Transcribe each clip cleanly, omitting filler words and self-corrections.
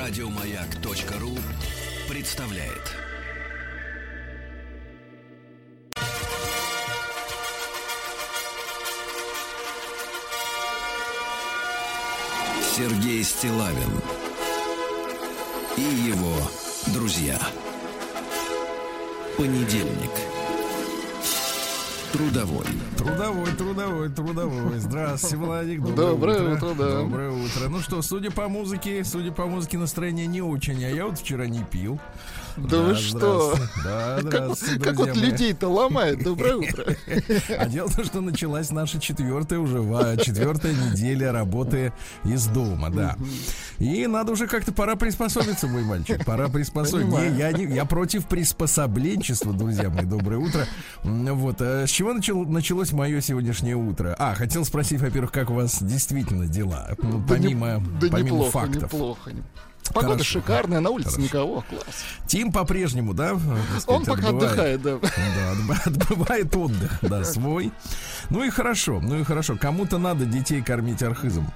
Радиомаяк.ру представляет. Сергей Стилавин и его друзья. Понедельник. Трудовой. Здравствуйте, Владик. Доброе утро. Доброе утро. Ну что, судя по музыке, настроение не очень, а я вот вчера не пил. Да вы что? Как вот людей-то ломает. Доброе утро. А дело в том, что началась наша четвертая неделя работы из дома, да. И надо уже как-то, пора приспособиться, мой мальчик. Я против приспособленчества, друзья мои. Доброе утро. Вот. С чего началось мое сегодняшнее утро? Хотел спросить, во-первых, как у вас действительно дела? Помимо фактов. Неплохо. Погода шикарная, да, на улице никого, класс. Тим по-прежнему, да? Он пока отдыхает, да. Да, отбывает отдых, да, свой. Ну и хорошо. Кому-то надо детей кормить архизом.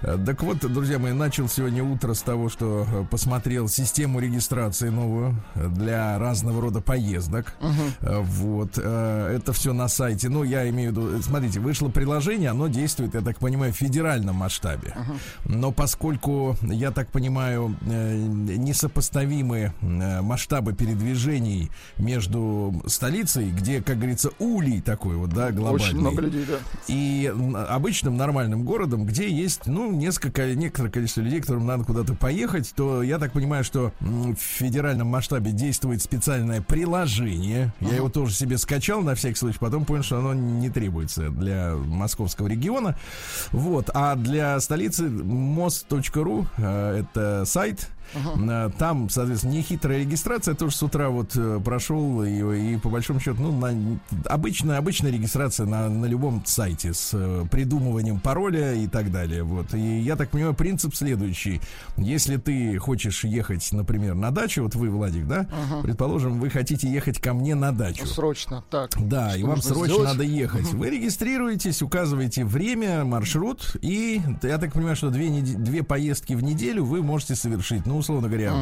Так вот, друзья мои, начал сегодня утро с того, что посмотрел систему регистрации новую для разного рода поездок. Угу. Вот. Это все на сайте. Ну, я имею в виду, смотрите, вышло приложение, оно действует, я так понимаю, в федеральном масштабе. Угу. Но поскольку, я так понимаю, несопоставимы масштабы передвижений между столицей, где, как говорится, улей такой вот, да, глобальный. Очень много людей, да. И обычным нормальным городом, где есть, некоторое количество людей, которым надо куда-то поехать, то я так понимаю, что в федеральном масштабе действует специальное приложение. Я его тоже себе скачал на всякий случай, потом понял, что оно не требуется для московского региона. Вот. А для столицы Mos.ru, это сайт. Uh-huh. Там, соответственно, нехитрая регистрация. Я тоже с утра вот прошел и по большому счету, обычная регистрация на любом сайте с придумыванием пароля и так далее. Вот. И я так понимаю, принцип следующий. Если ты хочешь ехать, например, на дачу, вот вы, Владик, да? Uh-huh. Предположим, вы хотите ехать ко мне на дачу. Срочно, так. Да, и вам срочно надо ехать. Uh-huh. Вы регистрируетесь, указываете время, маршрут, и я так понимаю, что две поездки в неделю вы можете совершить. Условно говоря,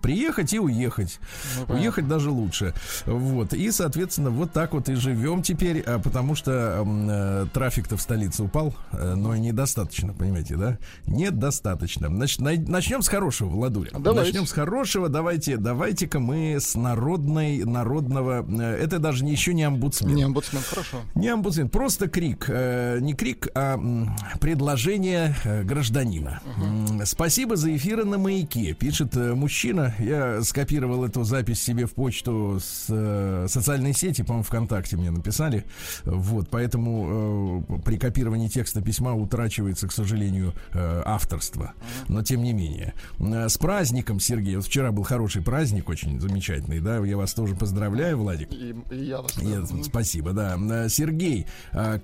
приехать и уехать. Уехать даже лучше. Вот. И, соответственно, вот так вот и живем теперь, потому что трафик-то в столице упал, но и недостаточно, понимаете, да? Недостаточно. Значит, начнем с хорошего, Владуля. Давайте. Начнем с хорошего. Давайте-ка мы с народного... Это даже еще не омбудсмен. Не омбудсмен, хорошо. Не омбудсмен, просто крик. Не крик, а предложение гражданина. Угу. Спасибо за эфиры на Маяке, пишет мужчина. Я скопировал эту запись себе в почту с социальной сети, по-моему, ВКонтакте мне написали. Вот, поэтому при копировании текста письма утрачивается, к сожалению, авторство. Но тем не менее. С праздником, Сергей. Вот вчера был хороший праздник, очень замечательный, да. Я вас тоже поздравляю, Владик. И я вас поздравляю. Спасибо, да. Сергей,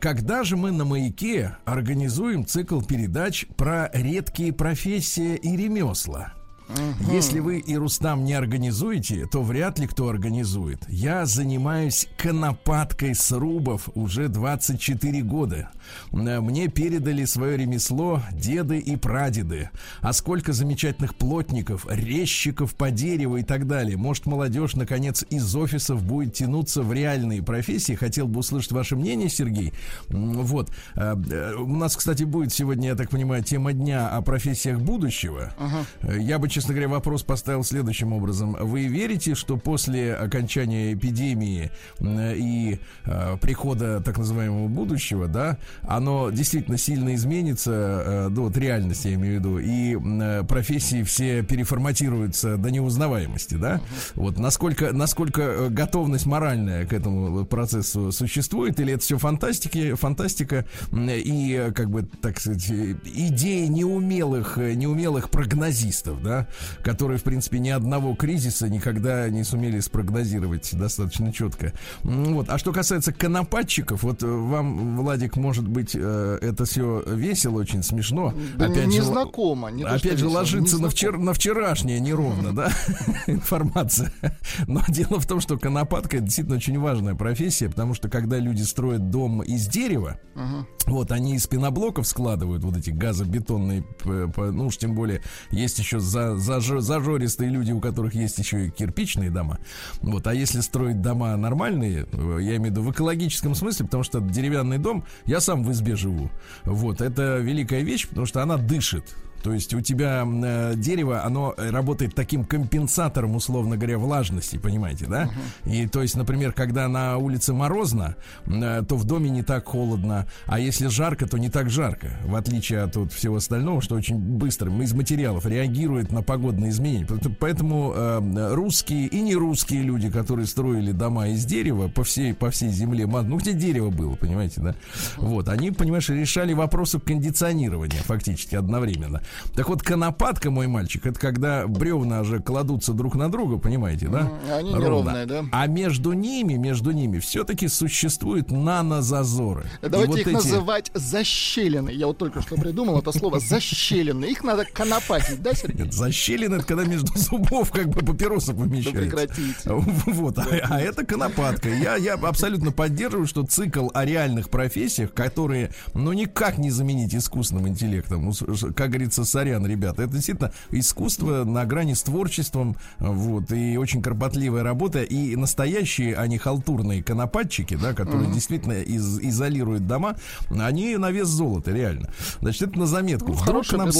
когда же мы на Маяке организуем цикл передач про редкие профессии и ремесла? Uh-huh. Если вы и Рустам не организуете, то вряд ли кто организует. Я занимаюсь конопаткой срубов уже 24 года. Мне передали свое ремесло деды и прадеды. А сколько замечательных плотников, резчиков по дереву и так далее. Может, молодежь, наконец, из офисов будет тянуться в реальные профессии. Хотел бы услышать ваше мнение, Сергей. Вот. У нас, кстати, будет сегодня, я так понимаю, тема дня о профессиях будущего. Uh-huh. Я бы, честно говоря, вопрос поставил следующим образом. Вы верите, что после окончания эпидемии и прихода так называемого будущего, да, оно действительно сильно изменится, вот реальности, я имею в виду, и профессии все переформатируются до неузнаваемости, да? Вот насколько готовность моральная к этому процессу существует, или это все фантастика и, как бы, так сказать, идеи неумелых прогнозистов, да, которые, в принципе, ни одного кризиса никогда не сумели спрогнозировать достаточно четко. Вот. А что касается конопатчиков, вот вам, Владик, может быть, это все весело, очень смешно. Да опять не же, знакомо, не опять же, ложится на вчерашнее неровно, да, информация. Но дело в том, что конопатка — это действительно очень важная профессия, потому что когда люди строят дом из дерева, вот, они из пеноблоков складывают вот эти газобетонные, тем более есть еще за зажористые люди, у которых есть еще и кирпичные дома. Вот, а если строить дома нормальные, я имею в виду в экологическом смысле, потому что деревянный дом, я сам в избе живу. Вот, это великая вещь, потому что она дышит. То есть у тебя дерево, оно работает таким компенсатором, условно говоря, влажности, понимаете, да? И то есть, например, когда на улице морозно, то в доме не так холодно, а если жарко, то не так жарко, в отличие от вот всего остального, что очень быстро из материалов реагирует на погодные изменения. Поэтому русские и нерусские люди, которые строили дома из дерева по всей земле, ну где дерево было, понимаете, да? Вот, они, понимаешь, решали вопросы кондиционирования фактически одновременно. Так вот, конопатка, мой мальчик, это когда бревна же кладутся друг на друга, понимаете, да? Они неровные, да? А между ними все-таки существуют нанозазоры. Давайте вот их называть защелины. Я вот только что придумал это слово защелины. Их надо конопатить, да, Сергей? Нет, защелины — это когда между зубов как бы папироса помещается. Да прекратите. Вот, а это конопатка. Я абсолютно поддерживаю, что цикл о реальных профессиях, которые, ну, никак не заменить искусственным интеллектом, как говорится, сорян, ребята. Это действительно искусство на грани с творчеством, вот, и очень кропотливая работа, и настоящие, а не халтурные конопатчики, да, которые действительно изолируют дома, они на вес золота, реально. Значит, это на заметку. Вдруг к нам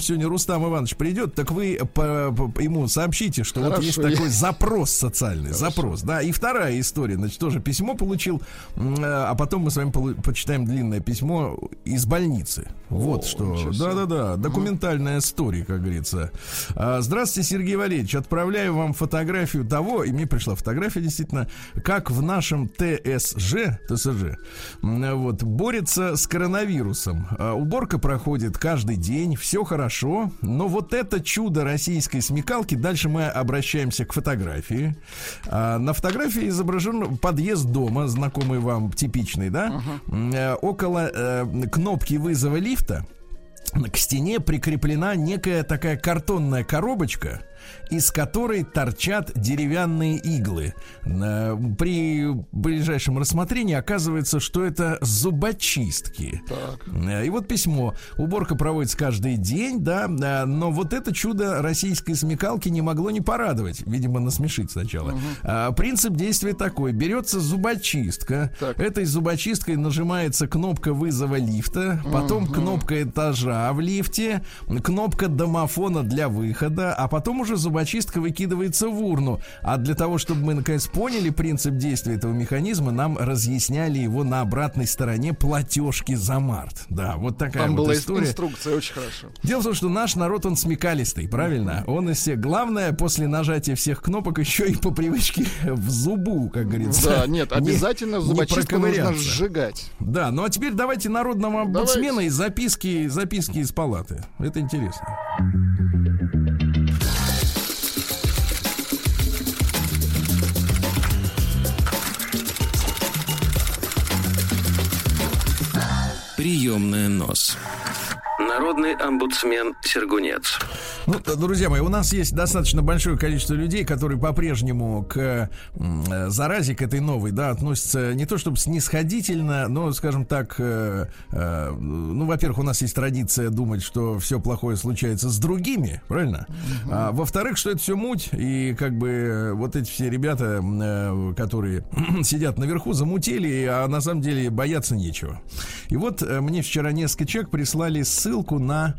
сегодня Рустам Иванович придет, так вы ему сообщите, что хорошо, вот есть такой запрос социальный, хорошо. Запрос, да. И вторая история, значит, тоже письмо получил, а потом мы с вами почитаем длинное письмо из больницы. Вот что. Да-да-да, документальная история, как говорится. Здравствуйте, Сергей Валерьевич. Отправляю вам фотографию того, и мне пришла фотография, действительно, как в нашем ТСЖ вот, борется с коронавирусом. Уборка проходит каждый день, все хорошо, но вот это чудо российской смекалки. Дальше мы обращаемся к фотографии. На фотографии изображен подъезд дома, знакомый вам, типичный, да? Около кнопки вызова лифта к стене прикреплена некая такая картонная коробочка, из которой торчат деревянные иглы. При ближайшем рассмотрении оказывается, что это зубочистки. Так. И вот письмо. Уборка проводится каждый день, да, но вот это чудо российской смекалки не могло не порадовать. Видимо, насмешить сначала. Угу. Принцип действия такой. Берется зубочистка. Так. Этой зубочисткой нажимается кнопка вызова лифта, потом кнопка этажа в лифте, кнопка домофона для выхода, а потом уже зубочистка выкидывается в урну. А для того, чтобы мы наконец поняли принцип действия этого механизма, нам разъясняли его на обратной стороне платежки за март. Да, вот такая там вот была история. Инструкция, очень хорошо. Дело в том, что наш народ, он смекалистый, правильно? Он из всех. Главное, после нажатия всех кнопок еще и по привычке в зубу, как говорится. Да, нет, обязательно зубочистку нужно сжигать. Да, ну а теперь давайте народного омбудсмена и записки из палаты. Это интересно. Приемная НОС. Народный омбудсмен Сергунец. Ну, друзья мои, у нас есть достаточно большое количество людей, которые по-прежнему к заразе, к этой новой, да, относятся не то чтобы снисходительно, но, скажем так, ну, во-первых, у нас есть традиция думать, что все плохое случается с другими, правильно? А, во-вторых, что это все муть, и как бы вот эти все ребята, которые сидят наверху, замутили, а на самом деле бояться нечего. И вот мне вчера несколько человек прислали ссылку на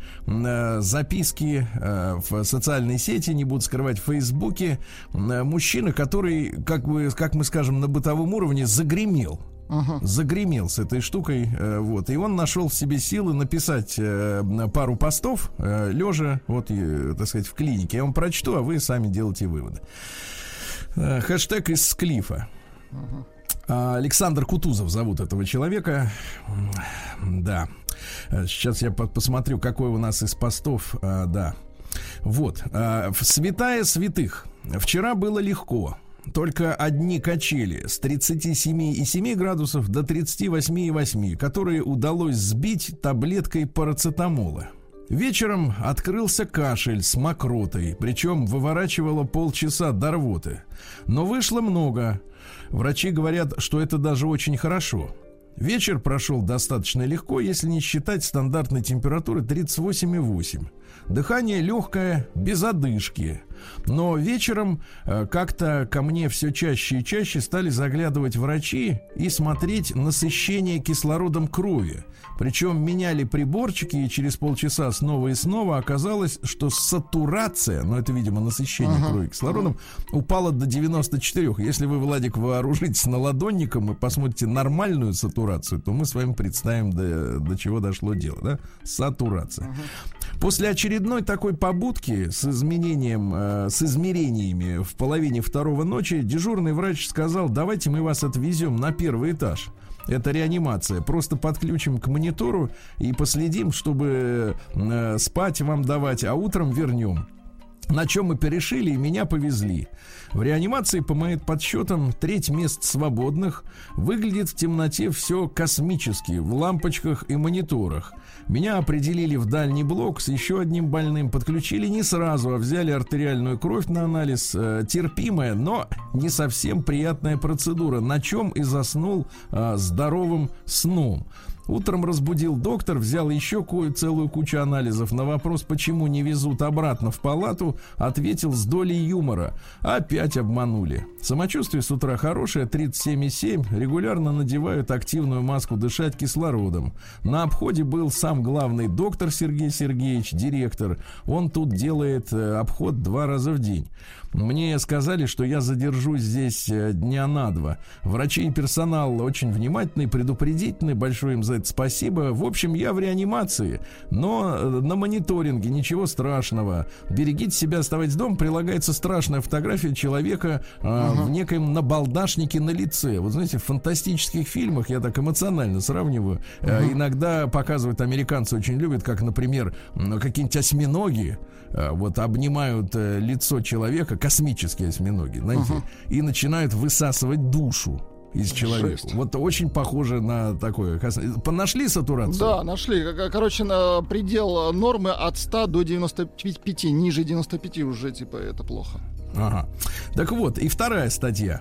записки в социальной сети, не буду скрывать, в Фейсбуке, мужчина, который, как мы скажем, на бытовом уровне загремел. Загремел с этой штукой, вот, и он нашел в себе силы написать пару постов лежа, вот, так сказать, в клинике. Я вам прочту, а вы сами делайте выводы. Хэштег из Склифа. Александр Кутузов зовут этого человека. Да. Сейчас я посмотрю, какой у нас из постов. Да. Вот. Святая святых. Вчера было легко. Только одни качели с 37,7 градусов до 38,8, которые удалось сбить таблеткой парацетамола. Вечером открылся кашель с мокротой, причем выворачивало полчаса до рвоты. Но вышло много. Врачи говорят, что это даже очень хорошо. Вечер прошел достаточно легко, если не считать стандартной температуры 38,8. Дыхание легкое, без одышки. Но вечером как-то ко мне все чаще и чаще стали заглядывать врачи и смотреть насыщение кислородом крови. Причем меняли приборчики, и через полчаса снова и снова оказалось, что сатурация, ну это, видимо, насыщение крови кислородом, упала до 94. Если вы, Владик, вооружитесь наладонником и посмотрите нормальную сатурацию, то мы с вами представим, до чего дошло дело, да? Сатурация. После очередной такой побудки с измерениями в половине второго ночи дежурный врач сказал: давайте мы вас отвезем на первый этаж. Это реанимация. Просто подключим к монитору и последим, чтобы спать вам давать, а утром вернем. На чем мы перешили, и меня повезли. В реанимации, по моим подсчетам, треть мест свободных. Выглядит в темноте все космически, в лампочках и мониторах. Меня определили в дальний блок с еще одним больным. Подключили не сразу, а взяли артериальную кровь на анализ. Терпимая, но не совсем приятная процедура. На чем и заснул здоровым сном. Утром разбудил доктор, взял еще целую кучу анализов. На вопрос, почему не везут обратно в палату, ответил с долей юмора: опять обманули. Самочувствие с утра хорошее, 37,7. Регулярно надевают активную маску дышать кислородом. На обходе был сам главный доктор Сергей Сергеевич, директор. Он тут делает обход 2 раза в день. Мне сказали, что я задержусь здесь дня на 2. Врачи и персонал очень внимательны, предупредительны. Большое им за это спасибо. В общем, я в реанимации, но на мониторинге. Ничего страшного. Берегите себя, оставайтесь дома. Прилагается страшная фотография человека в некоем набалдашнике на лице. Вот знаете, в фантастических фильмах, я так эмоционально сравниваю, иногда показывают, американцы очень любят, как, например, какие-нибудь осьминоги вот обнимают лицо человека, космические осьминоги, знаете, и начинают высасывать душу из человека. Жесть. Вот очень похоже на такое. Нашли сатурацию? Да, нашли. Короче, на предел нормы от 100 до 95. Ниже 95 уже, типа, это плохо. Ага. Так вот, и вторая статья.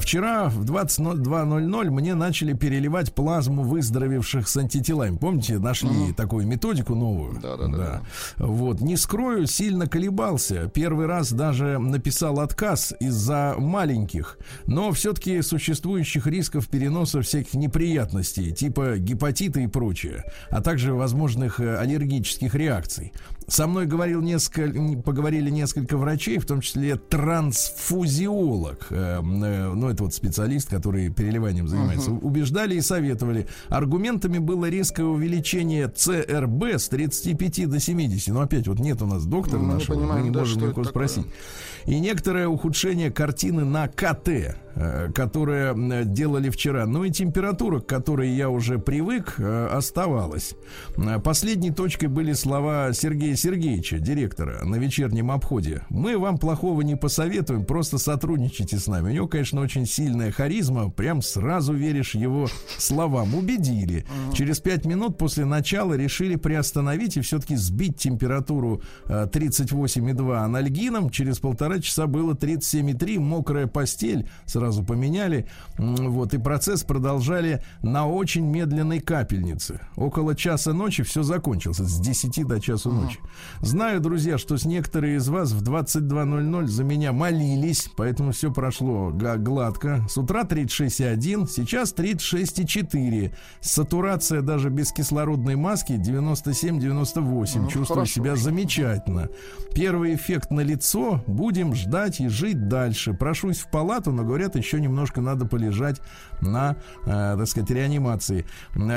Вчера в 22:00 мне начали переливать плазму выздоровевших с антителами. Помните, нашли такую методику новую? Да. Вот. Не скрою, сильно колебался. Первый раз даже написал отказ из-за маленьких, но все-таки существующих рисков переноса всяких неприятностей, типа гепатита и прочее, а также возможных аллергических реакций. Со мной поговорили несколько врачей, в том числе трансфузиолог, ну это вот специалист, который переливанием занимается, убеждали и советовали. Аргументами было резкое увеличение ЦРБ с 35 до 70. Но опять вот нет у нас доктора нашего, понимаем, мы не можем никого спросить. И некоторое ухудшение картины на КТ, которое делали вчера. Ну и температура, к которой я уже привык, оставалась. Последней точкой были слова Сергея Сергеевича, директора, на вечернем обходе: мы вам плохого не посоветуем, просто сотрудничайте с нами. У него, конечно, очень сильная харизма, прям сразу веришь его словам. Убедили. Через 5 минут после начала решили приостановить и все-таки сбить температуру 38,2 анальгином. Через 1,5 часа было 37,3, мокрая постель, сразу поменяли. Вот, и процесс продолжали на очень медленной капельнице. Около 1:00 ночи все закончилось, с 10 до 1:00 ночи. Знаю, друзья, что некоторые из вас в 22:00 за меня молились, поэтому все прошло гладко. С утра 36,1, сейчас 36,4. Сатурация даже без кислородной маски 97-98. Чувствую себя замечательно. Первый эффект на лицо. Будем ждать и жить дальше. Прошусь в палату, но говорят, еще немножко надо полежать на, так сказать, реанимации.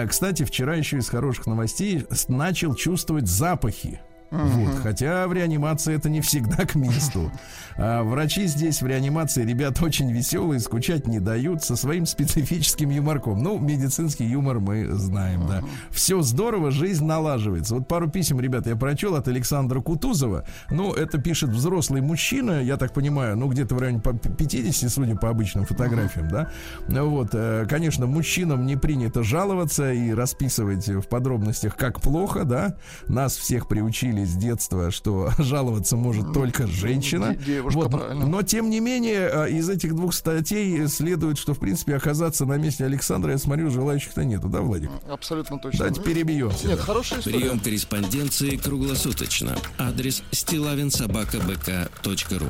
Кстати, вчера еще из хороших новостей начал чувствовать запахи. Вот, хотя в реанимации это не всегда к месту. Врачи здесь в реанимации, ребята, очень веселые, скучать не дают, со своим специфическим юморком. Ну, медицинский юмор мы знаем, да. Все здорово, жизнь налаживается. Вот пару писем, ребята, я прочел от Александра Кутузова. Ну, это пишет взрослый мужчина, я так понимаю, ну, где-то в районе 50, судя по обычным фотографиям, да. Вот, конечно, мужчинам не принято жаловаться и расписывать в подробностях, как плохо, да. Нас всех приучили учили с детства, что жаловаться может только женщина. Девушка, вот. Но, тем не менее, из этих двух статей следует, что, в принципе, оказаться на месте Александра, я смотрю, желающих-то нету, да, Владик? Абсолютно точно. Давайте перебьемся. Нет, хорошая история. Прием корреспонденции круглосуточно. Адрес stilavinsobakabk.ru.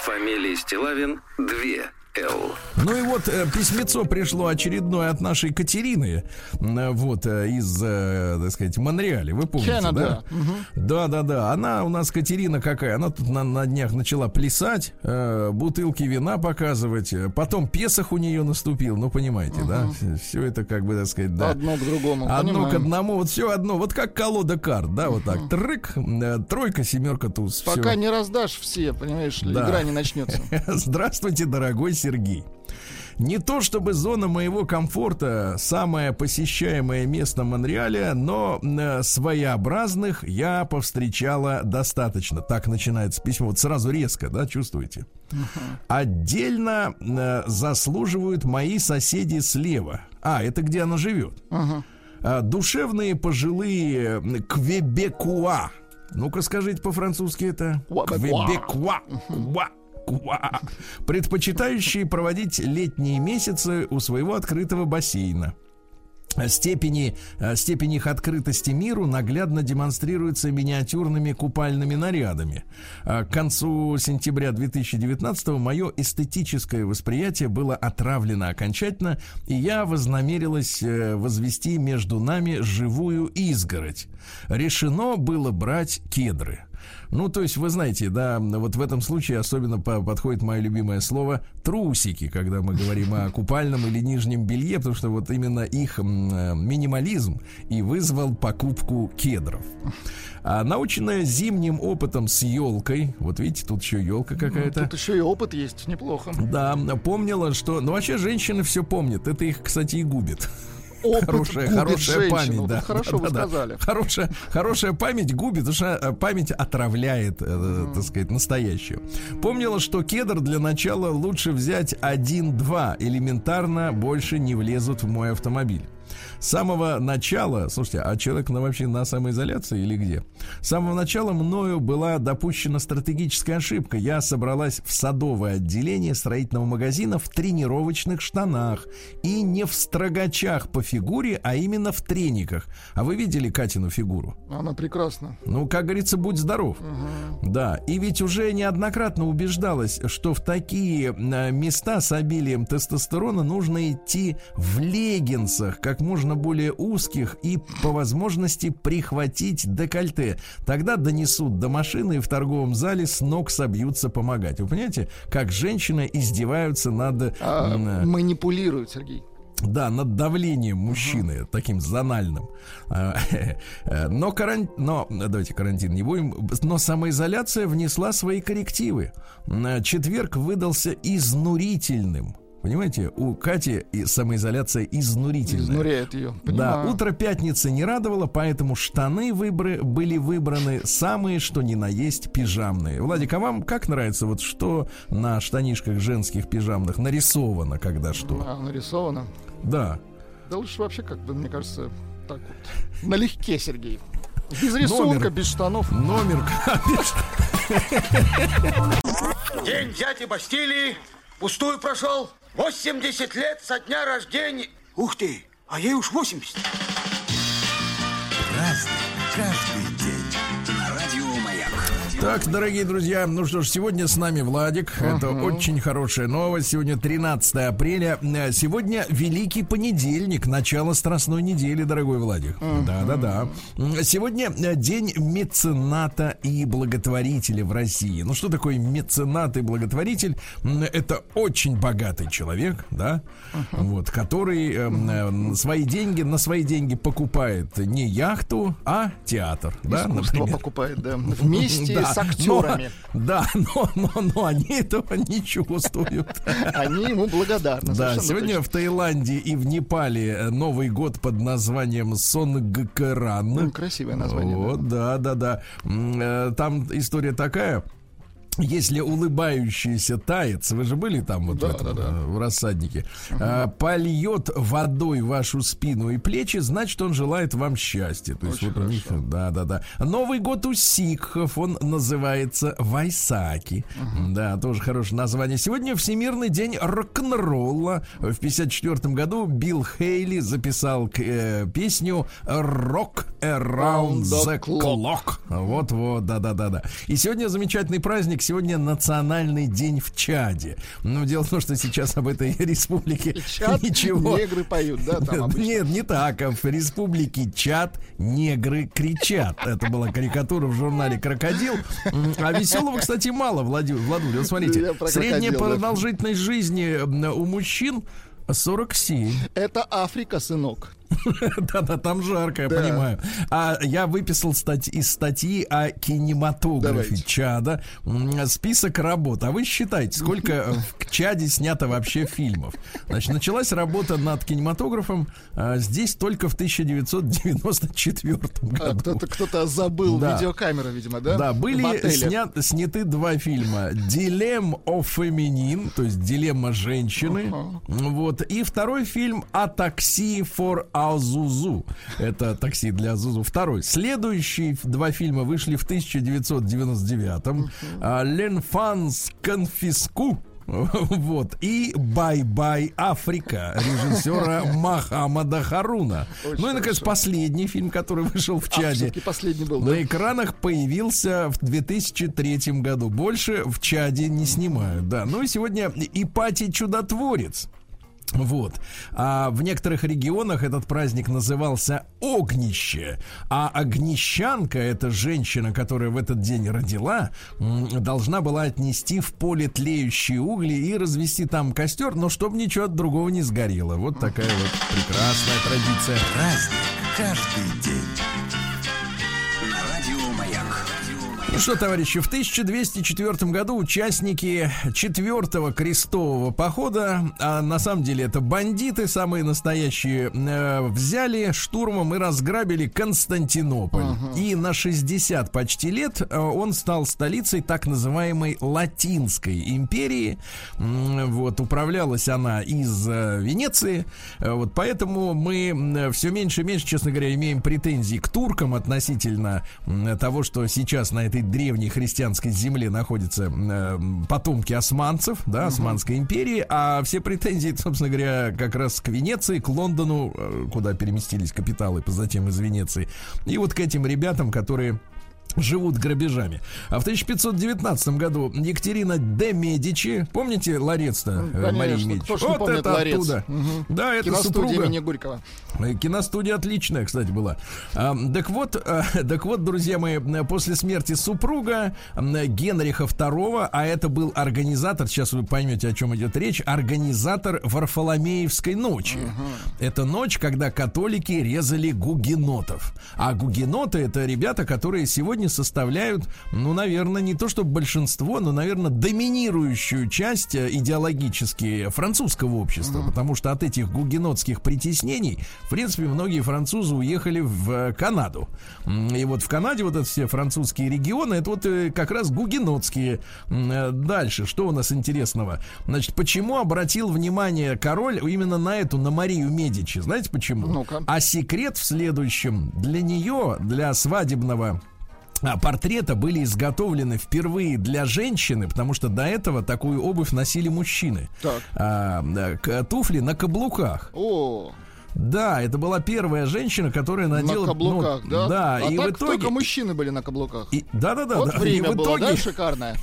Фамилия Стилавин 2. Ну и вот письмецо пришло очередное от нашей Катерины, вот из, так сказать, Монреаля, вы помните, Чена, да? Да. Она у нас, Катерина какая, она тут на днях начала плясать, бутылки вина показывать, потом Песах у нее наступил, ну понимаете, да? Все это как бы, так сказать, да. Одно к другому. Одно понимаем. К одному, вот все одно, вот как колода карт, да, вот так, трык, тройка, семерка, туз. Пока все не раздашь все, понимаешь, да, игра не начнется. Здравствуйте, дорогой Сергей. Не то чтобы зона моего комфорта, самое посещаемое место Монреаля, но своеобразных я повстречала достаточно. Так начинается письмо. Вот сразу резко, да, чувствуете? Отдельно заслуживают мои соседи слева. А, это где она живет. Душевные пожилые квебекуа. Ну-ка скажите по-французски это. Квебекуа. Предпочитающие проводить летние месяцы у своего открытого бассейна. Степень их открытости миру наглядно демонстрируется миниатюрными купальными нарядами. К концу сентября 2019-го мое эстетическое восприятие было отравлено окончательно, и я вознамерилась возвести между нами живую изгородь. Решено было брать кедры. Ну, то есть, вы знаете, да, вот в этом случае особенно подходит мое любимое слово «трусики», когда мы говорим о купальном или нижнем белье, потому что вот именно их минимализм и вызвал покупку кедров. А наученная зимним опытом с елкой, вот видите, тут еще елка какая-то. Тут еще и опыт есть, неплохо. Да, помнила, что... Ну, вообще, женщины все помнят, это их, кстати, и губит. Хорошая память, да. Хорошо вы сказали. Хорошая память губит, потому что память отравляет, так сказать, настоящую. Помнила, что кедр для начала лучше взять 1-2. Элементарно больше не влезут в мой автомобиль. С самого начала, слушайте, а человек вообще на самоизоляции или где? С самого начала мною была допущена стратегическая ошибка. Я собралась в садовое отделение строительного магазина в тренировочных штанах и не в строгачах по фигуре, а именно в трениках. А вы видели Катину фигуру? Она прекрасна. Ну, как говорится, будь здоров. Угу. Да, и ведь уже неоднократно убеждалась, что в такие места с обилием тестостерона нужно идти в леггинсах, как можно более узких, и по возможности прихватить декольте. Тогда донесут до машины и в торговом зале с ног собьются помогать. Вы понимаете, как женщины издеваются над... манипулируют, Сергей. Да, над давлением мужчины, таким зональным. Давайте карантин не будем. Но самоизоляция внесла свои коррективы. Четверг выдался изнурительным. Понимаете, у Кати самоизоляция изнурительная. Изнуряет ее. Понимаю. Да, утро пятницы не радовало, поэтому штаны были выбраны самые, что ни на есть, пижамные. Владик, а вам как нравится, вот что на штанишках женских пижамных нарисовано, когда что? Нарисовано? Да. Да лучше вообще как бы, мне кажется, так вот. Налегке, Сергей. Без рисунка, без штанов. Номер. День дяди Бастилии пустую прошел. 80 лет со дня рождения. Ух ты, а ей уж 80. Разный, каждый день. Радиомаяк. Так, дорогие друзья, ну что ж, сегодня с нами Владик. Это очень хорошая новость. Сегодня 13 апреля. Сегодня Великий понедельник, начало Страстной недели, дорогой Владик. Да. Сегодня день мецената и благотворителя в России. Ну что такое меценат и благотворитель? Это очень богатый человек, да, вот, который на свои деньги покупает не яхту, а театр. Да, например. Покупает, да. Вместе с актерами. Но они этого не чувствуют. Они ему благодарны. Да, сегодня точно. В Таиланде и в Непале Новый год под названием Сонгкран. Красивое название. Вот, да. Там история такая. Если улыбающийся таец, вы же были там вот в рассаднике, польет водой вашу спину и плечи, значит, он желает вам счастья. То есть, вот у них, Новый год у сикхов, он называется Вайсаки. Да, тоже хорошее название. Сегодня Всемирный день рок-н-ролла. В 1954 году Билл Хейли записал песню «Rock Around the Clock». Вот-вот, да-да-да-да. И сегодня замечательный праздник. Сегодня национальный день в Чаде. Но дело в том, что сейчас об этой республике Чад ничего... негры поют, да, там обычно? Нет, не так. В республике Чад негры кричат. Это была карикатура в журнале «Крокодил». А веселого, кстати, мало, Владуля. Вот смотрите. Средняя продолжительность жизни у мужчин 47. Это Африка, сынок. Да-да, там жарко, я понимаю. А я выписал из статьи о кинематографе Чада список работ. А вы считайте, сколько в Чаде снято вообще фильмов. Значит, началась работа над кинематографом здесь только в 1994 году. Кто-то забыл видеокамеру, видимо, да? Да, были сняты два фильма. «Дилемма о феминин», то есть «Дилемма женщины». Вот. И второй фильм «О такси for Азузу». Это «Такси для Азузу». Второй. Следующие два фильма вышли в 1999-м. «Ленфанс конфиску». Вот. И «Бай-бай, Африка» режиссера Мохаммада Харуна. Очень и, наконец, последний фильм, который вышел в Чаде. На экранах появился в 2003 году. Больше в Чаде не снимают. Да. Ну и сегодня Ипатий Чудотворец. Вот. А в некоторых регионах этот праздник назывался «Огнище». А огнищанка, это женщина, которая в этот день родила, должна была отнести в поле тлеющие угли и развести там костер, но чтобы ничего от другого не сгорело. Вот такая вот прекрасная традиция. Праздник каждый день. Ну что, товарищи, в 1204 году участники 4-го крестового похода, а на самом деле это бандиты самые настоящие, взяли штурмом и разграбили Константинополь. И на 60 почти лет он стал столицей так называемой Латинской империи. Вот, управлялась она из Венеции. Вот, поэтому мы все меньше и меньше, честно говоря, имеем претензий к туркам относительно того, что сейчас на этой древней христианской земле находятся потомки османцев, да, Османской империи, а все претензии, собственно говоря, как раз к Венеции, к Лондону, куда переместились капиталы позатем из Венеции, и вот к этим ребятам, которые живут грабежами. А в 1519 году Екатерина де Медичи, помните Ларец-то, Мария Медичи? Вот это Ларец. Оттуда. Да, это супруга. Киностудия имени Горького. Киностудия отличная, кстати, была. Так вот, друзья мои, после смерти супруга Генриха II, а это был организатор, сейчас вы поймете, о чем идет речь, организатор Варфоломеевской ночи. Это ночь, когда католики резали гугенотов. А гугеноты — это ребята, которые сегодня составляют, ну, наверное, не то чтобы большинство, но, наверное, доминирующую часть идеологически французского общества, потому что от этих гугенотских притеснений, в принципе, многие французы уехали в Канаду. И вот в Канаде вот это все французские регионы, это вот как раз гугенотские. Дальше, что у нас интересного? Значит, почему обратил внимание король именно на эту, на Марию Медичи? Знаете почему? Ну-ка. А секрет в следующем. Для нее, для свадебного портрета были изготовлены впервые для женщины, потому что до этого такую обувь носили мужчины. Туфли на каблуках. Да, это была первая женщина, которая надела... На каблуках, ну, да? Да, а и так в итоге... только мужчины были на каблуках. Да-да-да. Вот время и в итоге... было, да, шикарное?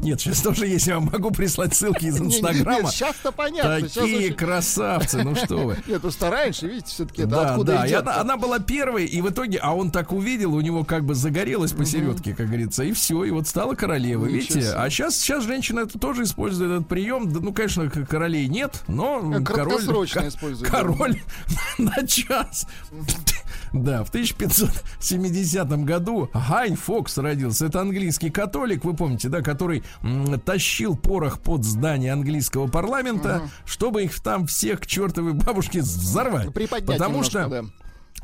Нет, сейчас тоже, если я вам могу прислать ссылки из Инстаграма. Нет, сейчас-то понятно. Такие красавцы, ну что вы. Нет, просто раньше, видите, все-таки это откуда идет. Она была первой, и в итоге... А он так увидел, у него как бы загорелось посередке, как говорится, и все, и вот стала королевой, видите? А сейчас женщина это тоже использует этот прием. Ну, конечно, королей нет, но король... Краткосрочно использует. Король на час. Да, в 1570 году Гай Фокс родился. Это английский католик, вы помните, да, который тащил порох под здание английского парламента, чтобы их там всех к чертовой бабушке взорвать. Приподнять. Потому немножко, что... Да.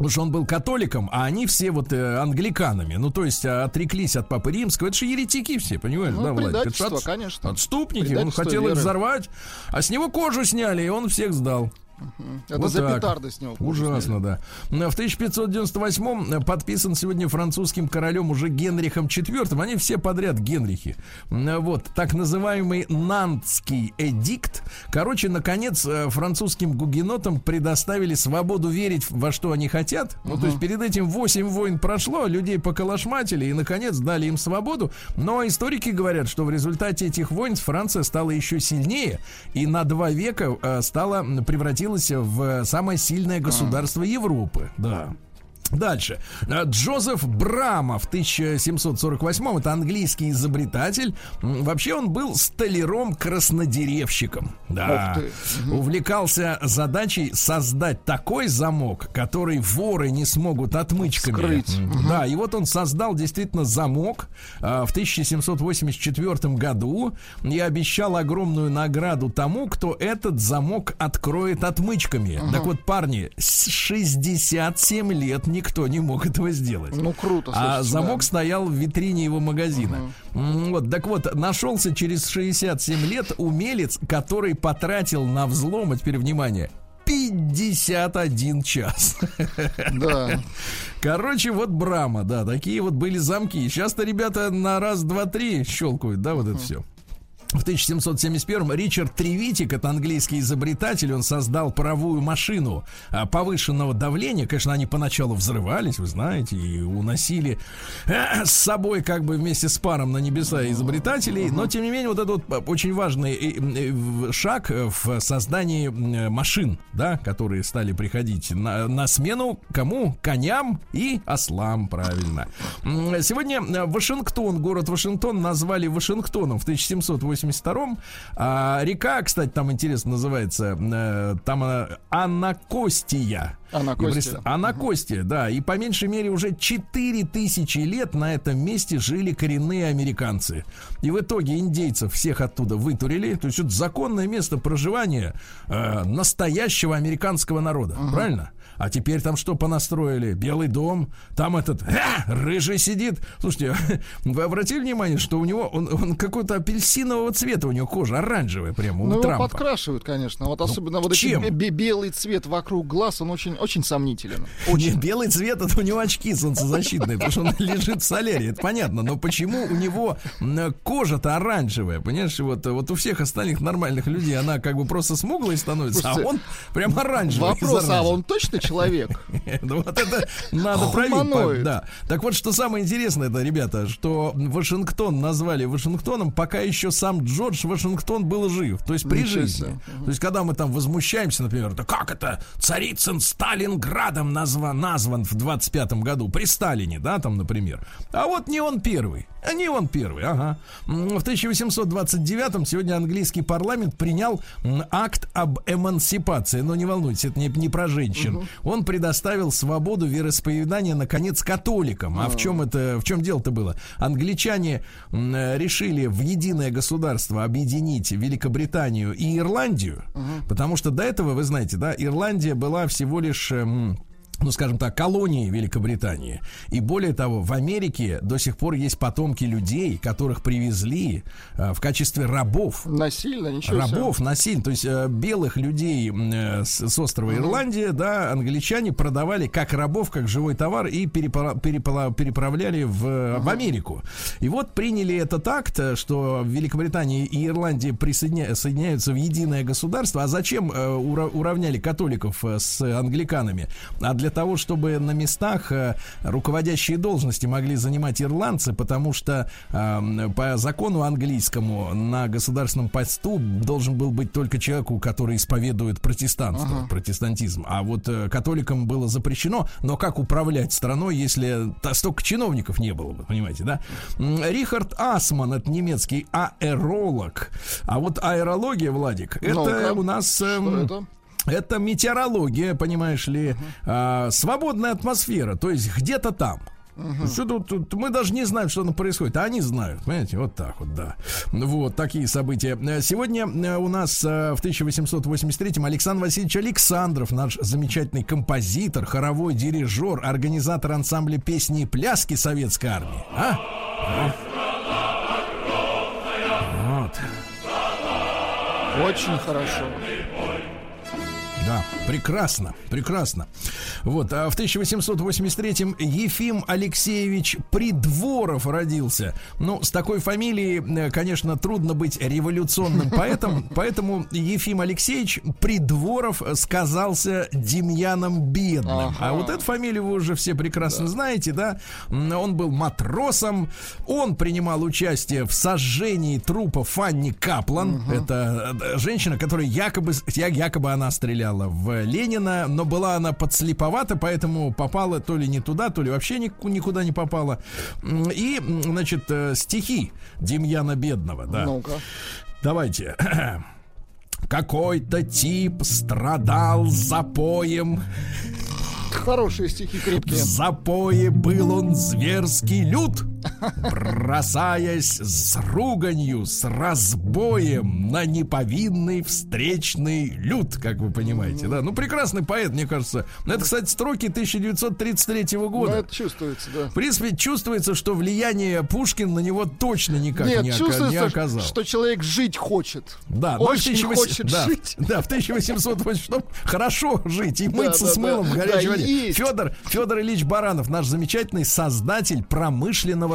Потому что он был католиком, а они все вот англиканами. Ну, то есть отреклись от Папы Римского. Это же еретики все, понимаешь? Ну, да, предательство, Владик? Конечно. Отступники. Он хотел веры их взорвать, а с него кожу сняли, и он всех сдал. Это вот за петарды с него. Ужасно, да. В 1598-м подписан сегодня французским королем уже Генрихом IV. Они все подряд Генрихи. Вот, так называемый Нантский эдикт. Короче, наконец, французским гугенотам предоставили свободу верить во что они хотят. Ну, то есть перед этим 8 войн прошло, людей поколошматили и, наконец, дали им свободу. Но историки говорят, что в результате этих войн Франция стала еще сильнее и на 2 века стала превратилась в самое сильное государство Европы. Да. Дальше. Джозеф Брама в 1748-м. Это английский изобретатель. Вообще он был столяром-краснодеревщиком. Да. Увлекался задачей создать такой замок, который воры не смогут отмычками скрыть. Да, и вот он создал действительно замок в 1784 году и обещал огромную награду тому, кто этот замок откроет отмычками. Так вот, парни, 67 лет не никто не мог этого сделать. Ну, круто. А замок стоял в витрине его магазина. Вот, так вот, нашелся через 67 лет умелец, который потратил на взлом, а теперь, внимание, 51 час. Да. Короче, вот Брама, да, такие вот были замки. Сейчас-то ребята на раз, два, три щелкают, да, вот это все. В 1771-м Ричард Тревитик, это английский изобретатель, он создал паровую машину повышенного давления. Конечно, они поначалу взрывались, вы знаете, и уносили с собой как бы вместе с паром на небеса изобретателей. Но, тем не менее, вот этот вот очень важный шаг в создании машин, да, которые стали приходить на смену кому? Коням и ослам, правильно. Сегодня Вашингтон, город Вашингтон, назвали Вашингтоном в 1780 1982-м. Река, кстати, там интересно называется, там Анакостия. Анакостия, да. И по меньшей мере уже 4000 лет на этом месте жили коренные американцы. И в итоге индейцев всех оттуда вытурили. То есть это законное место проживания настоящего американского народа. Правильно? А теперь там что понастроили? Белый дом. Там этот рыжий сидит. Слушайте, вы обратили внимание, что у него он какой-то апельсинового цвета, у него кожа оранжевая прямо, у Трампа. Ну, его подкрашивают, конечно. Вот особенно вот этот белый цвет вокруг глаз, он очень, очень сомнителен. Очень. Белый цвет, это у него очки солнцезащитные, потому что он лежит в солярии. Это понятно. Но почему у него кожа-то оранжевая? Понимаешь, вот у всех остальных нормальных людей она как бы просто смуглой становится, слушайте, а он прям оранжевый. Вопрос, а он точно человек? Вот это надо проверить. Да. Так вот, что самое интересное, это, ребята, что Вашингтон назвали Вашингтоном, пока еще сам Джордж Вашингтон был жив. То есть при жизни. То есть когда мы там возмущаемся, например, да как это Царицын Сталинградом назван в 25-м году при Сталине, да, там, например. А вот не он первый. В 1829-м сегодня английский парламент принял акт об эмансипации. Но не волнуйтесь, это не про женщин. Он предоставил свободу вероисповедания, наконец, католикам. А в чем дело-то было? Англичане решили в единое государство объединить Великобританию и Ирландию, потому что до этого, вы знаете, да, Ирландия была всего лишь... ну, скажем так, колонии Великобритании. И более того, в Америке до сих пор есть потомки людей, которых привезли в качестве рабов. Насильно, ничего себе. Рабов, насильно. То есть белых людей с острова Ирландия, да, англичане продавали как рабов, как живой товар и переправляли в Америку. И вот приняли этот акт, что Великобритания и Ирландия соединяются в единое государство. А зачем уравняли католиков с англиканами? А для того, чтобы на местах руководящие должности могли занимать ирландцы, потому что по закону английскому на государственном посту должен был быть только человек, который исповедует протестантизм. А вот католикам было запрещено. Но как управлять страной, если столько чиновников не было бы, понимаете, да? Рихард Асман, это немецкий аэролог. А вот аэрология, Владик, это у нас... Это метеорология, понимаешь ли, свободная атмосфера, то есть где-то там. Что тут, мы даже не знаем, что там происходит, а они знают, понимаете, вот так вот, да. Вот такие события. Сегодня у нас в 1883-м Александр Васильевич Александров, наш замечательный композитор, хоровой дирижер, организатор ансамбля песни и пляски советской армии. Вот. Очень хорошо. Да, прекрасно, прекрасно. Вот, а в 1883-м Ефим Алексеевич Придворов родился. Ну, с такой фамилией, конечно, трудно быть революционным поэтом, поэтому Ефим Алексеевич Придворов сказался Демьяном Бедным. Ага. А вот эту фамилию вы уже все прекрасно знаете, да? Он был матросом, он принимал участие в сожжении трупа Фанни Каплан. Угу. Это женщина, которая якобы она стреляла в Ленина, но была она подслеповата, поэтому попала то ли не туда, то ли вообще никуда не попала. И, значит, стихи Демьяна Бедного. Да. Ну-ка. Давайте. Какой-то тип страдал запоем. Хорошие стихи, крепкие. В запое был он зверский люд, бросаясь с руганью, с разбоем на неповинный встречный люд, как вы понимаете, да? Ну, прекрасный поэт, мне кажется. Это, кстати, строки 1933 года. Да, это чувствуется, да. В принципе, чувствуется, что влияние Пушкина на него точно никак не оказало. Что человек жить хочет. Да, очень хочет жить. Да, в 1886 хорошо жить и мыться с мылом в горячей воде. Федор Ильич Баранов, наш замечательный создатель промышленного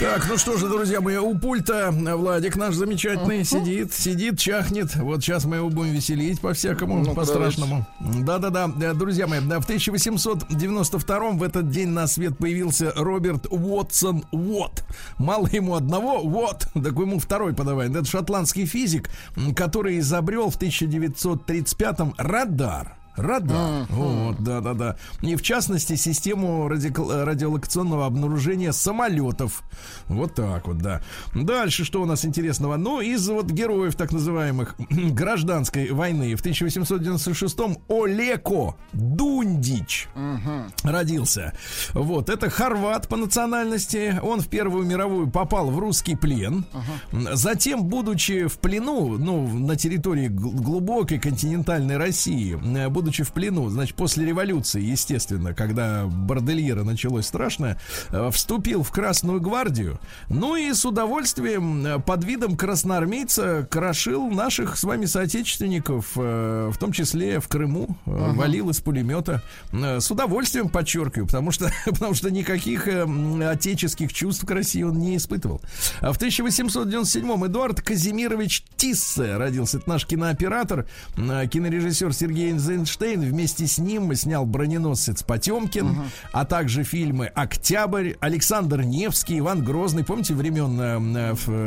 Так, ну что же, друзья мои, у пульта Владик наш замечательный сидит, чахнет. Вот сейчас мы его будем веселить по-всякому, по-страшному. Да-да-да, друзья мои, в 1892-м в этот день на свет появился Роберт Уотсон Уотт. Мало ему одного, Уотт, так ему второй подавай. Это шотландский физик, который изобрел в 1935-м радар. Радар. Вот, да. И в частности систему радиолокационного обнаружения самолетов. Вот так вот, да. Дальше что у нас интересного? Ну, из вот героев так называемых гражданской войны в 1896-м Олеко Дундич родился. Вот, это хорват по национальности. Он в Первую мировую попал в русский плен. Затем, будучи в плену, ну, на территории глубокой континентальной России, будучи в плену, значит, после революции, естественно, когда бордельера началось страшно, вступил в Красную гвардию, ну и с удовольствием под видом красноармейца крошил наших с вами соотечественников, в том числе в Крыму, валил из пулемета. С удовольствием, подчеркиваю, потому что никаких отеческих чувств к России он не испытывал. В 1897-м Эдуард Казимирович Тиссе родился. Это наш кинооператор, кинорежиссер Сергей Эйнштейн, вместе с ним снял «Броненосец Потемкин», а также фильмы «Октябрь», «Александр Невский», «Иван Грозный». Помните времен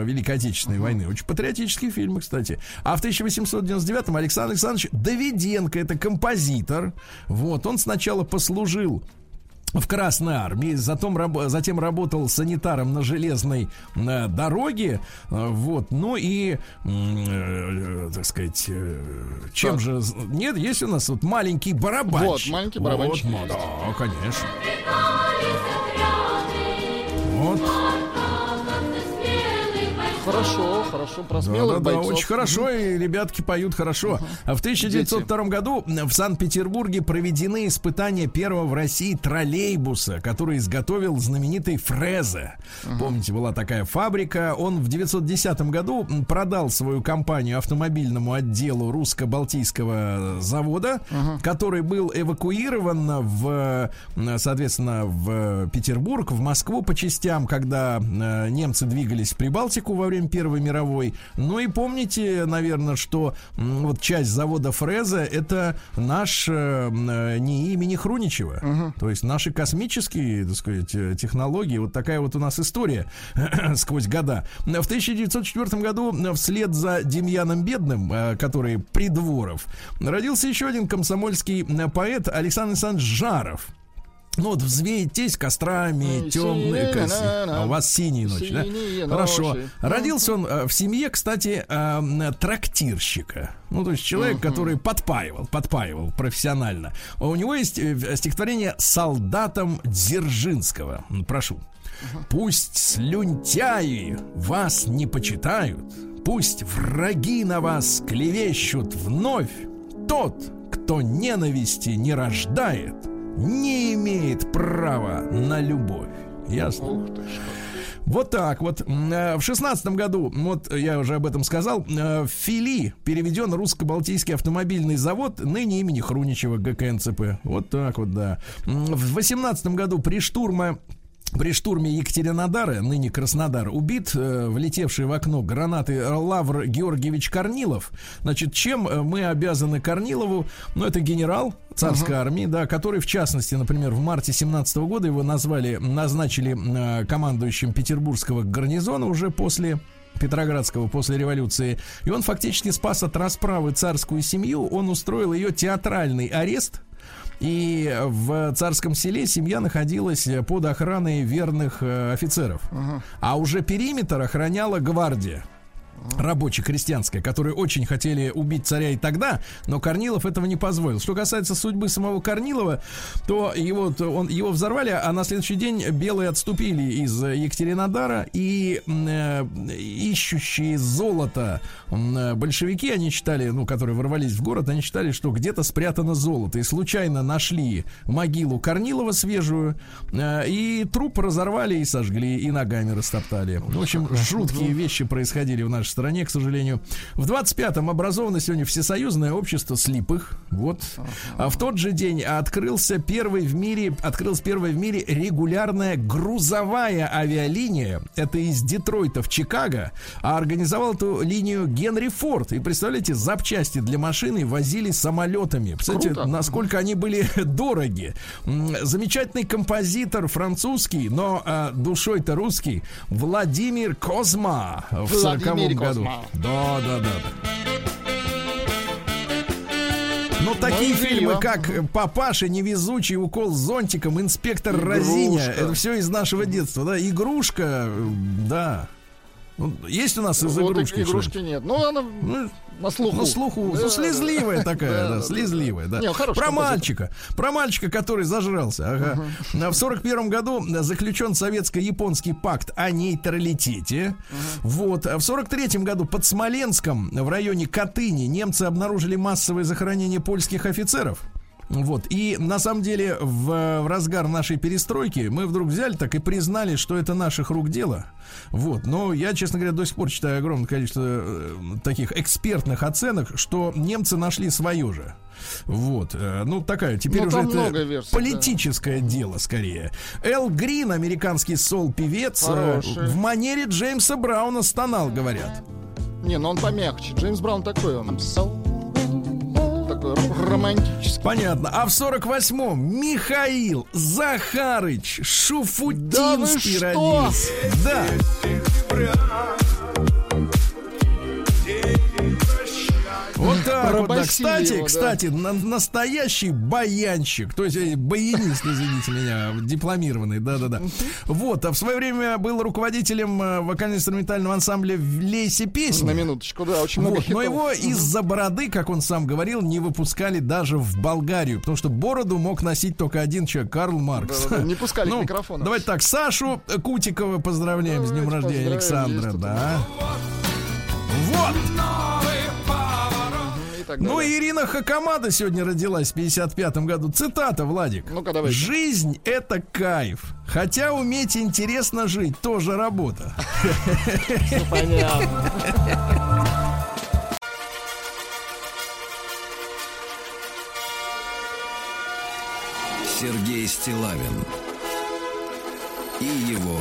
Великой Отечественной войны? Очень патриотические фильмы, кстати. А в 1899-м Александр Александрович Давиденко, это композитор. Вот, он сначала послужил в Красной армии, затем работал санитаром на железной дороге, вот, ну и, так сказать, чем же... Нет, есть у нас вот маленький барабанщик. Вот, маленький барабанщик. Вот, да, конечно. Вот. Хорошо, про смелых бойцов. Да, очень хорошо, и ребятки поют хорошо. В 1902 году в Санкт-Петербурге проведены испытания первого в России троллейбуса, который изготовил знаменитый Фрезе. Помните, была такая фабрика. Он в 1910 году продал свою компанию автомобильному отделу русско-балтийского завода, который был эвакуирован соответственно, в Петербург, в Москву по частям, когда немцы двигались в Прибалтику во время Первой мировой. Ну и помните, наверное, что вот часть завода Фреза — это наш НИИ имени Хруничева. То есть наши космические, так сказать, технологии. Вот такая вот у нас история сквозь года. В 1904 году вслед за Демьяном Бедным, который Придворов, родился еще один комсомольский поэт Александр Александрович Жаров. Ну вот взвейтесь кострами, темные косы. А у вас синие ночи, да? Хорошо. Родился он в семье, кстати, трактирщика. Ну, то есть человек, который подпаивал профессионально. У него есть стихотворение «Солдатам Дзержинского». Прошу. Пусть слюнтяи вас не почитают, пусть враги на вас клевещут вновь. Тот, кто ненависти не рождает, не имеет права на любовь. Ясно? Вот так вот. В 16 году, вот я уже об этом сказал, в Фили переведен русско-балтийский автомобильный завод, ныне имени Хруничева, ГКНЦП. Вот так вот, да. В 18 году при штурме Екатеринодара, ныне Краснодар, убит влетевший в окно гранаты Лавр Георгиевич Корнилов. Значит, чем мы обязаны Корнилову? Ну, это генерал царской армии, да, который, в частности, например, в марте 17 года его назначили командующим Петербургского гарнизона уже после Петроградского, после революции. И он фактически спас от расправы царскую семью. Он устроил ее театральный арест. И в Царском Селе семья находилась под охраной верных офицеров. А уже периметр охраняла гвардия рабоче-крестьянская, которые очень хотели убить царя и тогда, но Корнилов этого не позволил. Что касается судьбы самого Корнилова, то его взорвали, а на следующий день белые отступили из Екатеринодара, и ищущие золото большевики, они считали, которые ворвались в город, они считали, что где-то спрятано золото, и случайно нашли могилу Корнилова свежую, и труп разорвали и сожгли, и ногами растоптали. В общем, жуткие вещи происходили в нашей стране, к сожалению. В 25-м образовано сегодня Всесоюзное общество слепых. Вот. А в тот же день открылась первая в мире регулярная грузовая авиалиния. Это из Детройта в Чикаго. А организовал эту линию Генри Форд. И представляете, запчасти для машины возили самолетами. Представляете, насколько они были дороги. Замечательный композитор французский, но душой-то русский, Владимир Козма в 40-м году. Да. Но такие фильмы, как «Папаша», «Невезучий», «Укол зонтиком», «Инспектор Разиня», это все из нашего детства, да? «Игрушка», да. Есть у нас из игрушки? Игрушки нет. Ну, она на слуху. Ну, слезливая такая, да, слезливая, да. Про мальчика, который зажрался. Ага. В 41 году заключен советско-японский пакт о нейтралитете. Вот. В 43 году под Смоленском, в районе Катыни, немцы обнаружили массовое захоронение польских офицеров. Вот. И на самом деле в разгар нашей перестройки мы вдруг взяли так и признали, что это наших рук дело. Вот. Но я, честно говоря, до сих пор читаю огромное количество таких экспертных оценок, что немцы нашли свое же. Вот. Ну, такая, теперь уже это версий, политическое дело, скорее. Эл Грин, американский сол-певец, в манере Джеймса Брауна стонал, говорят. Не, но он помягче. Джеймс Браун такой, он романтический. Понятно. А в 48-м Михаил Захарыч Шуфутинский родился. Да. Вот так вот, да. Кстати, настоящий баянщик, то есть баянист, извините меня, дипломированный, да-да-да. Вот, а в свое время был руководителем вокально-инструментального ансамбля в «Лейся песни». На минуточку, да, очень много хитов. Но его из-за бороды, как он сам говорил, не выпускали даже в Болгарию, потому что бороду мог носить только один человек, Карл Маркс. Да-да-да, не пускали к микрофону. Давайте так, Сашу Кутикова поздравляем с днем рождения, Александра, да. Вот! Ну, Ирина Хакамада сегодня родилась в 55 году. Цитата, Владик. Ну-ка, давай. «Жизнь — это кайф. Хотя уметь интересно жить — тоже работа». Понятно. Сергей Стилавин и его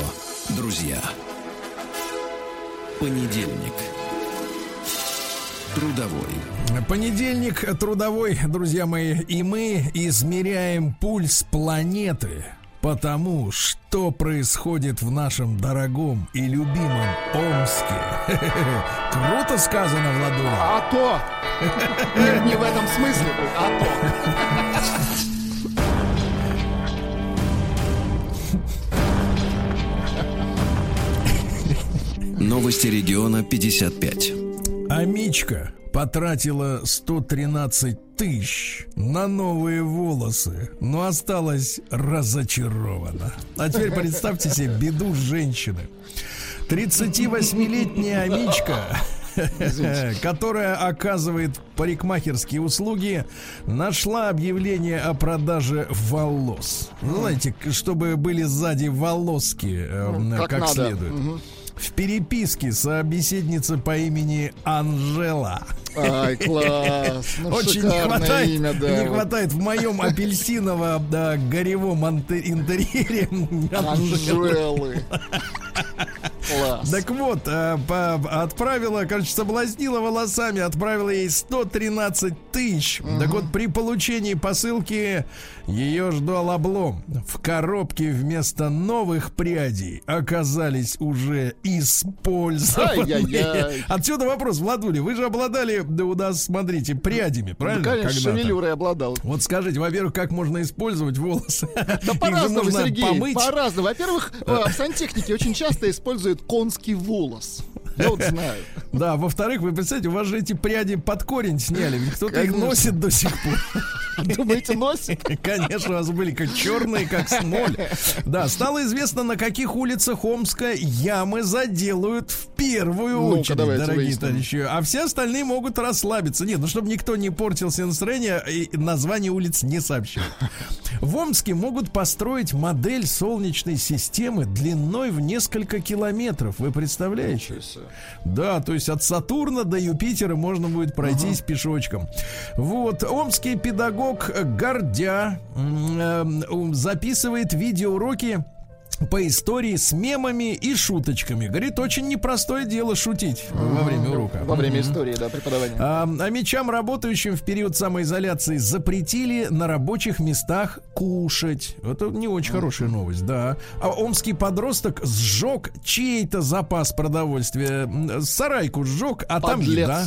друзья. Понедельник. Трудовой. Понедельник трудовой, друзья мои, и мы измеряем пульс планеты, потому что происходит в нашем дорогом и любимом Омске. Круто сказано, Владимир. А то! Нет, не в этом смысле, а то. Новости региона 55. Амичка потратила 113 тысяч на новые волосы, но осталась разочарована. А теперь представьте себе беду женщины. 38-летняя Амичка, которая оказывает парикмахерские услуги, нашла объявление о продаже волос. Знаете, чтобы были сзади волоски, как следует. В переписке собеседница по имени Анжела. Ай, класс. Ну, очень не хватает, имя, да, не хватает в моем апельсиново-горевом интерьере Анжелы. Класс. Так вот, отправила, короче, соблазнила волосами, отправила ей 113 тысяч. Угу. Так вот, при получении посылки ее ждал облом. В коробке вместо новых прядей оказались уже использованные. Ай-яй-яй. Отсюда вопрос, Владуля, вы же обладали, да у нас, смотрите, прядями, правильно? Ну, конечно, когда-то шевелюрой обладал. Вот скажите, во-первых, как можно использовать волосы? Да по-разному, Сергей, помыть. По-разному. Во-первых, в сантехнике очень часто используют конский волос. Я вот знаю. Да, во-вторых, вы представляете, у вас же эти пряди под корень сняли. Кто-то их носит до сих пор. Думаете, носит? Конечно, у вас были как черные, как смоль. Да, стало известно, на каких улицах Омска ямы заделают в первую очередь, дорогие товарищи. А все остальные могут расслабиться. Нет, ну чтобы никто не портил себе настроение, название улиц не сообщают. В Омске могут построить модель солнечной системы длиной в несколько километров. Вы представляете? Да, то есть от Сатурна до Юпитера можно будет пройтись пешочком. Вот, омский педагог Гордя записывает видеоуроки по истории с мемами и шуточками. Говорит, очень непростое дело шутить во время урока. Во время истории, да, преподавания. А мечам, работающим в период самоизоляции, запретили на рабочих местах кушать. Это не очень хорошая новость, да. А омский подросток сжег чей-то запас продовольствия. Сарайку сжег, а там еда.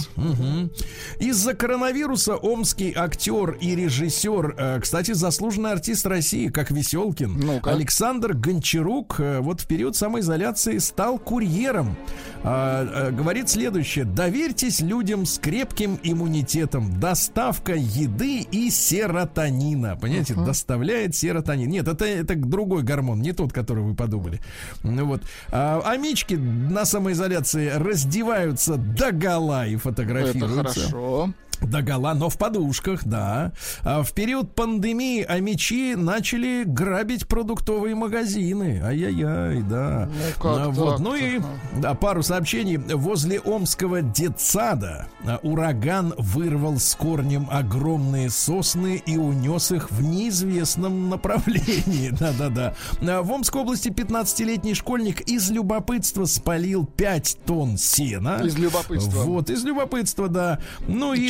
Из-за коронавируса омский актер и режиссер, кстати, заслуженный артист России, как Веселкин, Александр Гончаров, вот в период самоизоляции стал курьером. Говорит следующее: доверьтесь людям с крепким иммунитетом. Доставка еды и серотонина. Понимаете, доставляет серотонин. Нет, это другой гормон, не тот, который вы подумали. Вот. Амички на самоизоляции раздеваются догола и фотографируются. Это хорошо. Догола, но в подушках, да. А в период пандемии амичи начали грабить продуктовые магазины. Ай-яй-яй, да. Ну, вот. Так, ну и да, пару сообщений. Возле омского детсада ураган вырвал с корнем огромные сосны и унес их в неизвестном направлении. Да-да-да. В Омской области 15-летний школьник из любопытства спалил 5 тонн сена. Из любопытства. Вот, из любопытства, да. Ну и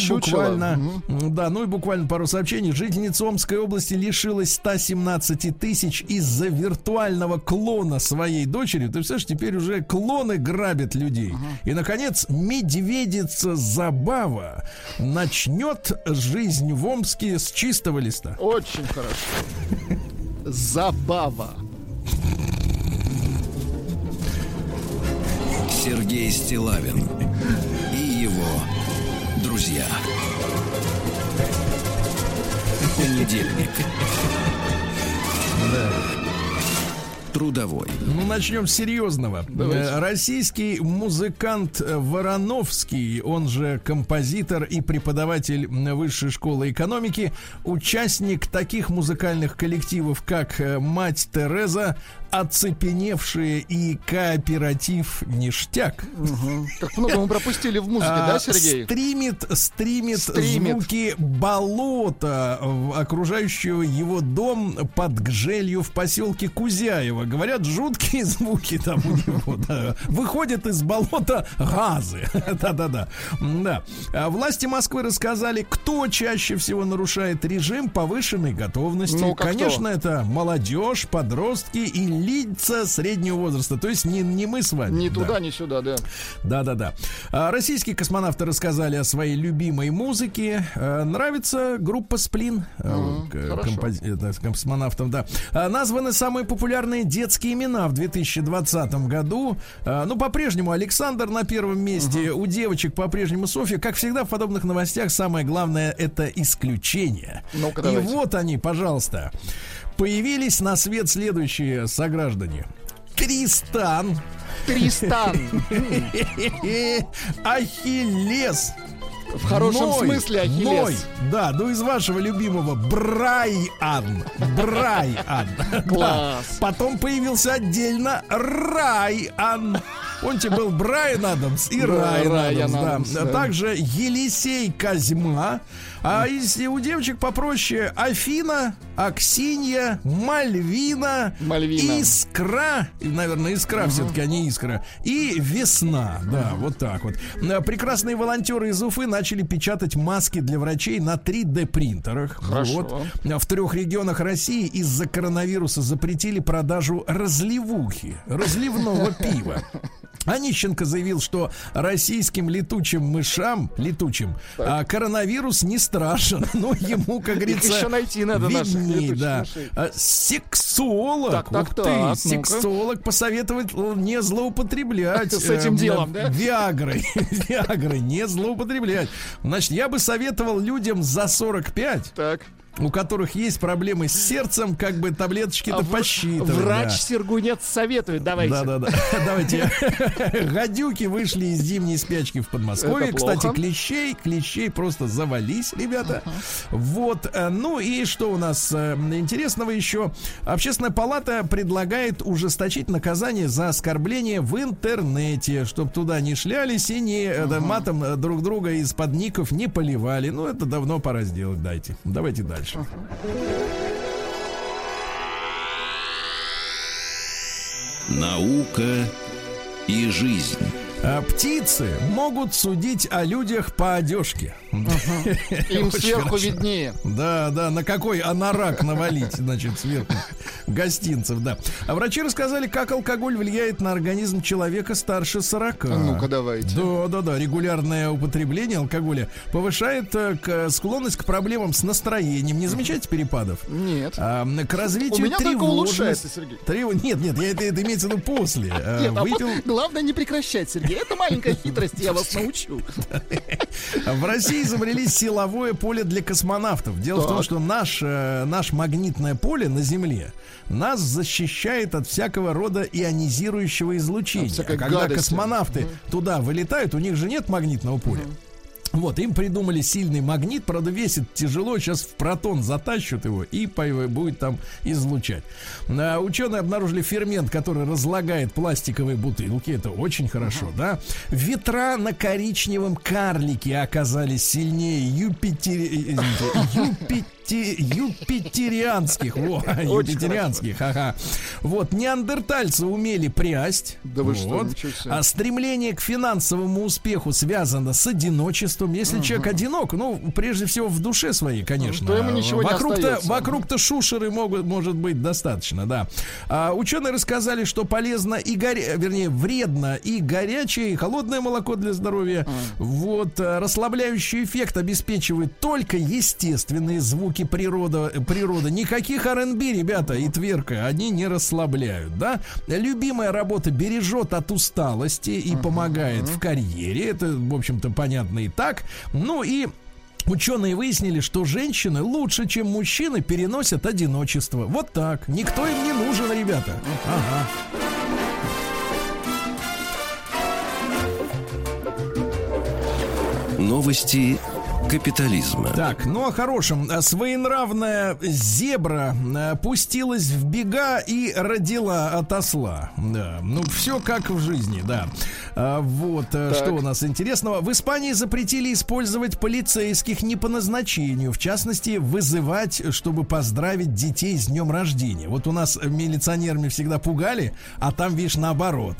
буквально пару сообщений. Жительница Омской области лишилась 117 тысяч из-за виртуального клона своей дочери. Ты представляешь, теперь уже клоны грабят людей. И, наконец, медведица-забава начнет жизнь в Омске с чистого листа. Очень хорошо. Забава. Сергей Стилавин и его друзья. Понедельник. Да. Трудовой. Ну, начнем с серьезного. Давайте. Российский музыкант Вороновский, он же композитор и преподаватель Высшей школы экономики, участник таких музыкальных коллективов, как «Мать Тереза», «Оцепеневшие» и «Кооператив Ништяк». Как много мы пропустили в музыке, да, Сергей? Стримит звуки болота, окружающего его дом под Гжелью в поселке Кузяево. Говорят, жуткие звуки там у него, да. Выходят из болота газы. Да. Власти Москвы рассказали, кто чаще всего нарушает режим повышенной готовности. Конечно, это молодежь, подростки и лица среднего возраста. То есть не мы с вами. Не туда, не сюда, да. Да-да-да. Российские космонавты рассказали о своей любимой музыке. Нравится группа «Сплин». Космонавтам, да. Названы самые популярные детские имена в 2020 году. Ну, по-прежнему Александр на первом месте. У девочек по-прежнему Софья. Как всегда в подобных новостях самое главное — это исключение. Ну-ка, давайте. И вот они, пожалуйста. Появились на свет следующие сограждане. Тристан. Ахиллес. В хорошем смысле Ахиллес. Да, ну из вашего любимого Брайан. Класс. Да. Потом появился отдельно Райан. Он тебе был Брайан Адамс и Райан Адамс. Да. Также Елисей Козьма. А если у девочек попроще: Афина, Аксинья, Мальвина. Искра. Наверное, Искра все-таки, а не Искра. И Весна. Да, вот так вот. Прекрасные волонтеры из Уфы начали печатать маски для врачей на 3D принтерах. Хорошо. Вот. В 3 регионах России из-за коронавируса запретили продажу разливухи, разливного пива. Онищенко заявил, что российским летучим мышам, коронавирус не страшен, но ему, как говорится, еще найти надо видней, да. Сексуолог, сексуолог посоветовал не злоупотреблять с этим делом, да? Виагрой не злоупотреблять. Значит, я бы советовал людям за 45, у которых есть проблемы с сердцем, как бы таблеточки-то посчитывать. Врач Сергунец советует, давайте. Да-да-да, давайте. Гадюки вышли из зимней спячки в Подмосковье. Кстати, клещей просто завались, ребята. Вот, ну и что у нас интересного еще? Общественная палата предлагает ужесточить наказание за оскорбление в интернете, чтобы туда не шлялись и не матом друг друга из-под ников не поливали. Ну, это давно пора сделать, дайте. Давайте дальше. Наука и жизнь. Птицы могут судить о людях по одежке. Им сверху виднее. Да, на какой анорак навалить, значит, сверху гостинцев, да. А врачи рассказали, как алкоголь влияет на организм человека старше 40. Ну-ка, давайте. Да, регулярное употребление алкоголя повышает склонность к проблемам с настроением. Не замечаете перепадов? Нет. К развитию тревожности. У меня только улучшается, Сергей. Нет, это имеется в виду после. Главное не прекращать, Сергей. Это маленькая хитрость, я вас научу. В России изобрели силовое поле для космонавтов. Дело в том, что наше магнитное поле на Земле нас защищает от всякого рода ионизирующего излучения. А когда космонавты туда вылетают, у них же нет магнитного поля. Вот, им придумали сильный магнит, правда, весит тяжело, сейчас в протон затащат его и будет там излучать. Ученые обнаружили фермент, который разлагает пластиковые бутылки, это очень хорошо, да. Ветра на коричневом карлике оказались сильнее юпитерианских. Ага. Вот, неандертальцы умели прясть. Да вы что? А стремление к финансовому успеху связано с одиночеством. Если человек одинок, прежде всего в душе своей, конечно. То ему ничего не остается. Вокруг-то шушеры может быть достаточно, да. Ученые рассказали, что полезно вредно и горячее, и холодное молоко для здоровья. Вот, расслабляющий эффект обеспечивает только естественные звуки. Природа. Никаких R&B, ребята, и тверка. Они не расслабляют, да? Любимая работа бережет от усталости и помогает в карьере. Это, в общем-то, понятно и так. Ну и ученые выяснили, что женщины лучше, чем мужчины, переносят одиночество. Вот так. Никто им не нужен, ребята. Ага. Новости капитализма. Так, о хорошем. Своенравная зебра пустилась в бега и родила от осла. Да, все как в жизни, да. Что у нас интересного. В Испании запретили использовать полицейских не по назначению. В частности, вызывать, чтобы поздравить детей с днем рождения. Вот у нас милиционерами всегда пугали, а там, видишь, наоборот.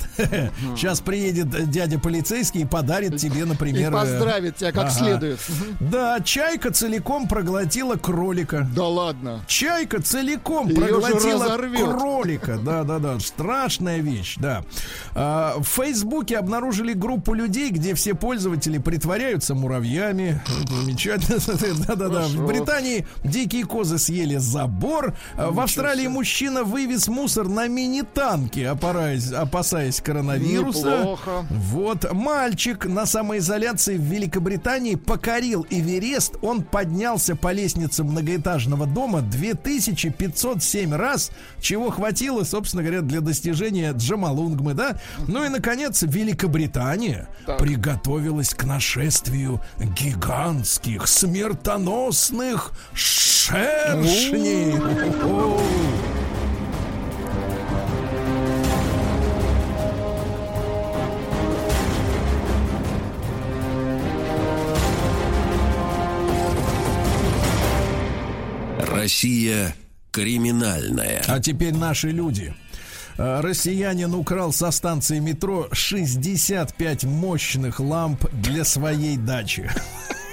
Сейчас приедет дядя полицейский и подарит тебе, например... И поздравит тебя как следует. Да, чайка целиком проглотила кролика. Да ладно. Чайка целиком её проглотила кролика. Да-да-да, страшная вещь, да. В Фейсбуке обнаружили группу людей, где все пользователи притворяются муравьями. Замечательно. Да-да-да. В Британии дикие козы съели забор. В Австралии мужчина вывез мусор на мини-танке, опасаясь коронавируса. Неплохо. Вот. Мальчик на самоизоляции в Великобритании покорил Эверест. Он поднялся по лестнице многоэтажного дома 2507 раз, чего хватило, собственно говоря, для достижения Джомолунгмы, да? Ну и, наконец, Великобритания приготовилась к нашествию гигантских смертоносных шершней. Россия криминальная. А теперь наши люди. Россиянин украл со станции метро 65 мощных ламп для своей дачи.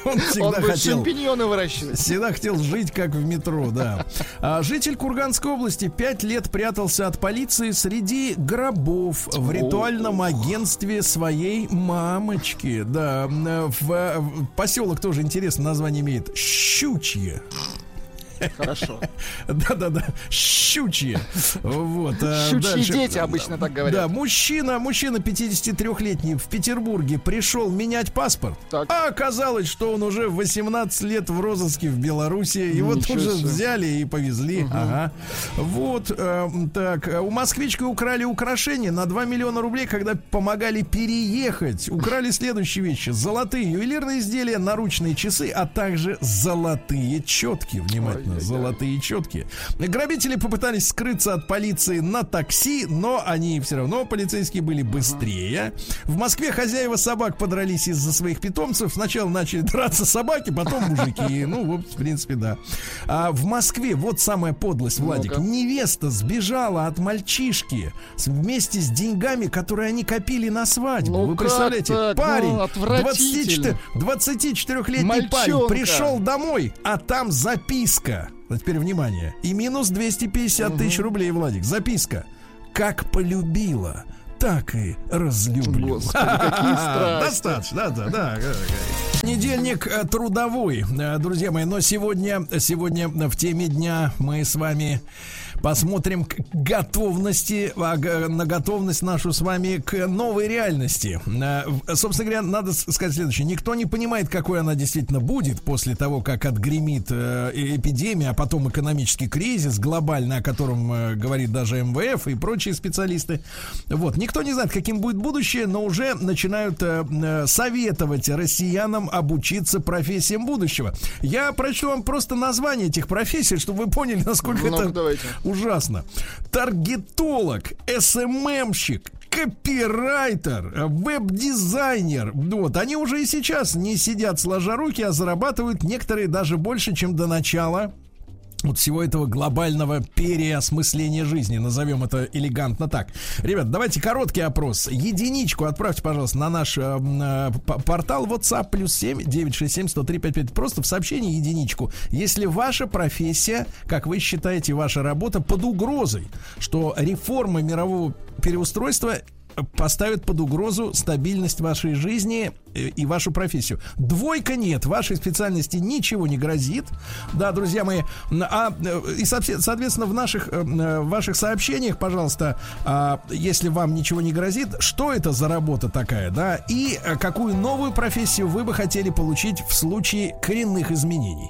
Он всегда хотел шампиньоны выращивать. Всегда хотел жить как в метро, да. А житель Курганской области 5 лет прятался от полиции среди гробов в ритуальном агентстве своей мамочки. Да, в поселок тоже интересное название имеет. Щучье. Хорошо. Да-да-да, щучье. Вот. Щучьи дальше. Дети обычно так говорят. Да, мужчина 53-летний в Петербурге пришел менять паспорт, так. А оказалось, что он уже 18 лет в розыске в Беларуси. Его тут же взяли и повезли. Угу. Ага. Вот. Так, у москвички украли украшения на 2 миллиона рублей, когда помогали переехать. Украли следующие вещи: золотые ювелирные изделия, наручные часы, а также золотые четки. Внимательно. Золотые четки. Грабители попытались скрыться от полиции на такси, но они все равно, полицейские, были быстрее. В Москве хозяева собак подрались из-за своих питомцев. Сначала начали драться собаки, потом мужики. Ну, вот, в принципе, да. А в Москве, вот самая подлость, Владик. Невеста сбежала от мальчишки вместе с деньгами, которые они копили на свадьбу. Ну, вы представляете, так? Парень, ну, 24-летний мальчонка. Парень пришел домой, а там записка. А теперь внимание. И минус 250 тысяч рублей, Владик. Записка. Как полюбила, так и разлюблю. Господи, какие страсти. Достаточно, да. Понедельник трудовой, друзья мои. Но сегодня в теме дня мы с вами посмотрим на готовность нашу с вами к новой реальности. Собственно говоря, надо сказать следующее. Никто не понимает, какой она действительно будет после того, как отгремит эпидемия, а потом экономический кризис глобальный, о котором говорит даже МВФ и прочие специалисты. Вот. Никто не знает, каким будет будущее, но уже начинают советовать россиянам обучиться профессиям будущего. Я прочту вам просто название этих профессий, чтобы вы поняли, насколько это... Ужасно. Таргетолог, СММщик, копирайтер, веб-дизайнер. Вот, они уже и сейчас не сидят сложа руки, а зарабатывают некоторые даже больше, чем до начала вот всего этого глобального переосмысления жизни. Назовем это элегантно так. Ребят, давайте короткий опрос. Единичку отправьте, пожалуйста, на наш портал WhatsApp +7 967 103 55. Просто в сообщении единичку, если ваша профессия, как вы считаете, ваша работа под угрозой, что реформы мирового переустройства поставят под угрозу стабильность вашей жизни и вашу профессию. Двойка нет, вашей специальности ничего не грозит. Да, друзья мои. И, соответственно, в ваших сообщениях, пожалуйста, если вам ничего не грозит, что это за работа такая, да, и какую новую профессию вы бы хотели получить в случае коренных изменений.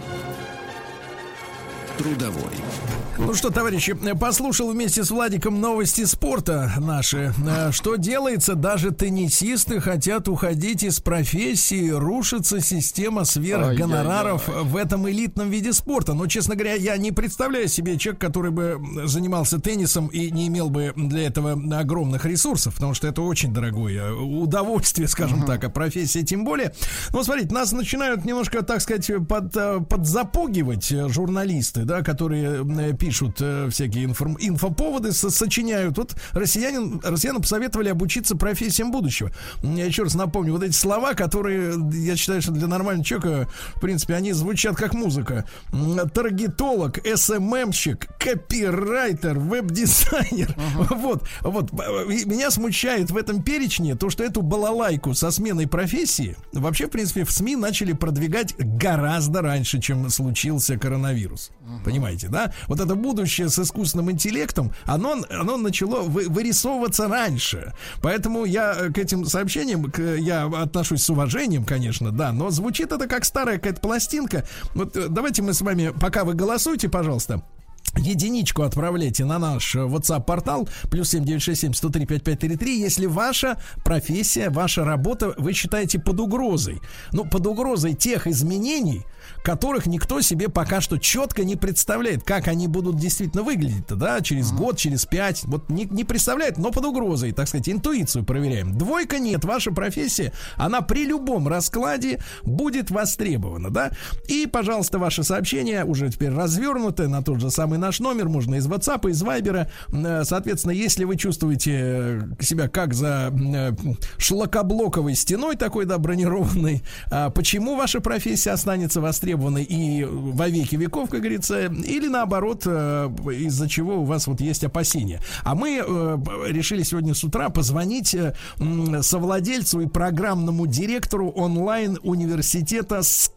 трудовой. Ну что, товарищи, послушал вместе с Владиком новости спорта наши. Что делается? Даже теннисисты хотят уходить из профессии. Рушится система сверхгонораров в этом элитном виде спорта. Но, честно говоря, я не представляю себе человека, который бы занимался теннисом и не имел бы для этого огромных ресурсов, потому что это очень дорогое удовольствие, скажем так, а профессия тем более. Но, смотрите, нас начинают немножко, так сказать, подзапугивать журналисты, да, которые пишут всякие инфоповоды, сочиняют. Вот россиянам посоветовали обучиться профессиям будущего. Я еще раз напомню, вот эти слова, которые, я считаю, что для нормального человека, в принципе, они звучат как музыка. Таргетолог, СММщик, копирайтер, веб-дизайнер. Вот. Меня смущает в этом перечне то, что эту балалайку со сменой профессии вообще, в принципе, в СМИ начали продвигать гораздо раньше, чем случился коронавирус. Понимаете, да? Вот это будущее с искусственным интеллектом, оно начало вырисовываться раньше. Поэтому я к этим сообщениям я отношусь с уважением, конечно, да, но звучит это как старая какая-то пластинка. Вот давайте мы с вами, пока вы голосуете, пожалуйста, единичку отправляйте на наш WhatsApp-портал +7 967 103 5533. Если ваша профессия, ваша работа, вы считаете под угрозой. Ну, под угрозой тех изменений, которых никто себе пока что четко не представляет, как они будут действительно выглядеть-то, да, через год, через 5. Вот не представляет, но под угрозой, так сказать, интуицию проверяем. Двойка нет, ваша профессия, она при любом раскладе будет востребована, да. И, пожалуйста, ваше сообщение уже теперь развернутое на тот же самый наш номер, можно из WhatsApp, из Viber. Соответственно, если вы чувствуете себя как за шлакоблоковой стеной такой, да, бронированной, почему ваша профессия останется востребованной и во веки веков, как говорится, или наоборот, из-за чего у вас вот есть опасения. А мы решили сегодня с утра позвонить совладельцу и программному директору онлайн-университета Skillbox.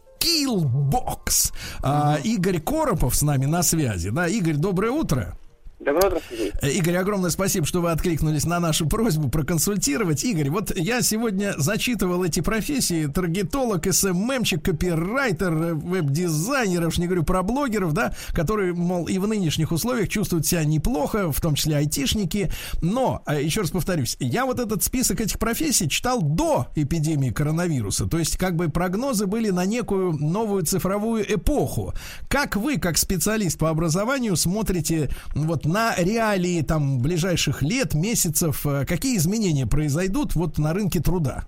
Игорь Коропов с нами на связи. Да, Игорь, доброе утро. Доброе утро, Сергей. Игорь, огромное спасибо, что вы откликнулись на нашу просьбу проконсультировать. Игорь, вот я сегодня зачитывал эти профессии: таргетолог, СММщик, копирайтер, веб-дизайнер, я уж не говорю про блогеров, да, которые, мол, и в нынешних условиях чувствуют себя неплохо, в том числе айтишники. Но, еще раз повторюсь, я вот этот список этих профессий читал до эпидемии коронавируса. То есть, как бы прогнозы были на некую новую цифровую эпоху. Как вы, как специалист по образованию, смотрите вот на реалии там ближайших лет, месяцев, какие изменения произойдут вот на рынке труда?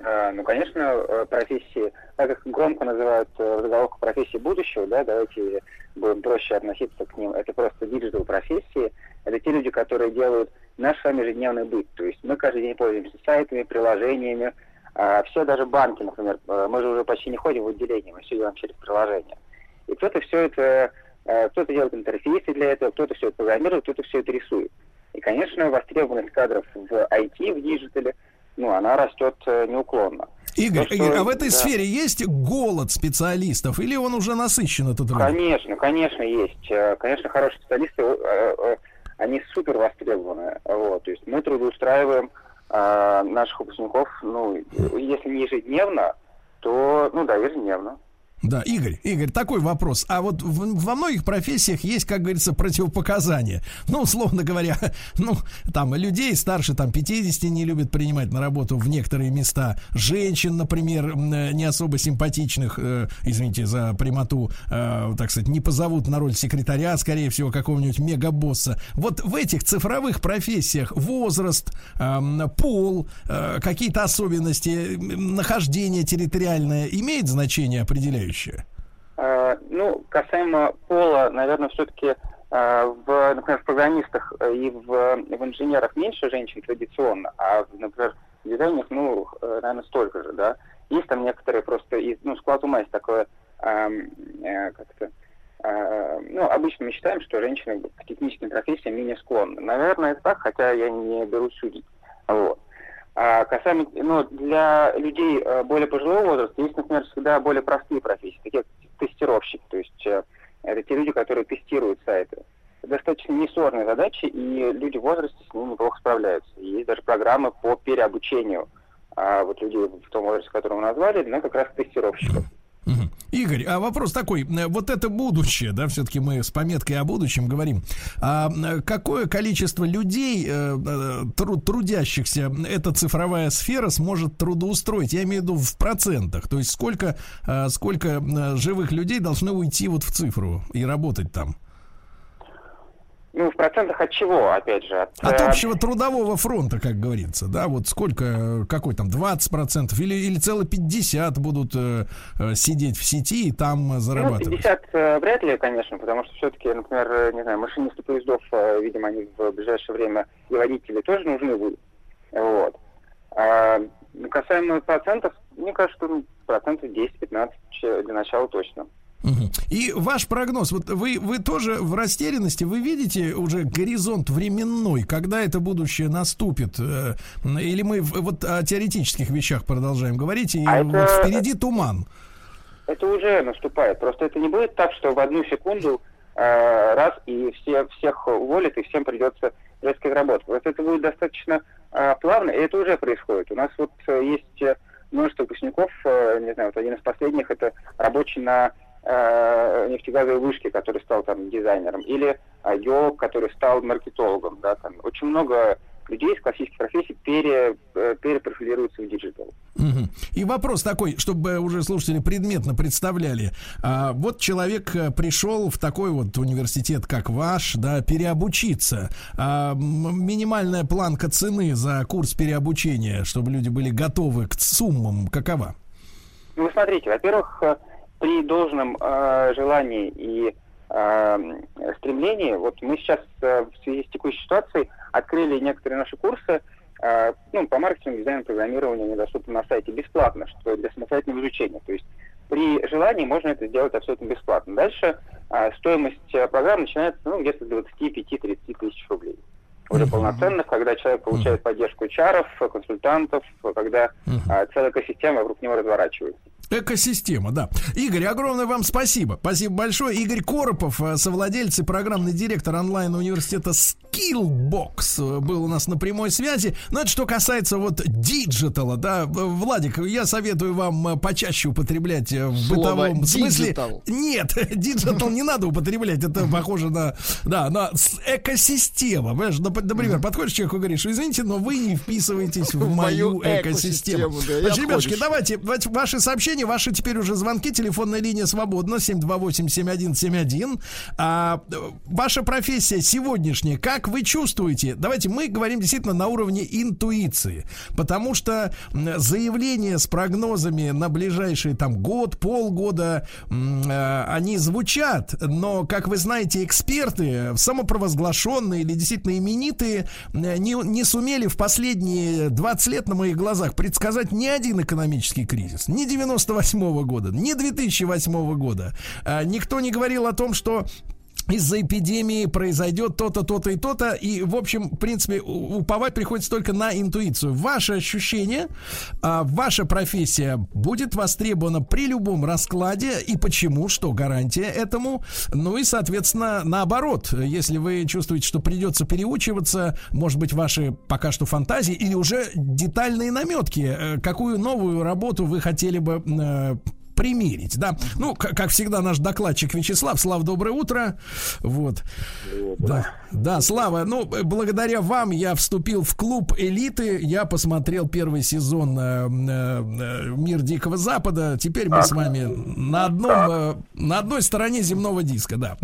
Ну, конечно, профессии, так как громко называют заголовку профессии будущего, да, давайте будем проще относиться к ним. Это просто диджитал профессии. Это те люди, которые делают наш с вами ежедневный быт. То есть мы каждый день пользуемся сайтами, приложениями. Все, даже банки, например. Мы же уже почти не ходим в отделение, мы все делаем через приложение. И кто-то все это... Кто-то делает интерфейсы для этого, кто-то все это программирует, кто-то все это рисует. И, конечно, востребованность кадров в IT, в диджитале, ну, она растет неуклонно. Игорь, то, что... Игорь, а в этой сфере есть голод специалистов, или он уже насыщен, этот рынок? Конечно, есть. Конечно, хорошие специалисты, они супер востребованы. Вот. То есть мы трудоустраиваем наших выпускников, ну, если не ежедневно, то, ну, да, ежедневно. Да, Игорь, такой вопрос. А вот во многих профессиях есть, как говорится, противопоказания. Ну, условно говоря, ну, там, людей старше, там, 50 не любят принимать на работу в некоторые места. Женщин, например, не особо симпатичных, извините за прямоту, так сказать, не позовут на роль секретаря, скорее всего, какого-нибудь мегабосса. Вот в этих цифровых профессиях возраст, пол, какие-то особенности, нахождение территориальное имеет значение определяющее? Ну, касаемо пола, наверное, все-таки, например, в программистах и в инженерах меньше женщин традиционно, а, например, в дизайнерах, ну, наверное, столько же, да. Есть там некоторые просто, ну, склад ума есть такое, ну, обычно мы считаем, что женщины к техническим профессиям менее склонны. Наверное, это так, хотя я не беру судить, вот. А касаемо, ну, для людей более пожилого возраста есть, например, всегда более простые профессии, такие как тестировщик, то есть это те люди, которые тестируют сайты. Достаточно несложные задачи, и люди в возрасте с ними неплохо справляются. Есть даже программы по переобучению вот людей в том возрасте, который мы назвали, но как раз тестировщиков. Угу. Игорь, а вопрос такой, вот это будущее, да, все-таки мы с пометкой о будущем говорим. А какое количество людей, трудящихся, эта цифровая сфера сможет трудоустроить? Я имею в виду в процентах, то есть сколько живых людей должны уйти вот в цифру и работать там? Ну, в процентах от чего, опять же? От общего трудового фронта, как говорится, да? Вот сколько, какой там, 20% или целых 50 будут сидеть в сети и там зарабатывать? Ну, 50 вряд ли, конечно, потому что все-таки, например, не знаю, машинисты поездов, видимо, они в ближайшее время, и водители тоже нужны будут. Вот. А касаемо процентов, мне кажется, что процентов 10-15 для начала точно. И ваш прогноз, вот вы тоже в растерянности, вы видите уже горизонт временной, когда это будущее наступит, или мы вот о теоретических вещах продолжаем говорить, и вот впереди туман? Это уже наступает, просто это не будет так, что в одну секунду раз и всех уволят, и всем придется резко работать. Вот это будет достаточно плавно, и это уже происходит. У нас вот есть множество выпускников, не знаю, вот один из последних, это рабочий на нефтегазовой вышки, который стал там дизайнером, или геолог, который стал маркетологом, да, там очень много людей из классических профессий перепрофилируются в диджитал. Угу. И вопрос такой, чтобы уже слушатели предметно представляли. Вот человек пришел в такой вот университет, как ваш, да, переобучиться. Минимальная планка цены за курс переобучения, чтобы люди были готовы к суммам, какова? Ну, вы смотрите, во-первых, при должном желании и стремлении, вот мы сейчас в связи с текущей ситуацией открыли некоторые наши курсы по маркетингу, дизайну, программированию, они доступны на сайте бесплатно, что для самостоятельного изучения. То есть при желании можно это сделать абсолютно бесплатно. Дальше стоимость программ начинается где-то с 25-30 тысяч рублей. Уже полноценных, когда человек получает поддержку HR, консультантов, когда целая экосистема вокруг него разворачивается. Экосистема, да. Игорь, огромное вам спасибо. Спасибо большое. Игорь Коропов, совладелец и программный директор онлайн-университета Skillbox, был у нас на прямой связи. Но это что касается вот диджитала, да. Владик, я советую вам почаще употреблять в слово бытовом digital смысле. Нет, диджитал не надо употреблять. Это похоже на экосистему. Понимаешь, например, подходишь к человеку и говоришь: извините, но вы не вписываетесь в мою экосистему. Значит, ребятушки, давайте ваши сообщения. Ваши теперь уже звонки, телефонная линия свободна, 728-7171. Ваша профессия сегодняшняя, как вы чувствуете? Давайте мы говорим действительно на уровне интуиции, потому что заявления с прогнозами на ближайшие там год, полгода, они звучат, но, как вы знаете, эксперты, самопровозглашенные или действительно именитые, не сумели в последние 20 лет на моих глазах предсказать ни один экономический кризис, ни 90 98 года, не 2008 года. Никто не говорил о том, что из-за эпидемии произойдет то-то, то-то и то-то. И, в общем, в принципе, уповать приходится только на интуицию. Ваше ощущение, ваша профессия будет востребована при любом раскладе. И почему? Что гарантия этому? Ну и, соответственно, наоборот. Если вы чувствуете, что придется переучиваться, может быть, ваши пока что фантазии или уже детальные наметки, какую новую работу вы хотели бы примерить, да. Ну, как всегда, наш докладчик Вячеслав. Слав, доброе утро. Вот. Да, Слава, благодаря вам я вступил в клуб элиты. Я посмотрел первый сезон «Мир Дикого Запада». Теперь мы с вами на одной стороне земного диска, да.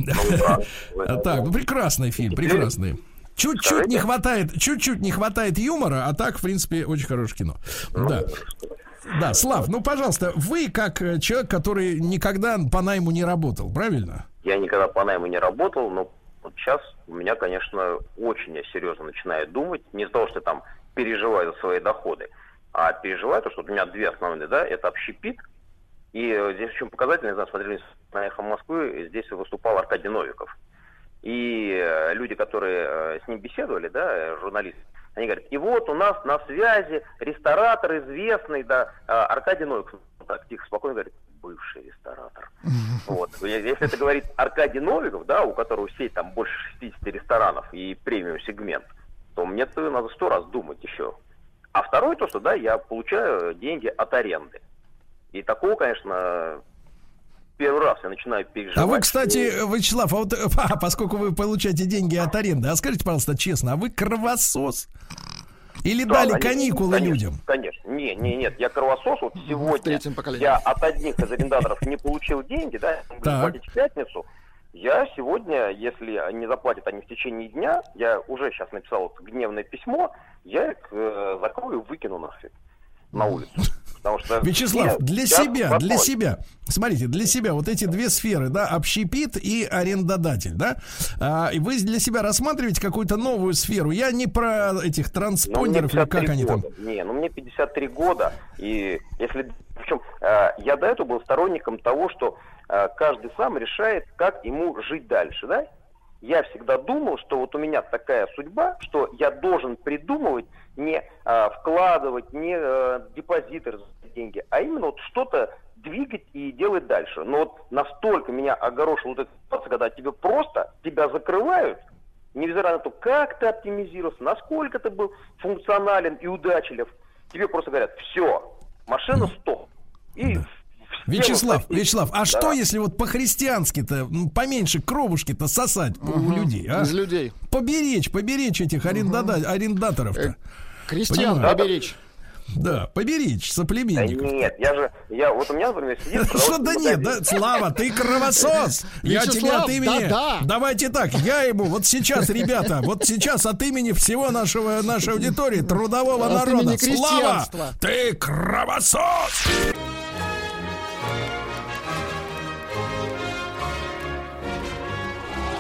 Так, прекрасный фильм, прекрасный. Чуть-чуть не хватает юмора, а так, в принципе, очень хорошее кино. Да. Да, Слав, пожалуйста, вы как человек, который никогда по найму не работал, правильно? Я никогда по найму не работал, но вот сейчас у меня, конечно, очень серьезно начинает думать. Не из-за того, что я там переживаю за свои доходы, а переживаю то, что у меня две основные, да, это общепит. И здесь очень показательно, не знаю, смотрели на «Эхо Москвы», здесь выступал Аркадий Новиков. И люди, которые с ним беседовали, да, журналисты, они говорят: и вот у нас на связи ресторатор известный, да, Аркадий Новиков. Так тихо, спокойно говорит: бывший ресторатор. Вот. Если это говорит Аркадий Новиков, да, у которого сеть там больше 60 ресторанов и премиум-сегмент, то мне-то надо 100 раз думать еще. А второе то, что, да, я получаю деньги от аренды. И такого, конечно, первый раз я начинаю переживать. А вы, кстати, Вячеслав, а вот, поскольку вы получаете деньги от аренды, а скажите, пожалуйста, честно, а вы кровосос? Или да, дали каникулы людям? Конечно. Нет, я кровосос. Вот сегодня я от одних из арендаторов не получил деньги, да, платить в пятницу. Я сегодня, если не заплатят они в течение дня, я уже сейчас написал вот гневное письмо, я их закрою и выкину нафиг на улицу. Что, Вячеслав, для себя, смотрите, для себя вот эти две сферы, да, общепит и арендодатель, да, и вы для себя рассматриваете какую-то новую сферу. Я не про этих транспондеров, или как они там. Не, мне 53 года, и если, причем, я до этого был сторонником того, что каждый сам решает, как ему жить дальше, да. Я всегда думал, что вот у меня такая судьба, что я должен придумывать, не вкладывать, не депозиты, деньги, а именно вот что-то двигать и делать дальше. Но вот настолько меня огорошила вот эта ситуация, когда тебя закрывают, невзирая на то, как ты оптимизировался, насколько ты был функционален и удачлив, тебе просто говорят: все, машина стоп. И Вячеслав, а что если вот по-христиански-то поменьше кровушки-то сосать у людей? А? Из людей. Поберечь этих арендаторов-то. Крестьян поберечь. Да, поберечь соплеменников. Да нет, вот у меня, например, сидит... Что да нет, да, Слава, ты кровосос. Я тебя от имени... Давайте так, я ему вот сейчас от имени всего нашей аудитории, трудового народа. Слава, ты кровосос!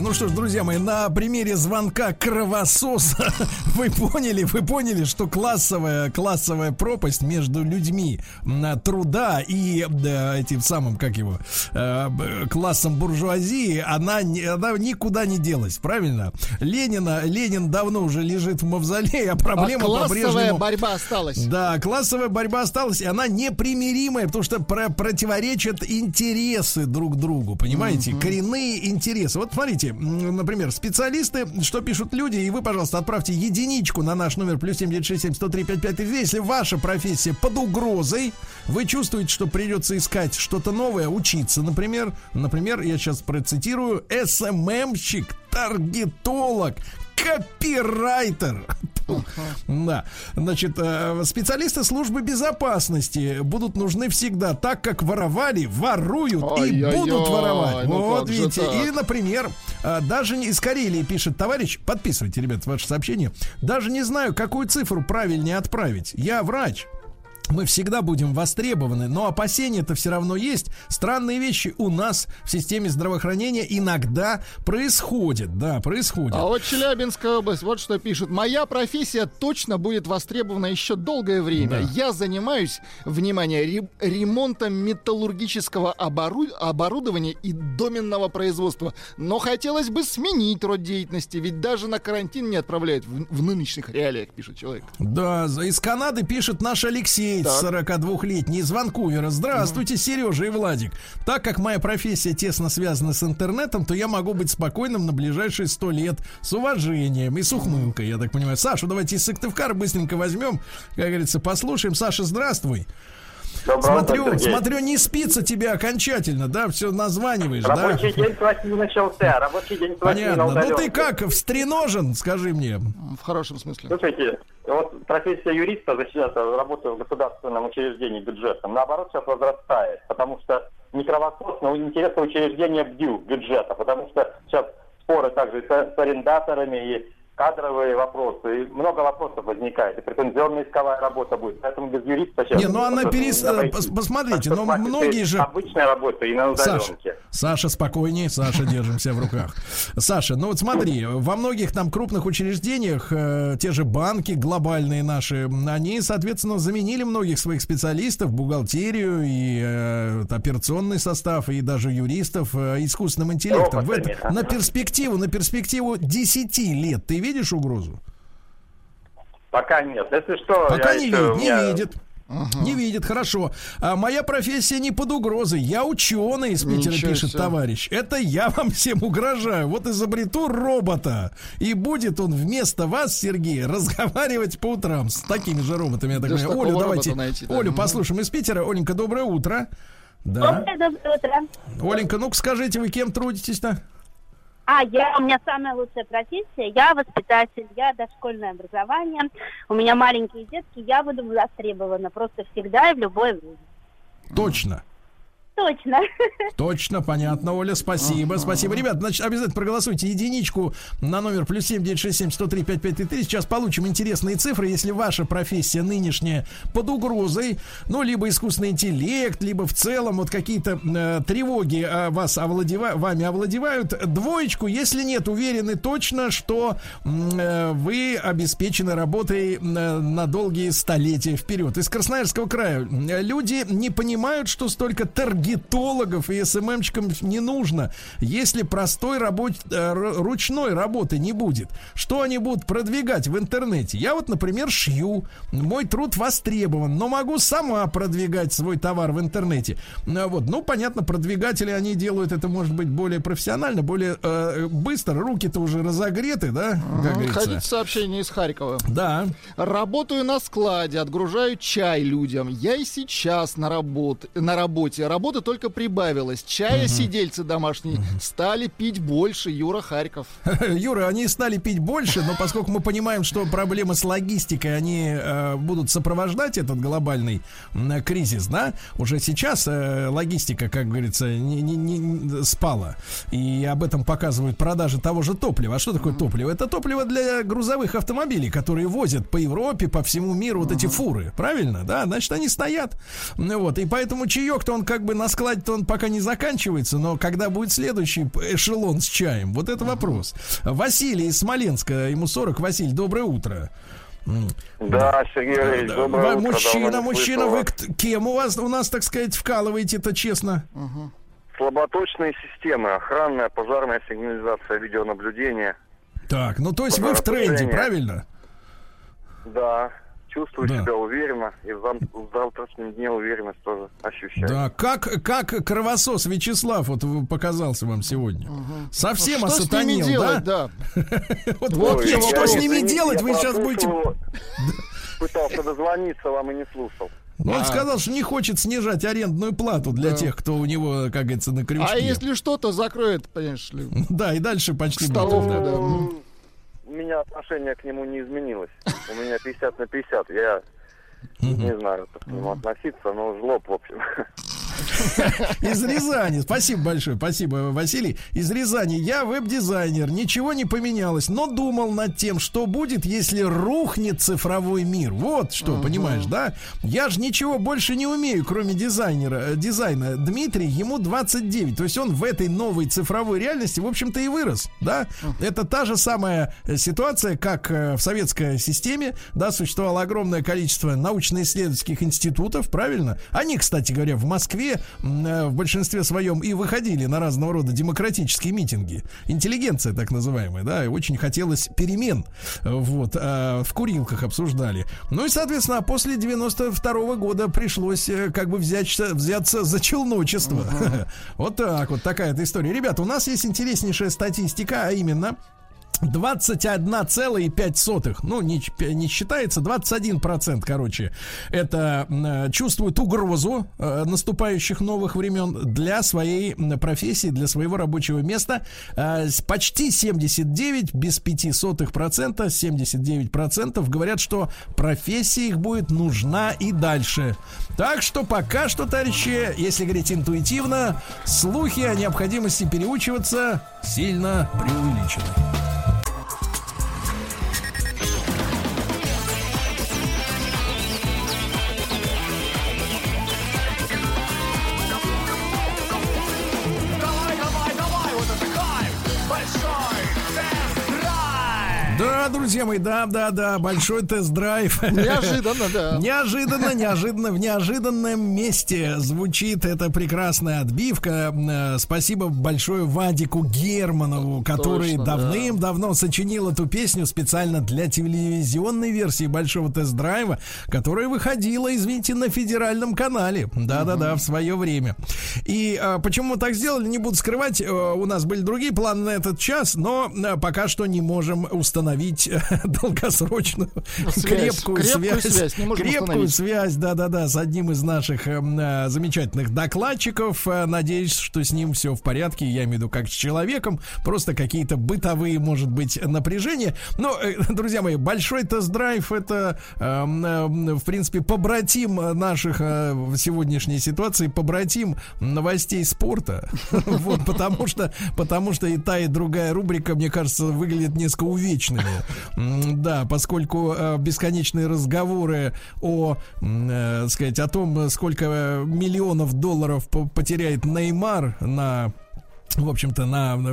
Ну что ж, друзья мои, на примере звонка кровососа вы поняли, что классовая пропасть между людьми труда и этим самым, классом буржуазии, она никуда не делась, правильно? Ленин давно уже лежит в мавзолее, а проблема по-прежнему... классовая борьба осталась. Да, классовая борьба осталась, и она непримиримая, потому что противоречат интересы друг другу, понимаете? Коренные интересы. Вот смотрите, например, специалисты, что пишут люди, и вы, пожалуйста, отправьте единичку на наш номер +7 967 103 5533. Если ваша профессия под угрозой, вы чувствуете, что придется искать что-то новое, учиться, например, я сейчас процитирую: СММщик, таргетолог, копирайтер. Да. Значит, специалисты службы безопасности будут нужны всегда, так как воровали, воруют и будут воровать. Вот видите. Или, например, даже из Карелии пишет товарищ, подписывайте, ребят, ваше сообщение. Даже не знаю, какую цифру правильнее отправить. Я врач. Мы всегда будем востребованы, но опасения-то все равно есть. Странные вещи у нас в системе здравоохранения иногда происходят. Да, происходят. А вот Челябинская область, вот что пишут. Моя профессия точно будет востребована еще долгое время. Да. Я занимаюсь, внимание, ремонтом металлургического оборудования и доменного производства. Но хотелось бы сменить род деятельности, ведь даже на карантин не отправляют в нынешних реалиях, пишет человек. Да, из Канады пишет наш Алексей, 42-летний из Ванкувера. Здравствуйте, Сережа и Владик. Так как моя профессия тесно связана с интернетом, то я могу быть спокойным на ближайшие 100 лет. С уважением и с ухмылкой, я так понимаю. Сашу давайте из Сыктывкара быстренько возьмем. Как говорится, послушаем. Саша, здравствуй. Смотрю, не спится тебя окончательно, да, все названиваешь, рабочий день с 8 начался, Понятно. Ну ты как, встреножен, скажи мне? В хорошем смысле. Слушайте, вот профессия юриста, защищает работу в государственном учреждении бюджетом, наоборот, сейчас возрастает, потому что не кровосос, но интересы учреждения бюджета, потому что сейчас споры также с арендаторами и кадровые вопросы, и много вопросов возникает, и претензионная исковая работа будет, поэтому без юриста сейчас... Посмотрите, но многие же... Обычная работа и на удаленке. Саша, спокойнее, Саша, держимся в руках. Саша, ну вот смотри, во многих там крупных учреждениях, те же банки глобальные наши, они, соответственно, заменили многих своих специалистов, бухгалтерию и операционный состав, и даже юристов искусственным интеллектом. На перспективу 10 лет ты видишь угрозу? Пока нет. Если что, пока я не видит. Ага. Не видит, хорошо. А моя профессия не под угрозой. Я ученый, из Питера пишет товарищ. Это я вам всем угрожаю. Вот изобрету робота. И будет он вместо вас, Сергей, разговаривать по утрам с такими же роботами. Я так понимаю. Олю, давайте. Найти, да? Олю послушаем из Питера. Оленька, доброе утро. Да. Доброе утро. Оленька, ну-ка скажите, вы кем трудитесь-то? У меня самая лучшая профессия, я воспитатель, я дошкольное образование, у меня маленькие детки, я буду востребована просто всегда и в любое время. Точно. Точно. Точно, понятно, Оля, спасибо, спасибо. Ребят, значит, обязательно проголосуйте единичку на номер +7 967 103 5533. Сейчас получим интересные цифры, если ваша профессия нынешняя под угрозой, ну, либо искусственный интеллект, либо в целом вот какие-то тревоги вас овладевают. Двоечку, если нет, уверены точно, что вы обеспечены работой на долгие столетия вперед. Из Красноярского края люди не понимают, что столько таргетологов и СММщикам не нужно, если простой ручной работы не будет. Что они будут продвигать в интернете? Я вот, например, шью. Мой труд востребован, но могу сама продвигать свой товар в интернете. Вот. Ну, понятно, продвигатели, они делают это, может быть, более профессионально, более быстро. Руки-то уже разогреты, да? Хотите сообщение из Харькова? Да. Работаю на складе, отгружаю чай людям. Я и сейчас на работе. Работа только прибавилась. Чая сидельцы домашние стали пить больше. Юра, Харьков. Юра, они стали пить больше, но поскольку мы понимаем, что проблемы с логистикой, они будут сопровождать этот глобальный кризис, да? Уже сейчас логистика, как говорится, не спала. И об этом показывают продажи того же топлива. А что такое топливо? Это топливо для грузовых автомобилей, которые возят по Европе, по всему миру вот эти фуры. Правильно, да? Значит, они стоят. Вот. И поэтому чаек-то он как бы на складе-то он пока не заканчивается, но когда будет следующий эшелон с чаем, вот это вопрос. Василий из Смоленска, ему 40. Василий, доброе утро. Да, Сергей Валерьевич, доброе утро. Мужчина, вы кем у нас, так сказать, вкалываете-то, честно? Слаботочные системы, охранная, пожарная сигнализация, видеонаблюдение. Так, ну то есть вы в тренде, правильно? Да. Чувствую себя уверенно, и в завтрашнем дне уверенность тоже ощущаю. Да, как кровосос Вячеслав вот показался вам сегодня. Совсем осатанил, да? Вот что с ними делать, вы сейчас будете... Пытался дозвониться вам и не слушал. Но он сказал, что не хочет снижать арендную плату для тех, кто у него, как говорится, на крючке. А если что-то закроет, понимаешь ли... Да, и дальше почти готов, да. У меня отношение к нему не изменилось. У меня 50/50. Я не знаю, как к нему относиться, но жлоб, в общем. Из Рязани. Спасибо большое. Спасибо, Василий. Из Рязани. Я веб-дизайнер. Ничего не поменялось, но думал над тем, что будет, если рухнет цифровой мир. Вот что, понимаешь, да? Я же ничего больше не умею, кроме дизайна. Дмитрий, ему 29. То есть он в этой новой цифровой реальности, в общем-то, и вырос, да? Это та же самая ситуация, как в советской системе, да, существовало огромное количество научно-исследовательских институтов, правильно? Они, кстати говоря, в Москве в большинстве своем и выходили на разного рода демократические митинги. Интеллигенция, так называемая, да, и очень хотелось перемен. Вот, в курилках обсуждали. Ну и, соответственно, после 92-го года пришлось как бы взяться за челночество. Вот так вот, такая-то история. Ребята, у нас есть интереснейшая статистика, а именно... 21,5, ну, не считается, 21%, короче, это чувствует угрозу наступающих новых времен для своей профессии, для своего рабочего места. Почти 79,05%, 79% говорят, что профессия их будет нужна и дальше. Так что пока что, товарищи, если говорить интуитивно, слухи о необходимости переучиваться сильно преувеличены. Да, друзья мои, да, большой тест-драйв. Неожиданно, да. Неожиданно, в неожиданном месте звучит эта прекрасная отбивка. Спасибо большое Вадику Германову, который давным-давно сочинил эту песню специально для телевизионной версии большого тест-драйва, которая выходила, извините, на федеральном канале. Да, в свое время. И почему мы так сделали, не буду скрывать. У нас были другие планы на этот час, но пока что не можем установить долгосрочную крепкую связь, да, с одним из наших замечательных докладчиков. Надеюсь, что с ним все в порядке. Я имею в виду как с человеком. Просто какие-то бытовые, может быть, напряжения. Но, друзья мои, большой тест-драйв — это, в принципе, побратим наших в сегодняшней ситуации, побратим новостей спорта. Вот, потому что и та, и другая рубрика, мне кажется, выглядит несколько увечными. Да, поскольку бесконечные разговоры о том, сколько миллионов долларов потеряет Неймар на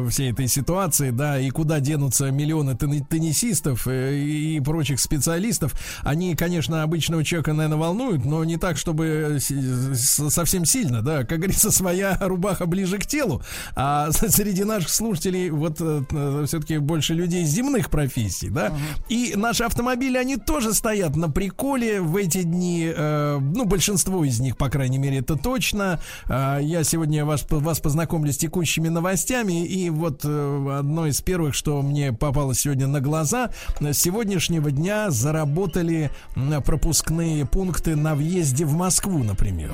всей этой ситуации, да, и куда денутся миллионы теннисистов и прочих специалистов, они, конечно, обычного человека, наверное, волнуют, но не так, чтобы совсем сильно, да, как говорится, своя рубаха ближе к телу, а среди наших слушателей все-таки больше людей земных профессий, да, и наши автомобили, они тоже стоят на приколе в эти дни, большинство из них, по крайней мере, это точно. Я сегодня вас познакомлю с текущими новостями, и вот одно из первых, что мне попалось сегодня на глаза: с сегодняшнего дня заработали пропускные пункты на въезде в Москву, например.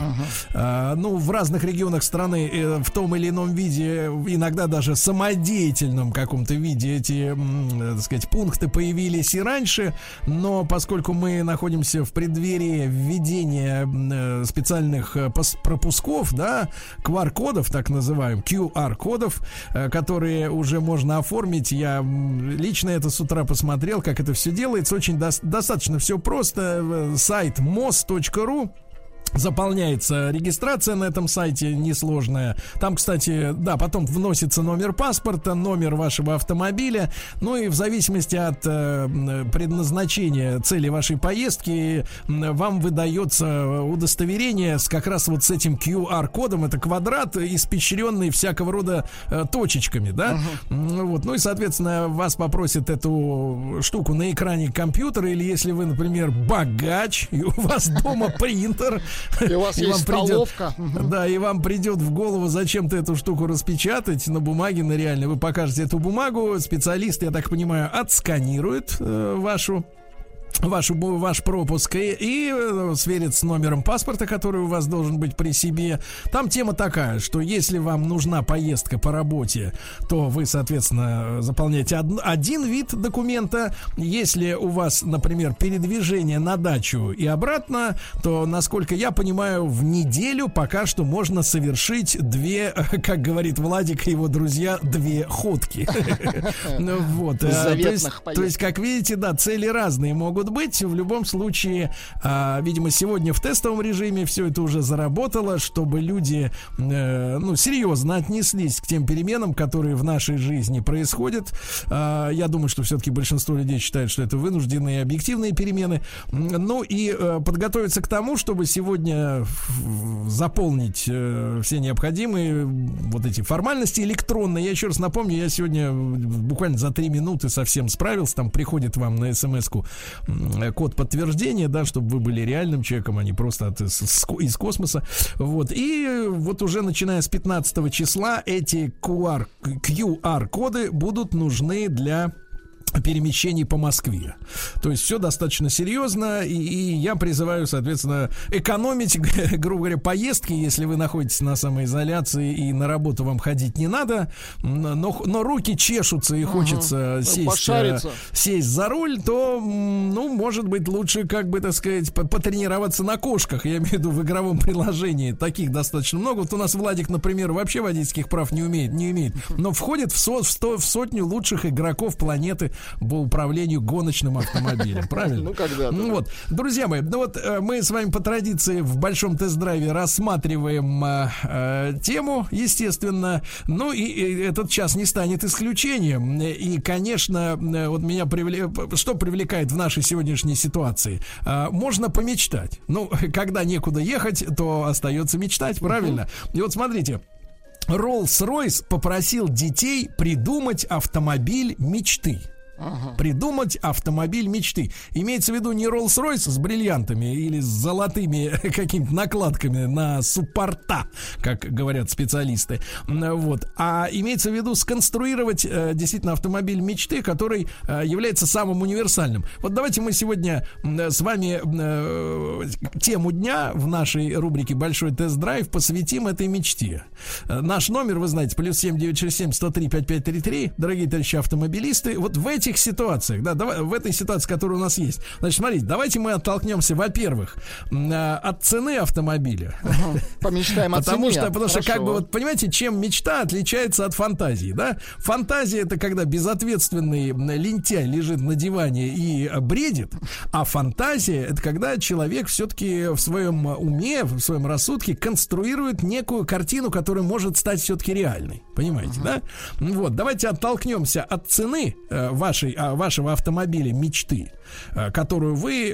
В разных регионах страны в том или ином виде, иногда даже самодеятельном каком-то виде, эти, пункты появились и раньше, но поскольку мы находимся в преддверии введения специальных пропусков, да, QR-кодов, так называемых, QR-кодов, которые уже можно оформить. Я лично это с утра посмотрел, как это все делается. Очень достаточно все просто. Сайт Mos.ru. Заполняется регистрация на этом сайте, несложная. Там, кстати, да, потом вносится номер паспорта, номер вашего автомобиля. Ну и в зависимости от предназначения, цели вашей поездки, вам выдается удостоверение с как раз вот с этим QR-кодом. Это квадрат, испещренный всякого рода точечками, да? Вот. Ну и, соответственно, вас попросят эту штуку на экране компьютера. Или если вы, например, богач, и у вас дома принтер, и у вас есть столовка. Да, и вам придет в голову зачем-то эту штуку распечатать на бумаге, на реальной. Вы покажете эту бумагу, специалист, я так понимаю, отсканирует ваш пропуск и сверит с номером паспорта, который у вас должен быть при себе. Там тема такая, что если вам нужна поездка по работе, то вы, соответственно, заполняете один вид документа. Если у вас, например, передвижение на дачу и обратно, то, насколько я понимаю, в неделю пока что можно совершить две, как говорит Владик и его друзья, две ходки. То есть, как видите, да, цели разные могут быть. В любом случае, видимо, сегодня в тестовом режиме все это уже заработало, чтобы люди серьезно отнеслись к тем переменам, которые в нашей жизни происходят. Я думаю, что все-таки большинство людей считает, что это вынужденные и объективные перемены. Ну и подготовиться к тому, чтобы сегодня заполнить все необходимые вот эти формальности электронные. Я еще раз напомню, я сегодня буквально за 3 минуты совсем справился. Там приходит вам на смс-ку код подтверждения, да, чтобы вы были реальным человеком, а не просто из космоса. Вот. И вот уже начиная с 15 числа эти QR-коды будут нужны для перемещений по Москве. То есть все достаточно серьезно, и я призываю, соответственно, экономить, грубо говоря, поездки, если вы находитесь на самоизоляции и на работу вам ходить не надо, но руки чешутся и хочется сесть за руль, то, может быть, лучше, потренироваться на кошках, я имею в виду в игровом приложении. Таких достаточно много. Вот у нас Владик, например, вообще водительских прав не имеет, но входит в сотню лучших игроков планеты по управлению гоночным автомобилем. Правильно? Ну, когда-то. Ну, вот. Друзья мои, ну вот мы с вами по традиции в большом тест-драйве рассматриваем тему, естественно. Ну, и этот час не станет исключением. И, конечно, вот меня что привлекает в нашей сегодняшней ситуации? Можно помечтать. Ну, когда некуда ехать, то остается мечтать, правильно? И вот смотрите. Rolls-Royce попросил детей придумать автомобиль мечты. Придумать автомобиль мечты. Имеется в виду не Rolls-Royce с бриллиантами или с золотыми какими-то накладками на суппорта, как говорят специалисты. Вот. А имеется в виду сконструировать действительно автомобиль мечты, который является самым универсальным. Вот давайте мы сегодня с вами тему дня в нашей рубрике «Большой тест-драйв» посвятим этой мечте. Наш номер, вы знаете, +7 967 103 5533. Дорогие товарищи автомобилисты, вот в этих ситуациях, да, в этой ситуации, которая у нас есть. Значит, смотрите, давайте мы оттолкнемся, во-первых, от цены автомобиля. Помечтаем о цене. Потому что, как бы, вот, понимаете, чем мечта отличается от фантазии, да? Фантазия — это когда безответственный лентяй лежит на диване и бредит, а фантазия — это когда человек все-таки в своем уме, в своем рассудке конструирует некую картину, которая может стать все-таки реальной. Понимаете, да? Вот, давайте оттолкнемся от цены вашего автомобиля мечты, которую вы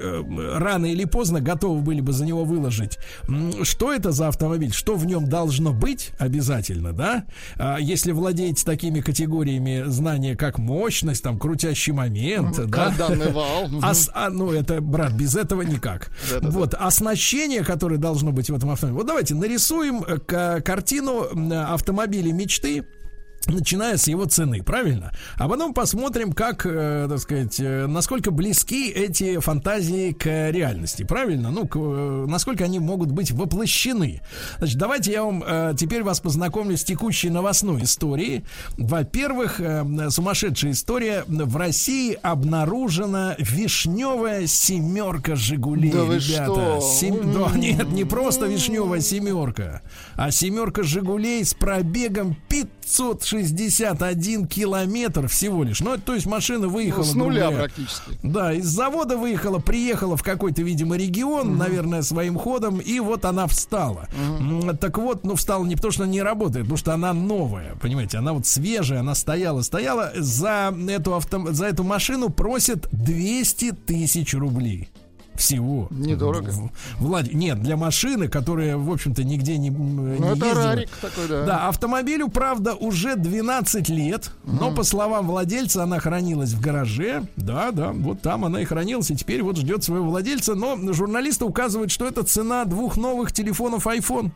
рано или поздно готовы были бы за него выложить. Что это за автомобиль? Что в нем должно быть обязательно, да? Если владеете такими категориями знания, как мощность, там, крутящий момент, да? Ну, это, брат, без этого никак. Вот, оснащение, которое должно быть в этом автомобиле. Вот давайте нарисуем картину автомобиля мечты, начиная с его цены, правильно? А потом посмотрим, как, так сказать, насколько близки эти фантазии к реальности, правильно? Ну, насколько они могут быть воплощены. Значит, давайте я теперь вас познакомлю с текущей новостной историей. Во-первых, сумасшедшая история. В России обнаружена вишневая семерка «Жигулей». Да вы ребята, что? Да, нет, не просто вишневая семерка, а семерка «Жигулей» с пробегом 561 километр всего лишь. Ну, то есть машина выехала... Ну, с нуля практически. Да, из завода выехала, приехала в какой-то, видимо, регион, наверное, своим ходом, и вот она встала. Так вот, ну, встала не потому, что она не работает, потому что она новая, понимаете, она вот свежая, она стояла. За эту машину просят 200 тысяч рублей. Всего. Недорого. Владик, нет, для машины, которая, в общем-то, нигде не ездила. Это рарик такой, да. Да, автомобилю, правда, уже 12 лет, но, по словам владельца, она хранилась в гараже. Да, да, вот там она и хранилась, и теперь вот ждет своего владельца. Но журналисты указывают, что это цена двух новых телефонов iPhone.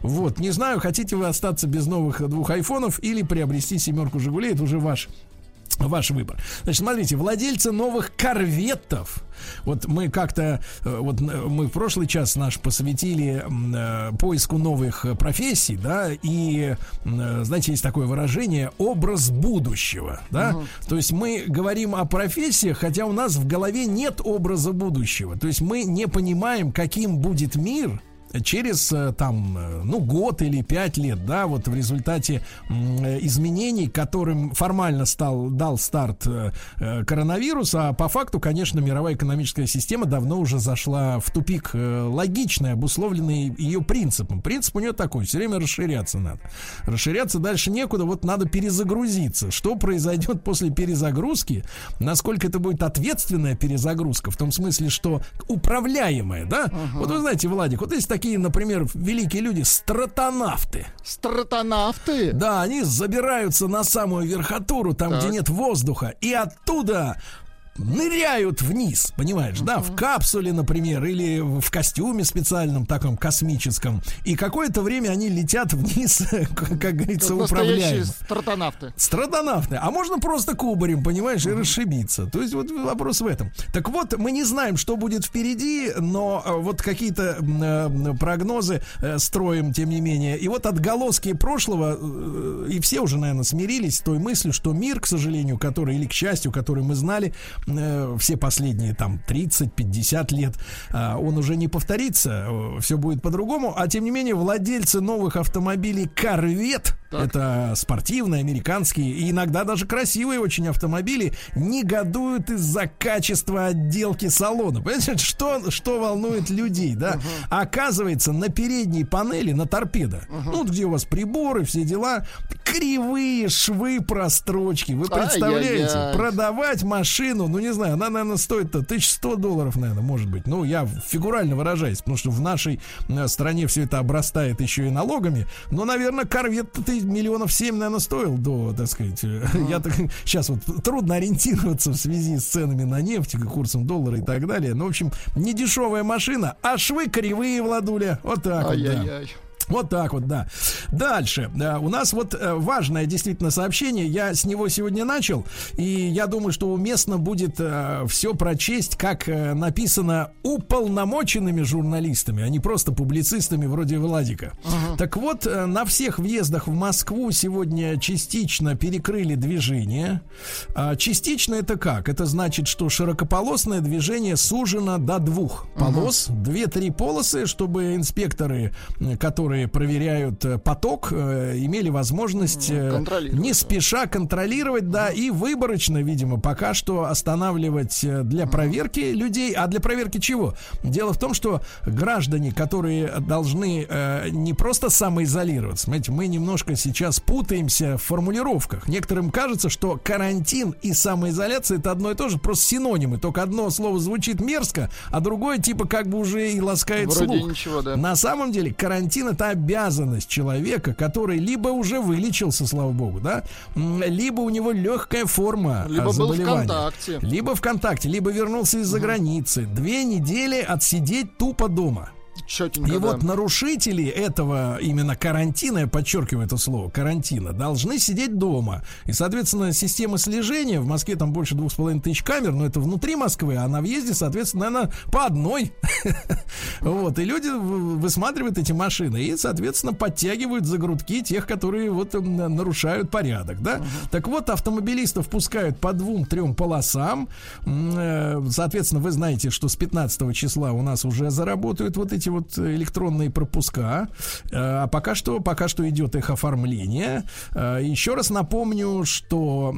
Вот, не знаю, хотите вы остаться без новых двух айфонов или приобрести семерку «Жигулей», это уже ваш выбор. Значит, смотрите, владельцы новых корветтов. Вот мы как-то, вот мы в прошлый час наш посвятили поиску новых профессий, да, и, знаете, есть такое выражение «образ будущего», да, то есть мы говорим о профессиях, хотя у нас в голове нет образа будущего, то есть мы не понимаем, каким будет мир через там, ну, год или 5 лет, да, вот в результате изменений, которым формально дал старт коронавирус, а по факту, конечно, мировая экономическая система давно уже зашла в тупик, логичный, обусловленный ее принципом. Принцип у нее такой: все время расширяться надо. Расширяться дальше некуда, вот надо перезагрузиться. Что произойдет после перезагрузки? Насколько это будет ответственная перезагрузка, в том смысле, что управляемая, да? Вот вы знаете, Владик, вот есть такие, например, великие люди — стратонавты. Стратонавты? Да, они забираются на самую верхотуру, там, где нет воздуха, и оттуда ныряют вниз, понимаешь, да, в капсуле, например, или в костюме специальном, таком космическом, и какое-то время они летят вниз, как говорится, управляем. Стратонавты. Стратонавты. А можно просто кубарем, понимаешь, и расшибиться. То есть вот вопрос в этом. Так вот, мы не знаем, что будет впереди, но вот какие-то прогнозы строим, тем не менее. И вот отголоски прошлого, и все уже, наверное, смирились с той мыслью, что мир, к сожалению, который, или к счастью, который мы знали, все последние там 30-50 лет он уже не повторится, все будет по-другому. А тем не менее, владельцы новых автомобилей Corvette, это спортивные, американские и иногда даже красивые очень автомобили, негодуют из-за качества отделки салона. Понимаете, что волнует людей, да? Оказывается, на передней панели, на торпедо, ну, где у вас приборы, все дела, кривые швы прострочки. Вы представляете, продавать машину, ну, не знаю, она, наверное, стоит-то $1100, наверное, может быть. Ну, я фигурально выражаюсь, потому что в нашей стране все это обрастает еще и налогами. Но, наверное, Corvette-то ты $7 миллионов, наверное, стоил до, так сказать. Я так сейчас вот трудно ориентироваться в связи с ценами на нефть, курсом доллара и так далее. Ну, в общем, не дешевая машина, а швы кривые, Владуля. Вот так вот, да. Вот так вот, да. Дальше. У нас вот важное действительно сообщение. Я с него сегодня начал. И я думаю, что уместно будет все прочесть, как написано уполномоченными журналистами, а не просто публицистами вроде Владика. Так вот, на всех въездах в Москву сегодня частично перекрыли движение. Частично это как? Это значит, что широкополосное движение сужено до 2 полос. 2-3 полосы, чтобы инспекторы, которые проверяют поток, имели возможность не спеша контролировать, да, и выборочно, видимо, пока что останавливать для проверки людей. А для проверки чего? Дело в том, что граждане, которые должны не просто самоизолироваться, смотрите, мы немножко сейчас путаемся в формулировках. Некоторым кажется, что карантин и самоизоляция — это одно и то же, просто синонимы. Только одно слово звучит мерзко, а другое типа как бы уже и ласкает вроде слух. Ничего, да. На самом деле карантин — это обязанность человека, который либо уже вылечился, слава богу, да, либо у него легкая форма заболевания, либо в контакте, либо вернулся из-за границы. 2 недели отсидеть тупо дома. Чётенько, и вот нарушители этого именно карантина, я подчеркиваю это слово, карантина, должны сидеть дома. И, соответственно, система слежения, в Москве там больше 2500 камер, но это внутри Москвы, а на въезде, соответственно, наверное, по одной. Вот, и люди высматривают эти машины и, соответственно, подтягивают за грудки тех, которые вот нарушают порядок, да. Так вот, автомобилистов пускают по 2-3 полосам. Соответственно, вы знаете, что с 15 числа у нас уже заработают вот эти вот электронные пропуска. А пока что идет их оформление. Еще раз напомню, что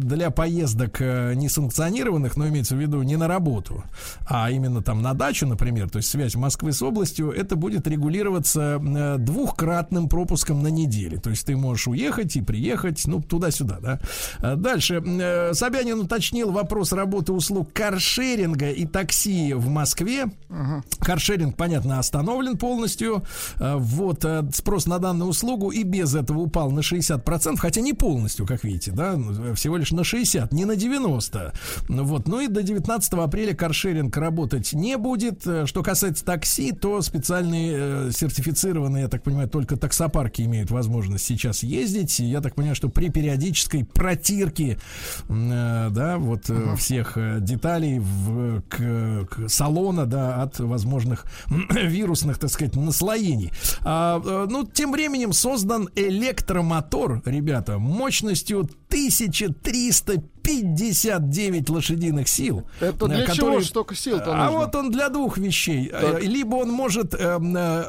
для поездок несанкционированных, но имеется в виду не на работу, а именно там на дачу, например, то есть связь Москвы с областью, это будет регулироваться 2-кратным пропуском на неделю. То есть ты можешь уехать и приехать, ну, туда-сюда, да. Дальше. Собянин уточнил вопрос работы услуг каршеринга и такси в Москве. Каршеринг, понятно, остановлен полностью. Вот, спрос на данную услугу и без этого упал на 60%, хотя не полностью, как видите, да, всего лишь на 60, не на 90. Вот, ну и до 19 апреля каршеринг работать не будет. Что касается такси, то специальные сертифицированные, я так понимаю, только таксопарки имеют возможность сейчас ездить. Я так понимаю, что при периодической протирке, да, вот всех деталей к салона, да, от возможных вирусных, так сказать, наслоений. Ну, тем временем создан электромотор, ребята, мощностью 1359 лошадиных сил. Это для чего столько сил-то нужно? А вот он для 2 вещей. Так. Либо он может катать на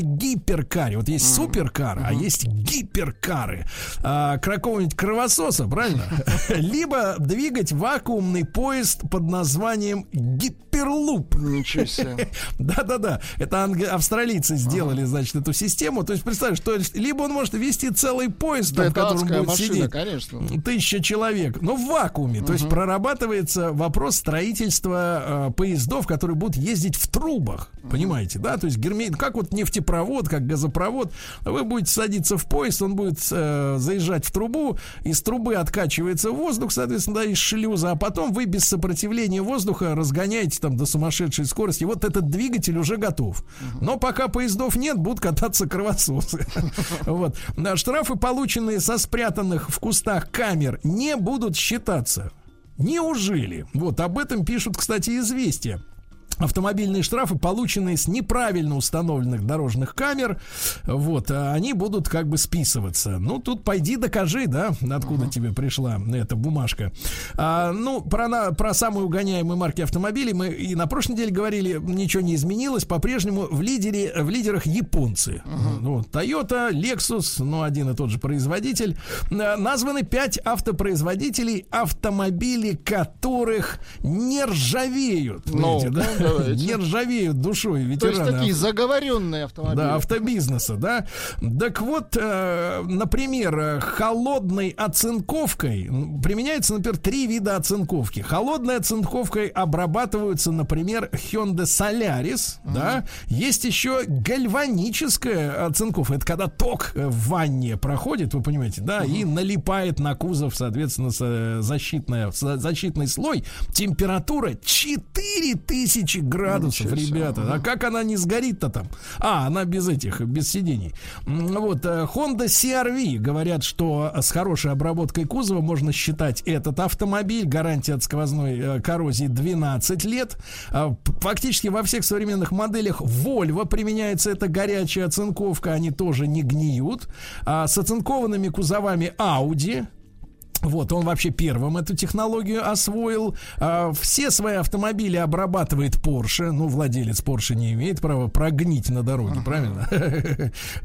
гиперкаре. Вот есть суперкар, а есть гиперкары. Какого-нибудь кровососа, правильно? Либо двигать вакуумный поезд под названием гиперлуп. Ничего себе. Да-да-да. Это австралийцы сделали, значит, эту систему. То есть, представь, что либо он может вести целый поезд, в котором будет машина, сидеть, конечно, 1000 человек, но в вакууме. То есть прорабатывается вопрос строительства поездов, которые будут ездить в трубах. Понимаете, да? То есть как вот нефтепровод, как газопровод. Вы будете садиться в поезд, он будет заезжать в трубу, из трубы откачивается воздух, соответственно, да, из шлюза, а потом вы без сопротивления воздуха разгоняете там до сумасшедшей скорости. Вот этот двигатель уже готов. Но пока поездов нет, будут кататься кровососы. Вот. Штрафы, полученные со спрятанных в кустах камер, не будут считаться. Неужели? Вот об этом пишут, кстати, «Известия». Автомобильные штрафы, полученные с неправильно установленных дорожных камер, вот, они будут как бы списываться. Ну, тут пойди докажи, да, откуда тебе пришла эта бумажка. Ну, про самые угоняемые марки автомобилей мы и на прошлой неделе говорили, ничего не изменилось. По-прежнему в лидерах японцы. Вот, Toyota, Lexus, ну, один и тот же производитель. Названы 5 автопроизводителей, автомобили которых не ржавеют. Видите, да? Не ржавеют душой ветерана. То есть такие заговоренные автомобили. Да, автобизнеса, да. Так вот, например, холодной оцинковкой применяются, например, 3 вида оцинковки. Холодной оцинковкой обрабатываются, например, Hyundai Solaris, да. Есть еще гальваническая оцинковка. Это когда ток в ванне проходит, вы понимаете, да, и налипает на кузов, соответственно, защитный слой. Температура 4000 градусов, ребята. А как она не сгорит-то там? А, она без сидений. Вот, Honda CR-V. Говорят, что с хорошей обработкой кузова можно считать этот автомобиль. Гарантия от сквозной коррозии 12 лет. Фактически во всех современных моделях Volvo применяется эта горячая оцинковка. Они тоже не гниют. С оцинкованными кузовами Audi. Вот, он вообще первым эту технологию освоил. Все свои автомобили обрабатывает Porsche. Ну, владелец Porsche не имеет права прогнить на дороге, правильно?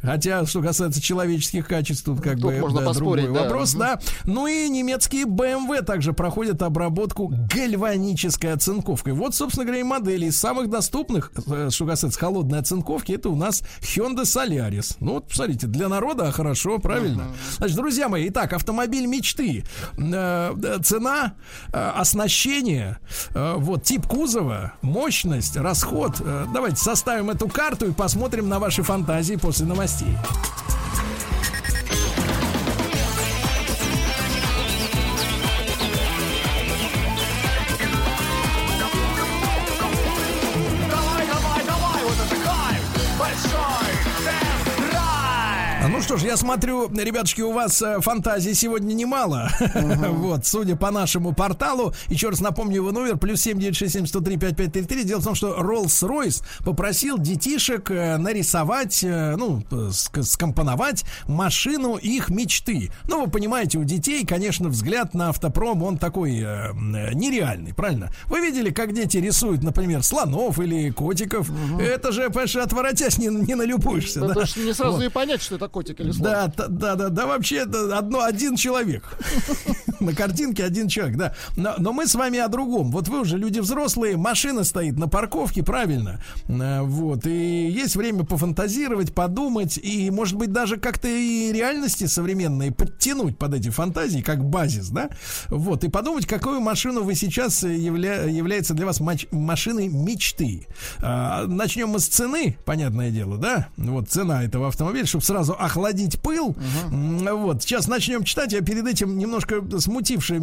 Хотя, что касается человеческих качеств, тут как бы другой вопрос, да. Ну и немецкие BMW также проходят обработку гальванической оцинковкой. Вот, собственно говоря, и модели из самых доступных, что касается холодной оцинковки, это у нас Hyundai Solaris. Ну, вот, посмотрите, для народа хорошо, правильно? Значит, друзья мои, итак, автомобиль мечты. Цена, оснащение, вот, тип кузова, мощность, расход. Давайте составим эту карту и посмотрим на ваши фантазии после новостей. Ну что ж, я смотрю, ребятушки, у вас фантазий сегодня немало. Вот, судя по нашему порталу. Еще раз напомню его номер: +7 967 103 5533. Дело в том, что Rolls-Royce попросил детишек нарисовать, ну, скомпоновать машину их мечты. Ну, вы понимаете, у детей, конечно, взгляд на автопром, он такой нереальный, правильно? Вы видели, как дети рисуют, например, слонов или котиков? Это же, понимаешь, отворотясь не налюбуешься. Да, да? Потому что не сразу вот и понять, что это котик или слон. Да, вообще это один человек. На картинке один человек, да. Но мы с вами о другом. Вот вы уже люди взрослые, машина стоит на парковке, правильно? Вот, и есть время пофантазировать, подумать, и, может быть, даже как-то и реальности современные подтянуть под эти фантазии, как базис, да? Вот, и подумать, какую машину вы сейчас является для вас машиной мечты. Начнем мы с цены, понятное дело, да? Вот цена этого автомобиля, чтобы сразу охладить пыл. Вот, сейчас начнем читать. Я перед этим немножко смутившую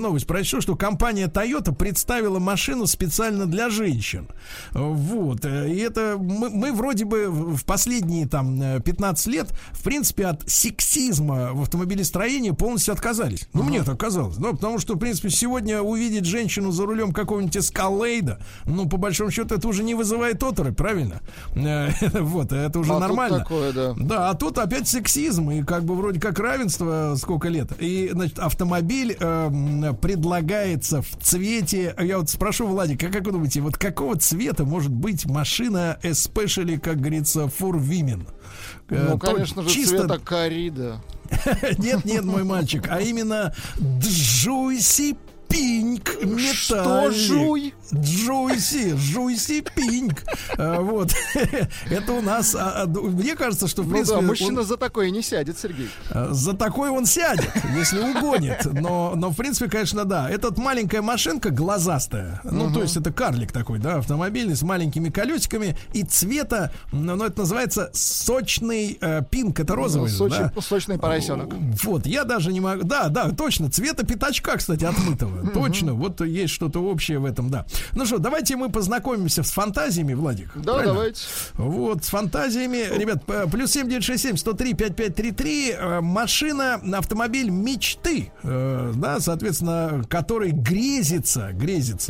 новость прочту, что компания Toyota представила машину специально для женщин. Вот. И это мы вроде бы в последние там 15 лет, в принципе, от сексизма в автомобилестроении полностью отказались. Ну, мне так казалось. Ну, потому что, в принципе, сегодня увидеть женщину за рулем какого-нибудь эскалейда, ну, по большому счету, это уже не вызывает оторопь, правильно? Вот, это уже нормально. Такое, да. Да, а тут опять сексизм. И как бы вроде как равенство сколько лет. И, значит, автомобиль предлагается в цвете. Я вот спрошу, Владик, а как вы думаете, вот какого цвета может быть машина especially, как говорится, for women? Ну, конечно же, чисто цвета корида. Нет, мой мальчик, а именно джуси пинк металлик. Что жуй? Джуйси пинк. Вот. Это у нас... Мне кажется, что в принципе... Ну да, мужчина за такое не сядет, Сергей. За такое он сядет, если угонит. Но в принципе, конечно, да. Эта маленькая машинка глазастая. Ну, то есть это карлик такой, да, автомобильный с маленькими колесиками и цвета, ну, это называется сочный пинк. Это розовый, да? Сочный поросенок. Вот, я даже не могу... Да, точно, цвета пятачка, кстати, отмытого. Точно, вот есть что-то общее в этом, да. Ну что, давайте мы познакомимся с фантазиями, Владик. Да, правильно? Давайте. Вот, с фантазиями. Ребят, плюс 7967-103-5533. Машина, автомобиль мечты, да, соответственно, который грезится,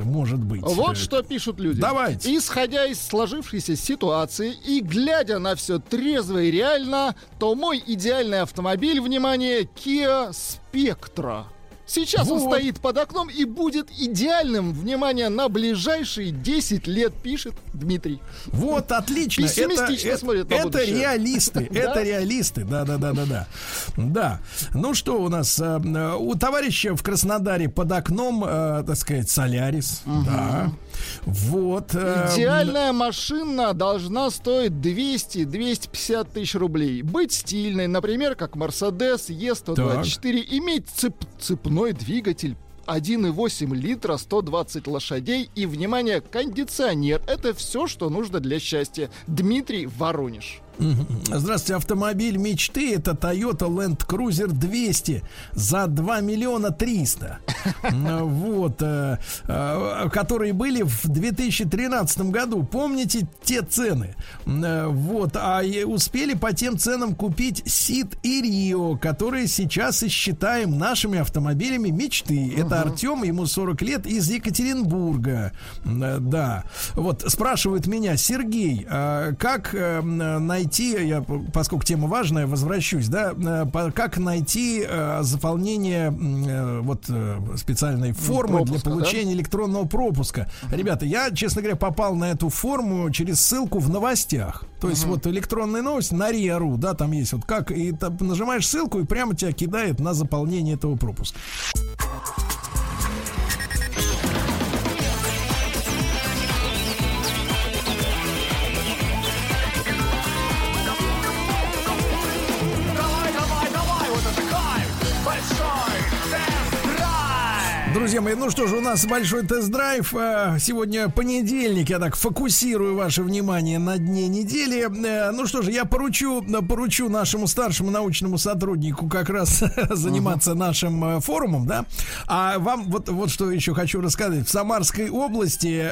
может быть. Вот что пишут люди. Давайте. Исходя из сложившейся ситуации и глядя на все трезво и реально, то мой идеальный автомобиль, внимание, Kia Spectra. Сейчас он стоит под окном и будет идеальным, внимание, на ближайшие 10 лет, пишет Дмитрий. Вот, отлично. Пессимистично смотрят на будущее. Это реалисты, это реалисты, да-да-да-да-да. Да, ну что у нас, у товарища в Краснодаре под окном, так сказать, Солярис, да. Вот. Идеальная машина должна стоить 200-250 тысяч рублей. Быть стильной, например, как Mercedes E124, иметь цепной двигатель 1,8 литра, 120 лошадей и, внимание, кондиционер. Это все, что нужно для счастья. Дмитрий, Воронеж. Здравствуйте, автомобиль мечты — это Toyota Land Cruiser 200 за 2 300 000, вот, которые были в 2013 году. Помните те цены? Вот, а успели по тем ценам купить Сид и Рио, которые сейчас и считаем нашими автомобилями мечты. Это Артем, ему 40 лет, из Екатеринбурга. Да, вот, спрашивает меня Сергей, как найти, я, поскольку тема важная, возвращусь, да, как найти заполнение вот специальной формы пропуска, для получения, да, электронного пропуска. Ребята, я, честно говоря, попал на эту форму через ссылку в новостях. То есть вот электронная новость на ria.ru, да, там есть вот как, и там нажимаешь ссылку, и прямо тебя кидает на заполнение этого пропуска. Друзья мои, ну что же, у нас большой тест-драйв. Сегодня понедельник, я так фокусирую ваше внимание на дне недели. Ну что же, я поручу нашему старшему научному сотруднику как раз заниматься нашим форумом, да. А вам вот что еще хочу рассказать. В Самарской области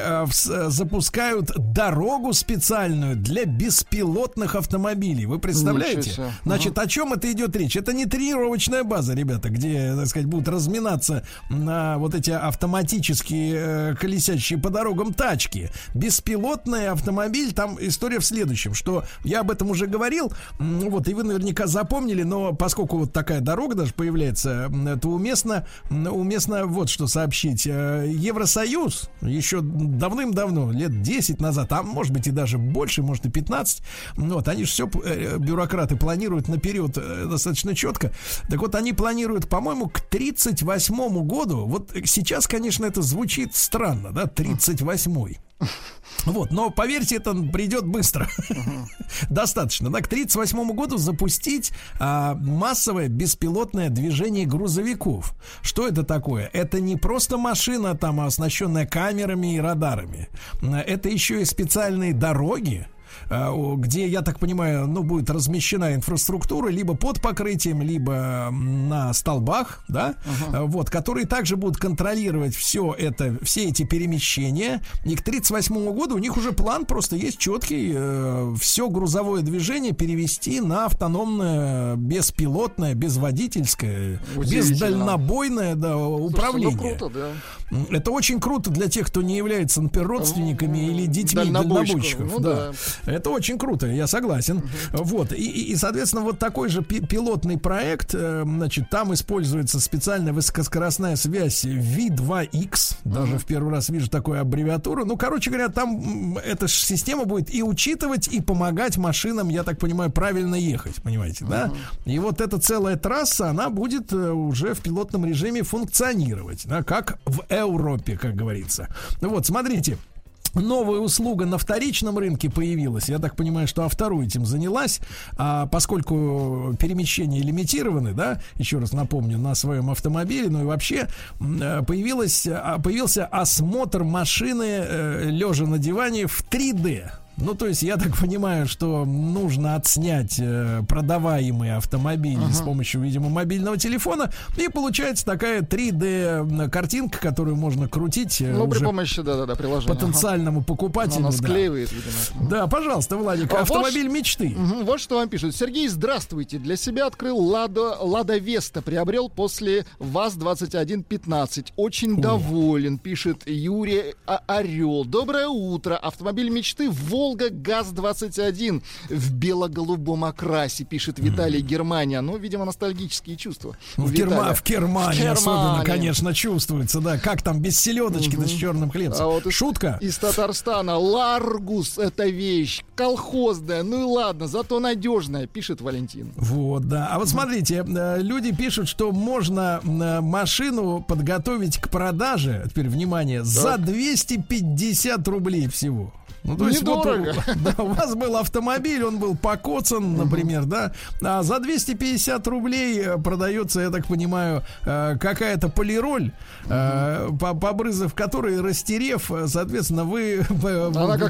запускают дорогу специальную для беспилотных автомобилей. Вы представляете? Значит, о чем это идет речь? Это не тренировочная база, ребята, где, так сказать, будут разминаться на вот эти автоматические колесящие по дорогам тачки. Беспилотный автомобиль. Там история в следующем, что я об этом уже говорил, вот, и вы наверняка запомнили, но поскольку вот такая дорога даже появляется, то уместно вот что сообщить. Евросоюз еще давным-давно, лет 10 назад, а может быть и даже больше, может и 15, вот, они же все, бюрократы, планируют наперед достаточно четко. Так вот, они планируют, по-моему, к 38-му году. Вот сейчас, конечно, это звучит странно, да, 38-й. Вот, но поверьте, это придет быстро. Достаточно, да, к 38-му году запустить массовое беспилотное движение грузовиков. Что это такое? Это не просто машина, там, оснащенная камерами и радарами. Это еще и специальные дороги, где, я так понимаю, ну, будет размещена инфраструктура либо под покрытием, либо на столбах, да, вот, которые также будут контролировать все это, все эти перемещения. И к 38-му году у них уже план просто есть четкий, все грузовое движение перевести на автономное, беспилотное, безводительское, бездальнобойное, да, управление. Слушай, ну, круто, да. Это очень круто для тех, кто не является, например, родственниками или детьми дальнобойщиков. Ну, да. Это очень круто, я согласен. Вот. И, соответственно, вот такой же пилотный проект. Значит, там используется специальная высокоскоростная связь V2X. Даже в первый раз вижу такую аббревиатуру. Ну, короче говоря, там эта система будет и учитывать, и помогать машинам, я так понимаю, правильно ехать. Понимаете, да? И вот эта целая трасса, она будет уже в пилотном режиме функционировать. Да, как в Европе, как говорится. Вот, смотрите. Новая услуга на вторичном рынке появилась. Я так понимаю, что Автору этим занялась, поскольку перемещения лимитированы, да, еще раз напомню, на своем автомобиле. Ну и вообще появился осмотр машины лежа на диване в 3D. Ну, то есть, я так понимаю, что нужно отснять продаваемые автомобили с помощью, видимо, мобильного телефона. И получается такая 3D-картинка, которую можно крутить. Ну, при помощи, приложения. Потенциальному покупателю. Она склеивает, видимо. Да, пожалуйста, Владик, автомобиль мечты. Вот что вам пишут. Сергей, здравствуйте. Для себя открыл Лада Веста. Приобрел после ВАЗ-2115. Очень доволен, пишет Юрий Орел. Доброе утро. Автомобиль мечты «Волга ГАЗ-21» в бело-голубом окрасе, пишет Виталий, Германия. Ну, видимо, ностальгические чувства. В Германии особенно, конечно, чувствуется, да. Как там без селедочки, да с черным хлебцем. А вот шутка. Из Татарстана. Ларгус — это вещь колхозная. Ну и ладно, зато надежная, пишет Валентин. Вот, да. А вот смотрите, люди пишут, что можно машину подготовить к продаже, теперь, внимание, за 250 рублей всего. Ну, то есть вот у вас был автомобиль, он был покоцан, например, да, а за 250 рублей продается, я так понимаю, какая-то полироль, побрызгав которой, растерев, соответственно, вы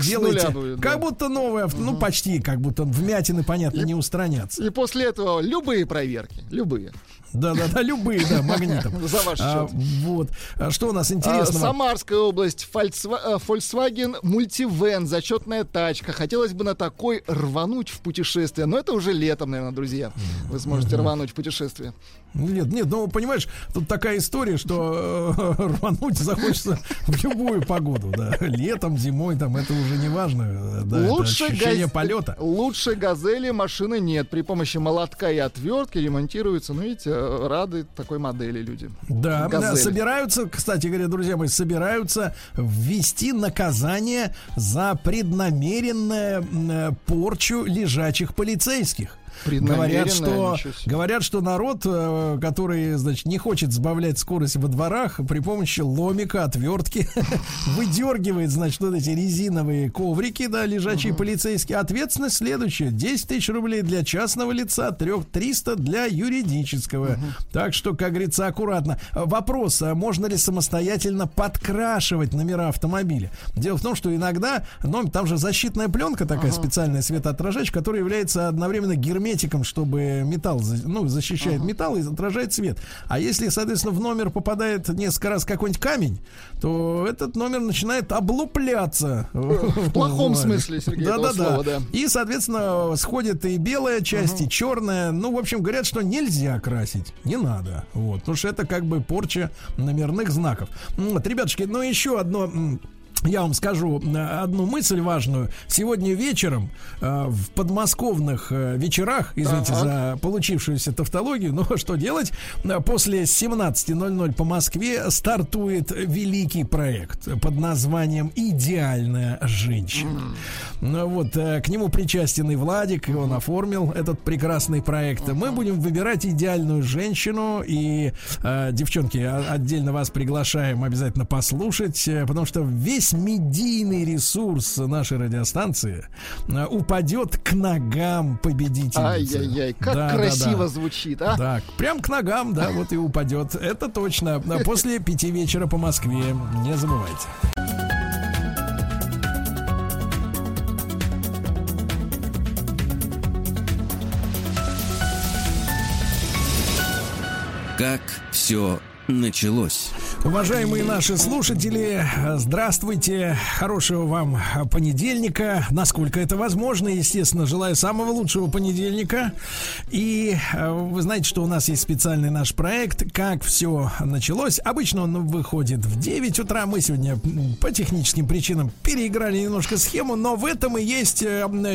делаете, как будто новый авто, ну, почти, как будто вмятины, понятно, не устранятся. И после этого любые проверки, любые. Да, любые, да, магнитом. За ваш счет. Вот. Что у нас интересного? Самарская область. Volkswagen Multivan. Зачетная тачка. Хотелось бы на такой рвануть в путешествие. Но это уже летом, наверное, друзья. Вы сможете рвануть в путешествие. Нет, ну, понимаешь, тут такая история, что рвануть захочется в любую погоду, да. Летом, зимой, там, это уже не важно. Да, ощущение полета. Лучше «Газели» машины нет. При помощи молотка и отвертки ремонтируются. Ну, видите, рады такой модели люди. Да, собираются, кстати говоря, друзья мои, собираются ввести наказание за преднамеренную порчу лежачих полицейских. Говорят, что народ, который, значит, не хочет сбавлять скорость во дворах, при помощи ломика, отвертки выдергивает, значит, вот эти резиновые коврики, да, лежачие полицейские. Ответственность следующая: 10 тысяч рублей для частного лица, 300 для юридического. Так что, как говорится, аккуратно. Вопрос: а можно ли самостоятельно подкрашивать номера автомобиля? Дело в том, что иногда, там же защитная пленка такая, специальная светоотражающая, которая является одновременно герметичной, чтобы металл, защищает металл и отражает свет. А если, соответственно, в номер попадает несколько раз какой-нибудь камень, то этот номер начинает облупляться. В плохом смысле, Сергей, этого слова, да. И, соответственно, сходит и белая часть, и черная. Ну, в общем, говорят, что нельзя красить. Не надо. Вот. Потому что это как бы порча номерных знаков. Вот, ребятушки, еще одно... Я вам скажу одну мысль важную. Сегодня вечером в подмосковных вечерах, извините за получившуюся тавтологию, но что делать, после 17:00 по Москве стартует великий проект под названием «Идеальная женщина». Вот, к нему причастен и Владик, и он оформил этот прекрасный проект. Мы будем выбирать идеальную женщину, и, девчонки, отдельно вас приглашаем обязательно послушать, потому что весь медийный ресурс нашей радиостанции упадет к ногам победителя. Ай-яй-яй, как красиво звучит, а? Так, прям к ногам, да, вот и упадет. Это точно. После 5 вечера по Москве. Не забывайте. Как все началось. Уважаемые наши слушатели, здравствуйте, хорошего вам понедельника, насколько это возможно, естественно, желаю самого лучшего понедельника. И вы знаете, что у нас есть специальный наш проект «Как все началось». Обычно он выходит в 9 утра, мы сегодня по техническим причинам переиграли немножко схему, но в этом и есть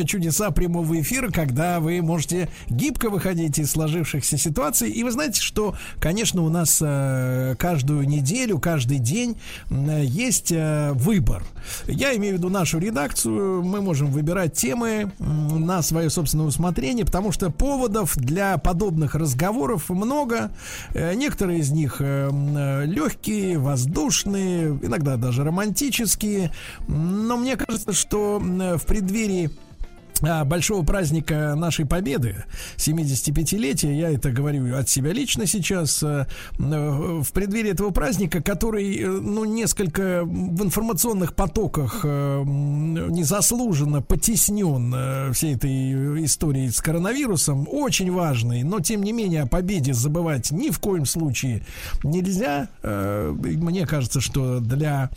чудеса прямого эфира, когда вы можете гибко выходить из сложившихся ситуаций. И вы знаете, что, конечно, у нас каждую неделю, каждый день есть выбор. Я имею в виду нашу редакцию. Мы можем выбирать темы на свое собственное усмотрение, потому что поводов для подобных разговоров много. Некоторые из них легкие, воздушные, иногда даже романтические. Но мне кажется, что в преддверии большого праздника нашей победы, 75-летия, я это говорю от себя лично сейчас, в преддверии этого праздника, который, ну, несколько в информационных потоках незаслуженно потеснен всей этой историей с коронавирусом, очень важный, но, тем не менее, о победе забывать ни в коем случае нельзя. Мне кажется, что для,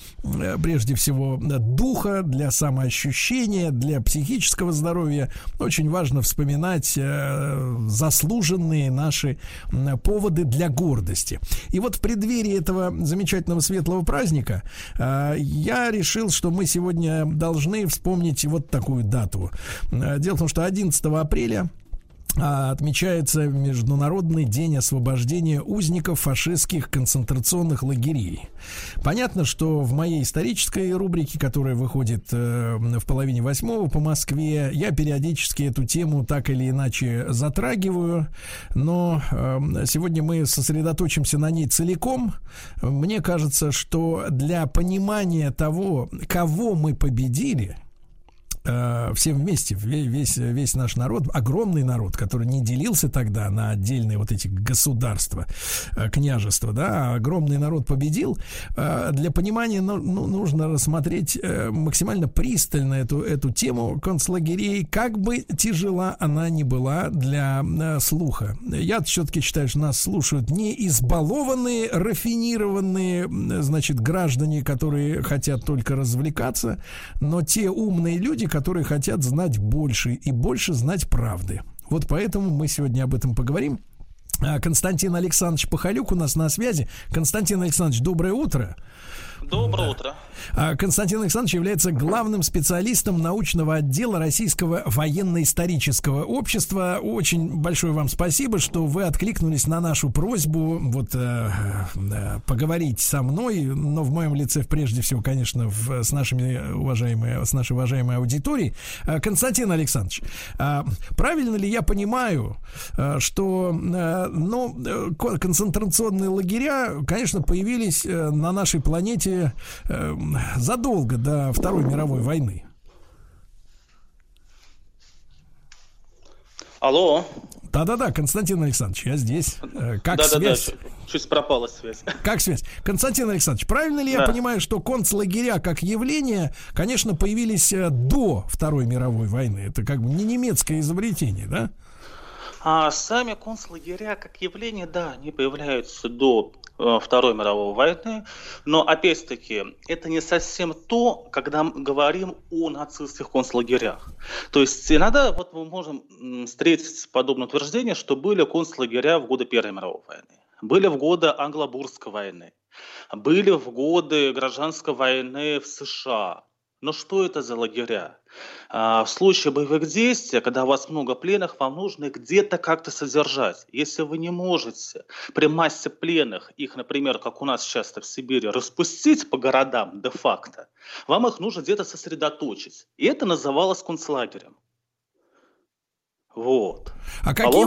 прежде всего, духа, для самоощущения, для психического здоровья, очень важно вспоминать заслуженные наши поводы для гордости. И вот в преддверии этого замечательного светлого праздника я решил, что мы сегодня должны вспомнить вот такую дату. Дело в том, что 11 апреля отмечается Международный день освобождения узников фашистских концентрационных лагерей. Понятно, что в моей исторической рубрике, которая выходит в половине восьмого по Москве, я периодически эту тему так или иначе затрагиваю, но сегодня мы сосредоточимся на ней целиком. Мне кажется, что для понимания того, кого мы победили, всем вместе, весь наш народ, огромный народ, который не делился тогда на отдельные вот эти государства, княжества, да, огромный народ победил. Для понимания, ну, нужно рассмотреть максимально пристально эту тему концлагерей, как бы тяжела она ни была для слуха. Я все-таки считаю, что нас слушают не избалованные, рафинированные, значит, граждане, которые хотят только развлекаться, но те умные люди, которые хотят знать больше и больше знать правды. Вот поэтому мы сегодня об этом поговорим. Константин Александрович Пахалюк у нас на связи. Константин Александрович, доброе утро. Доброе утро. Константин Александрович является главным специалистом научного отдела Российского военно-исторического общества. Очень большое вам спасибо, что вы откликнулись на нашу просьбу вот, поговорить со мной, но в моем лице, прежде всего, конечно, с нашей уважаемой аудиторией. Константин Александрович, правильно ли я понимаю, что концентрационные лагеря, конечно, появились на нашей планете задолго до Второй мировой войны? Алло. Да-да-да, Константин Александрович, я здесь. Как связь? Чуть пропала связь. Как связь? Константин Александрович, правильно ли я понимаю, что концлагеря как явление, конечно, появились до Второй мировой войны? Это как бы не немецкое изобретение, да? А сами концлагеря как явление, да, они появляются до Второй мировой войны, но, опять-таки, это не совсем то, когда мы говорим о нацистских концлагерях. То есть иногда вот мы можем встретить подобное утверждение, что были концлагеря в годы Первой мировой войны, были в годы Англо-Бурской войны, были в годы гражданской войны в США. Но что это за лагеря? В случае боевых действий, когда у вас много пленных, вам нужно их где-то как-то содержать. Если вы не можете при массе пленных их, например, как у нас часто в Сибири, распустить по городам де-факто, вам их нужно где-то сосредоточить. И это называлось концлагерем. Вот. А какие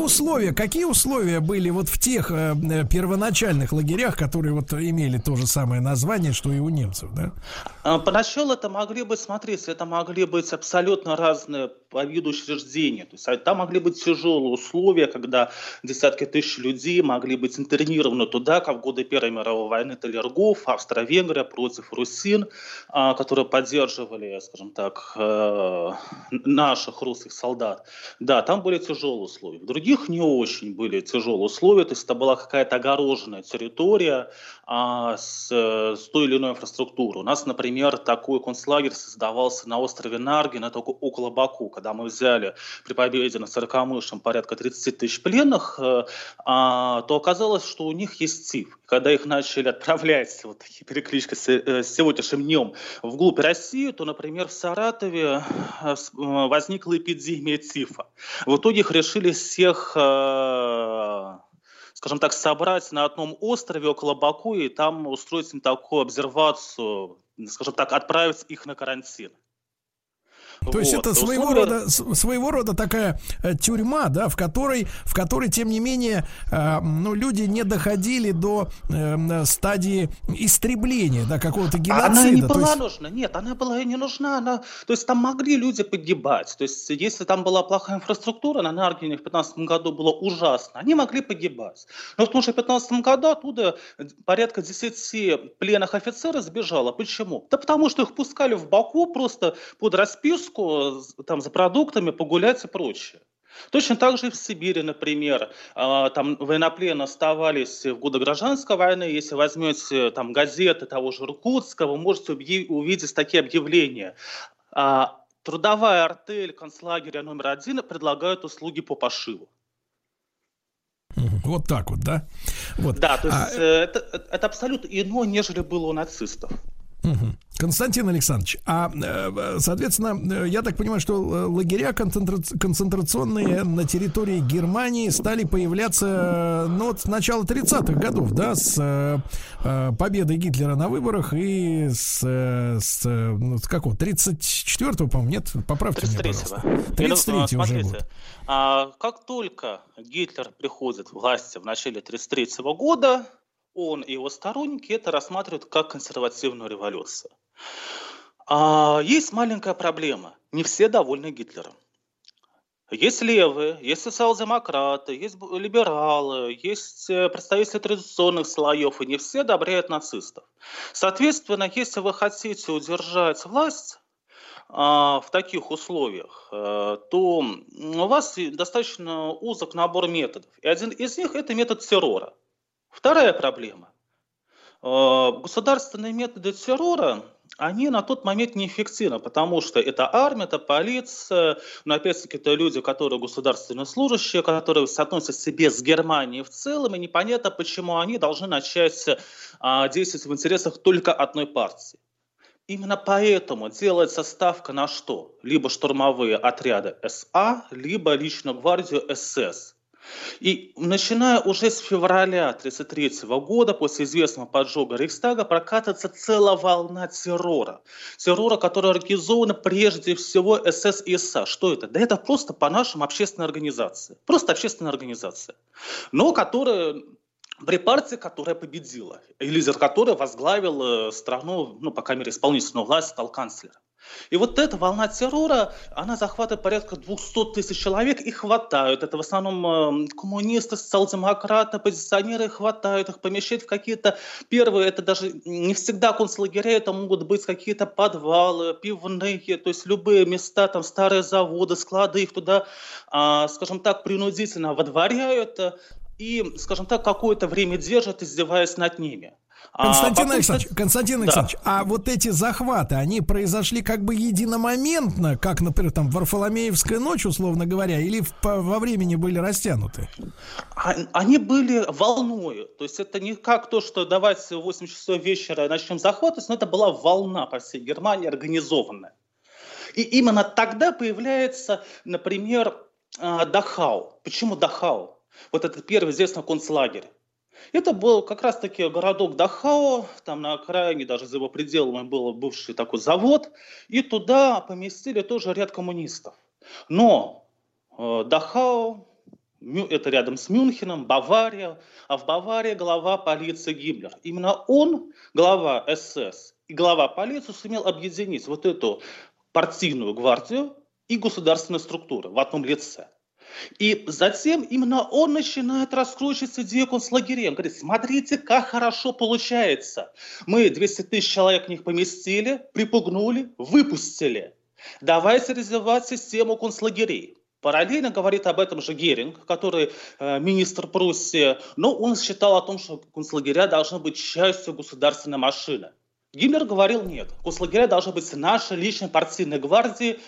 условия были вот в тех первоначальных лагерях, которые вот имели то же самое название, что и у немцев, да? Поначалу это могли быть, смотрите, это могли быть абсолютно разные по виду учреждения. То есть там могли быть тяжелые условия, когда десятки тысяч людей могли быть интернированы туда, как в годы Первой мировой войны талергов, Австро-Венгрия против русин, которые поддерживали, скажем так, наших русских солдат. Да, там были тяжелые условия. В других не очень были тяжелые условия. То есть это была какая-то огороженная территория с той или иной инфраструктурой. У нас, например, такой концлагерь создавался на острове Нарген, это около Баку, когда мы взяли при победе над Сорокомышем порядка 30 тысяч пленных, то оказалось, что у них есть ТИФ. Когда их начали отправлять, вот такие переклички с сегодняшним днем, вглубь России, то, например, в Саратове возникла эпидемия ТИФа. В итоге их решили всех, скажем так, собрать на одном острове около Баку и там устроить им такую обсервацию, скажем так, отправить их на карантин. То есть это своего рода такая тюрьма, да, в которой, тем не менее, люди не доходили до стадии истребления, да, какого-то геноцида. Она не была нужна, нет, она была и не нужна. То есть там могли люди погибать. То есть если там была плохая инфраструктура, на Наргине в 15 году было ужасно, они могли погибать. Но потому что в 15 году оттуда порядка 10 пленных офицеров сбежало. Почему? Да потому что их пускали в Баку просто под расписку, там за продуктами погулять и прочее. Точно так же и в Сибири, например, там военнопленные оставались в годы гражданской войны. Если возьмете там газеты того же Иркутска, вы можете увидеть такие объявления. Трудовая артель концлагеря номер 1 предлагает услуги по пошиву. Вот так вот, да? Вот. Да, то есть это абсолютно иное, нежели было у нацистов. Константин Александрович, соответственно, я так понимаю, что лагеря концентрационные на территории Германии стали появляться, с начала 30-х годов, да, с победой Гитлера на выборах и с какого, 34-го, по-моему, нет? Поправьте меня, пожалуйста. 33-го уже год. Как только Гитлер приходит к власти в начале 33-го года, он и его сторонники это рассматривают как консервативную революцию. Есть маленькая проблема. Не все довольны Гитлером. Есть левые, есть социал-демократы, есть либералы, есть представители традиционных слоев, и не все одобряют нацистов. Соответственно, если вы хотите удержать власть в таких условиях, то у вас достаточно узок набор методов. И один из них – это метод террора. Вторая проблема. Государственные методы террора, они на тот момент неэффективны, потому что это армия, это полиция, но опять-таки это люди, которые государственные служащие, которые соотносят себе с Германией в целом, и непонятно, почему они должны начать действовать в интересах только одной партии. Именно поэтому делается ставка на что? Либо штурмовые отряды СА, либо личную гвардию СС. И начиная уже с февраля 1933 года, после известного поджога Рейхстага, прокатится целая волна террора. Террора, который организован прежде всего СС и СА. Что это? Да это просто по-нашему общественная организация. Просто общественная организация. Но которая при партии, которая победила. И лидер которой возглавил страну, по крайней мере, исполнительную власть, стал канцлером. И вот эта волна террора, она захватывает порядка 200 тысяч человек, их хватают. Это в основном коммунисты, социал-демократы, оппозиционеры, хватают, их помещают в какие-то первые, это даже не всегда концлагеря, это могут быть какие-то подвалы, пивные, то есть любые места, там старые заводы, склады, их туда, скажем так, принудительно водворяют и, скажем так, какое-то время держат, издеваясь над ними. Константин Александрович, а вот эти захваты, они произошли как бы единомоментно, как, например, там Варфоломеевская ночь, условно говоря, или во времени были растянуты? Они были волной, то есть это не как то, что давайте в 8 часов вечера начнем захват, но это была волна по всей Германии организованная. И именно тогда появляется, например, Дахау. Почему Дахау? Вот это первый известный концлагерь. Это был как раз-таки городок Дахау, там на окраине, даже за его пределами, был бывший такой завод, и туда поместили тоже ряд коммунистов. Но Дахау, это рядом с Мюнхеном, Бавария, а в Баварии глава полиции Гиммлер. Именно он, глава СС и глава полиции, сумел объединить вот эту партийную гвардию и государственные структуры в одном лице. И затем именно он начинает раскручивать идею концлагеря. Он говорит, смотрите, как хорошо получается. Мы 200 тысяч человек в них поместили, припугнули, выпустили. Давайте развивать систему концлагерей. Параллельно говорит об этом же Геринг, который министр Пруссии. Но он считал о том, что концлагеря должны быть частью государственной машины. Гиммлер говорил, нет, концлагеря должны быть наши личные партийные гвардии,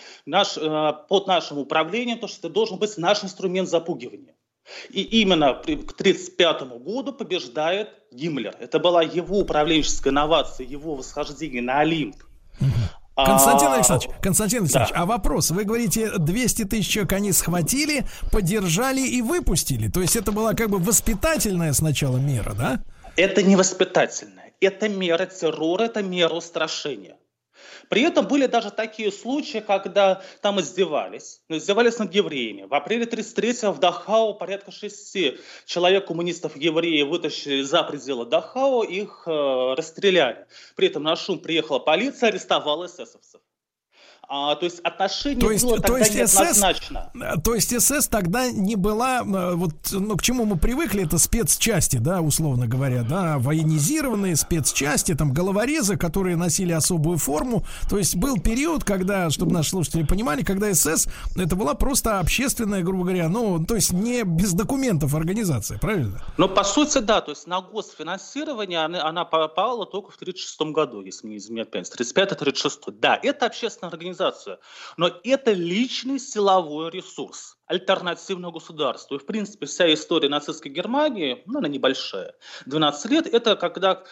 под нашим управлением, то, что это должен быть наш инструмент запугивания. И именно к 1935 году побеждает Гиммлер. Это была его управленческая инновация, его восхождение на Олимп. Константин Александрович, да. А вопрос, вы говорите, 200 тысяч человек они схватили, поддержали и выпустили, то есть это была как бы воспитательная сначала мера, да? Это не воспитательная. Это мера террора, это мера устрашения. При этом были даже такие случаи, когда там издевались, но издевались над евреями. В апреле 1933 в Дахау порядка 6 человек, коммунистов-евреев, вытащили за пределы Дахау, их расстреляли. При этом на шум приехала полиция, арестовала эсэсовцев. То есть отношение было тогда неоднозначно. То есть СС тогда не была, вот, ну, к чему мы привыкли, это спецчасти, да, условно говоря, да, военизированные спецчасти, там, головорезы, которые носили особую форму. То есть был период, когда, чтобы наши слушатели понимали, когда СС, это была просто общественная, грубо говоря, ну, то есть не без документов организация, правильно? Ну, по сути, да, то есть на госфинансирование она попала только в 1936 году, если мне изменяет память, 1935-1936. Да, это общественная организация. Но это личный силовой ресурс альтернативного государства. И, в принципе, вся история нацистской Германии, ну, она небольшая. 12 лет – это когда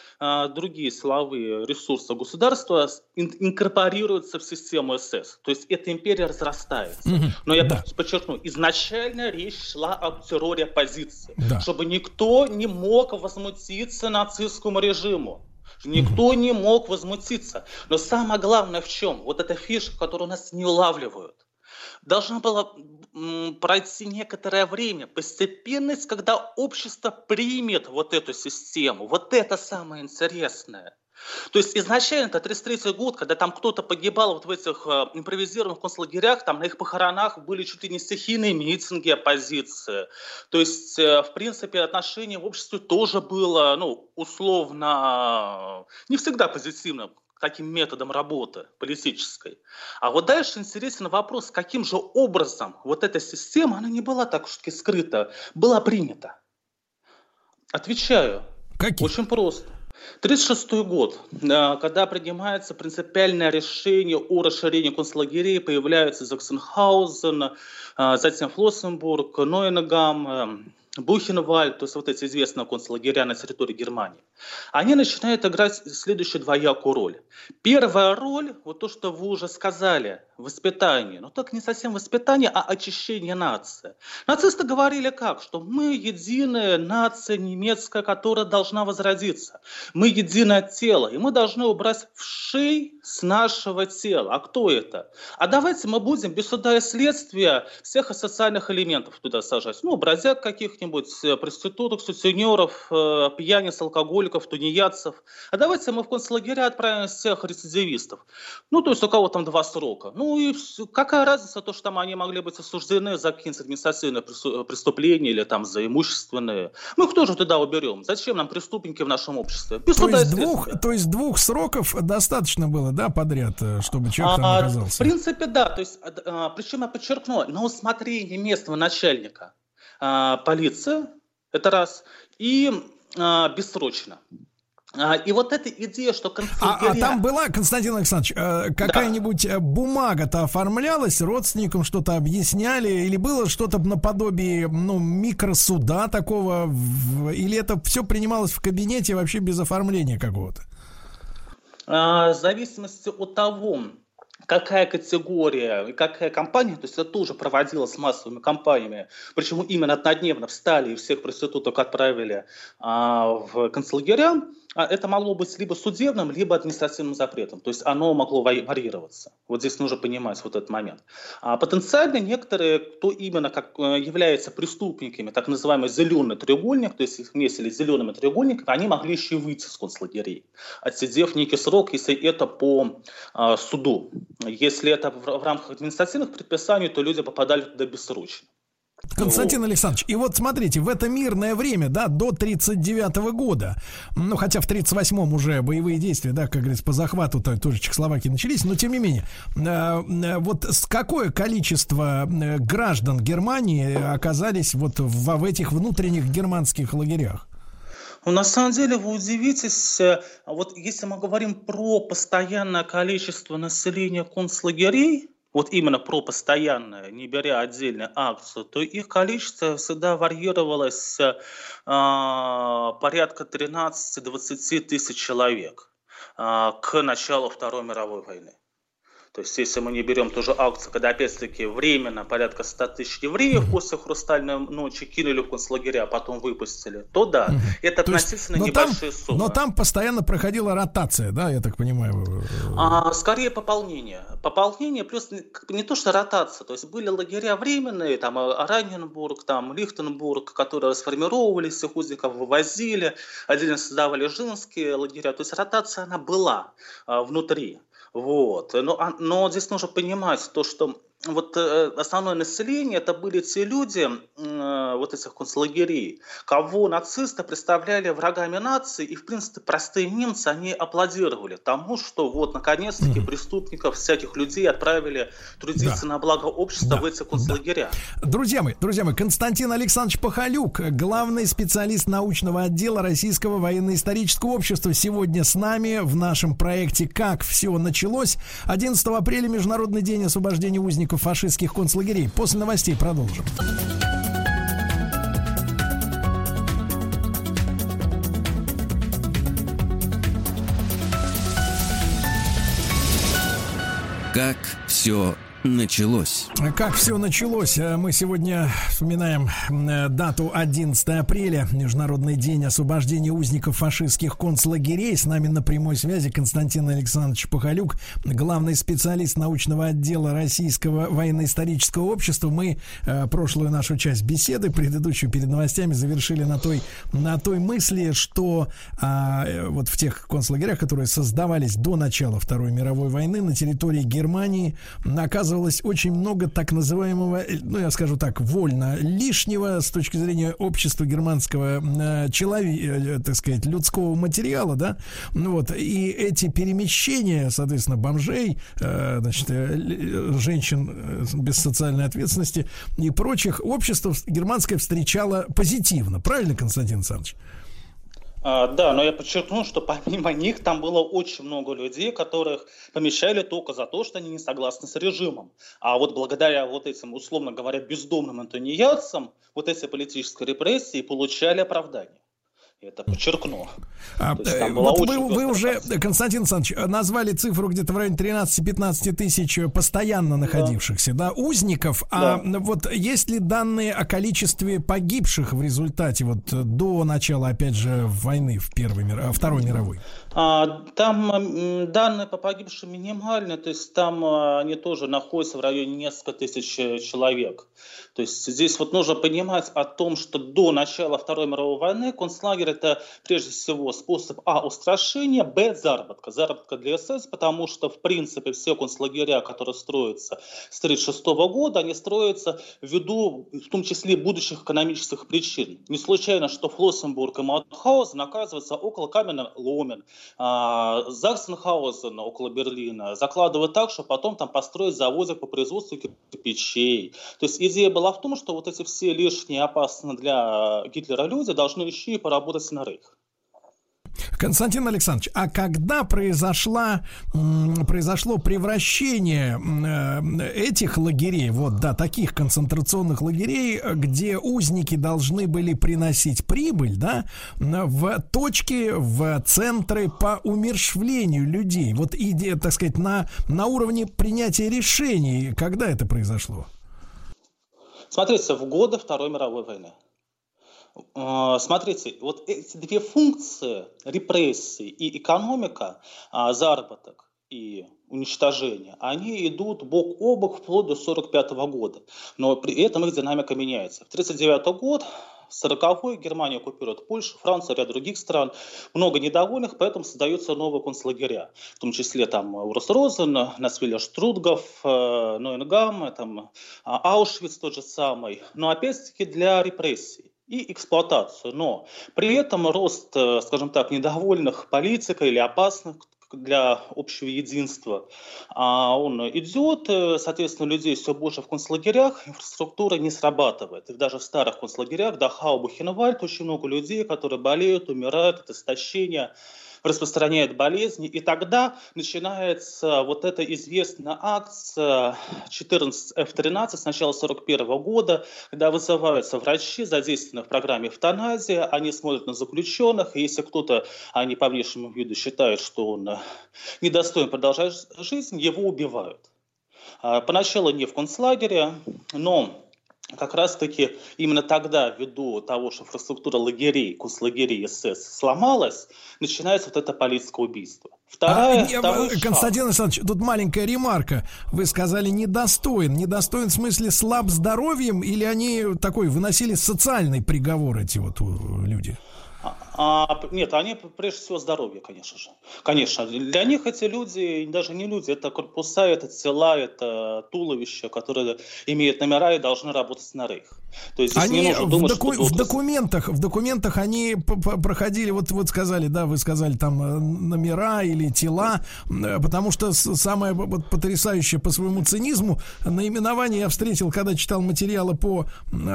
другие силовые ресурсы государства инкорпорируются в систему СС. То есть эта империя разрастается. Mm-hmm. Но я подчеркну, изначально речь шла о терроре оппозиции, чтобы никто не мог возмутиться нацистскому режиму. Никто не мог возмутиться. Но самое главное в чем? Вот эта фишка, которую нас не улавливают. Должно было пройти некоторое время, постепенность, когда общество примет вот эту систему. Вот это самое интересное. То есть изначально это 1933 год, когда там кто-то погибал вот в этих импровизированных концлагерях, там на их похоронах были чуть ли не стихийные митинги оппозиции. То есть, в принципе, отношение в обществе тоже было, ну, условно, не всегда позитивным к таким методам работы политической. А вот дальше интересен вопрос, каким же образом вот эта система, она не была так уж таки скрыта, была принята. Отвечаю. Каким? Очень просто. 1936 год, когда принимается принципиальное решение о расширении концлагерей, появляются Заксенхаузен, затем Флоссенбург, Нойенгам, Бухенвальд, то есть вот эти известные концлагеря на территории Германии. Они начинают играть следующую двоякую роль. Первая роль, вот то, что вы уже сказали, воспитание. Но так не совсем воспитание, а очищение нации. Нацисты говорили как? Что мы единая нация немецкая, которая должна возродиться. Мы единое тело, и мы должны убрать вшей с нашего тела. А кто это? А давайте мы будем без суда и следствия всех социальных элементов туда сажать. Ну, бродяг каких-нибудь, проституток, сутенеров, пьяниц, алкоголиков, тунеядцев. А давайте мы в концлагеря отправим всех рецидивистов. Ну, то есть у кого там 2 срока. Ну и какая разница, то, что там они могли быть осуждены за какие-нибудь административные преступления или там за имущественные. Мы их тоже туда уберем. Зачем нам преступники в нашем обществе? То есть 2 сроков достаточно было, да, подряд, чтобы человек там оказался? В принципе, да. То есть, причем я подчеркну, на усмотрение местного начальника полиция, это раз, и бессрочно. И вот эта идея, что концлагеря... А там была, Константин Александрович, какая-нибудь бумага-то оформлялась, родственникам что-то объясняли, или было что-то наподобие, ну, микросуда такого, или это все принималось в кабинете вообще без оформления какого-то? В зависимости от того... Какая категория и какая компания, то есть это тоже проводилось массовыми компаниями, причем именно однодневно встали и всех проституток отправили в концлагеря, это могло быть либо судебным, либо административным запретом, то есть оно могло варьироваться. Вот здесь нужно понимать вот этот момент. Потенциально некоторые, кто именно как является преступниками, так называемый зеленый треугольник, то есть их вмесили с зелеными треугольниками, они могли еще и выйти с концлагерей, отсидев некий срок, если это по суду. Если это в рамках административных предписаний, то люди попадали туда бессрочно. Константин Александрович, и вот смотрите, в это мирное время, да, до 1939 года, ну, хотя в 1938 уже боевые действия, да, как говорится, по захвату тоже Чехословакии начались, но тем не менее, вот какое количество граждан Германии оказались вот в этих внутренних германских лагерях? Ну, на самом деле, вы удивитесь, вот если мы говорим про постоянное количество населения концлагерей, вот именно про постоянное, не беря отдельную акцию, то их количество всегда варьировалось порядка 13-20 тысяч человек к началу Второй мировой войны. То есть, если мы не берем ту же акцию, когда, опять-таки, временно порядка 100 тысяч евреев после «Хрустальной ночи» кинули в концлагеря, а потом выпустили, то да, это относительно небольшие суммы. Но там постоянно проходила ротация, да, я так понимаю? Скорее пополнение. Пополнение плюс не то, что ротация. То есть, были лагеря временные, там Ораниенбург, там Лихтенбург, которые расформировывались, всех узников вывозили, отдельно создавали женские лагеря. То есть, ротация, она была внутри. Вот. Но здесь нужно понимать то, что вот основное население это были те люди вот этих концлагерей, кого нацисты представляли врагами нации, и в принципе простые немцы они аплодировали тому, что вот наконец-таки преступников, всяких людей отправили трудиться на благо общества в эти концлагеря. Друзья мои, Константин Александрович Пахалюк, главный специалист научного отдела Российского военно-исторического общества, сегодня с нами в нашем проекте «Как все началось». 11 апреля Международный день освобождения узников фашистских концлагерей. После новостей продолжим. Как все началось. Как все началось? Мы сегодня вспоминаем дату 11 апреля, Международный день освобождения узников фашистских концлагерей. С нами на прямой связи Константин Александрович Пахалюк, главный специалист научного отдела Российского военно-исторического общества. Мы прошлую нашу часть беседы, предыдущую перед новостями, завершили на той мысли, что вот в тех концлагерях, которые создавались до начала Второй мировой войны на территории Германии, оказывается, очень много так называемого, ну я скажу так, вольно лишнего с точки зрения общества германского так сказать, людского материала, да, ну вот, и эти перемещения, соответственно, бомжей, значит, женщин без социальной ответственности и прочих, общество германское встречало позитивно, правильно, Константин Александрович? Да, но я подчеркну, что помимо них там было очень много людей, которых помещали только за то, что они не согласны с режимом. А вот благодаря вот этим, условно говоря, бездомным антониянцам, вот эти политические репрессии получали оправдание. Это подчеркну. Вот вы уже, Константин Александрович, назвали цифру где-то в районе 13-15 тысяч постоянно находившихся, да, узников. Да. А вот есть ли данные о количестве погибших в результате вот до начала, опять же, войны в Второй мировой? Там данные по погибшим минимальны, то есть там они тоже находятся в районе нескольких тысяч человек. То есть здесь вот нужно понимать о том, что до начала Второй мировой войны концлагерь это прежде всего способ устрашения, заработка. Заработка для СС, потому что в принципе все концлагеря, которые строятся с 1936 года, они строятся ввиду в том числе будущих экономических причин. Не случайно, что Флоссенбург и Маутхаузен оказываются около каменоломен, Заксенхаузена около Берлина, закладывают так, что потом там построить заводик по производству кирпичей. То есть идея была в том, что вот эти все лишние опасные для Гитлера люди должны еще и поработать на рейх. Константин Александрович, а когда произошло превращение этих лагерей, вот да, таких концентрационных лагерей, где узники должны были приносить прибыль, да, в точки, в центры по умерщвлению людей, вот идея, так сказать, на уровне принятия решений, когда это произошло? Смотрите, в годы Второй мировой войны. Смотрите, вот эти две функции, репрессии и экономика, заработок и уничтожение, они идут бок о бок вплоть до 1945 года, но при этом их динамика меняется. В 1939 год, в 1940-й Германия оккупирует Польшу, Францию, ряд других стран. Много недовольных, поэтому создаются новые концлагеря. В том числе там Rolls-Royce, Насвилля-Штутгоф, Нойенгам, там, Аушвиц тот же самый, но опять-таки для репрессий и эксплуатацию. Но при этом рост, скажем так, недовольных политикой или опасных для общего единства, он идет, соответственно, людей все больше в концлагерях, инфраструктура не срабатывает. И даже в старых концлагерях, Дахау, Бухенвальд, очень много людей, которые болеют, умирают от истощения, распространяет болезни. И тогда начинается вот эта известная акция 14F13 с начала 1941 года, когда вызываются врачи, задействованные в программе «Эвтаназия». Они смотрят на заключенных, и если кто-то, они по внешнему виду считают, что он недостоин продолжать жизнь, его убивают. Поначалу не в концлагере, но как раз-таки именно тогда, ввиду того, что инфраструктура лагерей, концлагерей СС сломалась, начинается вот это политическое убийство. Константин Александрович, тут маленькая ремарка. Вы сказали «недостоин». Недостоин в смысле слаб здоровьем, или они такой выносили социальный приговор, эти вот люди? Нет, они прежде всего здоровье, конечно же. Конечно, для них эти люди, даже не люди, это корпуса, это тела, это туловища, которые имеют номера и должны работать на рейх. То есть здесь они не нужно думать, в документах они проходили, вот сказали, да, вы сказали там номера или тела, потому что самое потрясающее по своему цинизму наименование я встретил, когда читал материалы по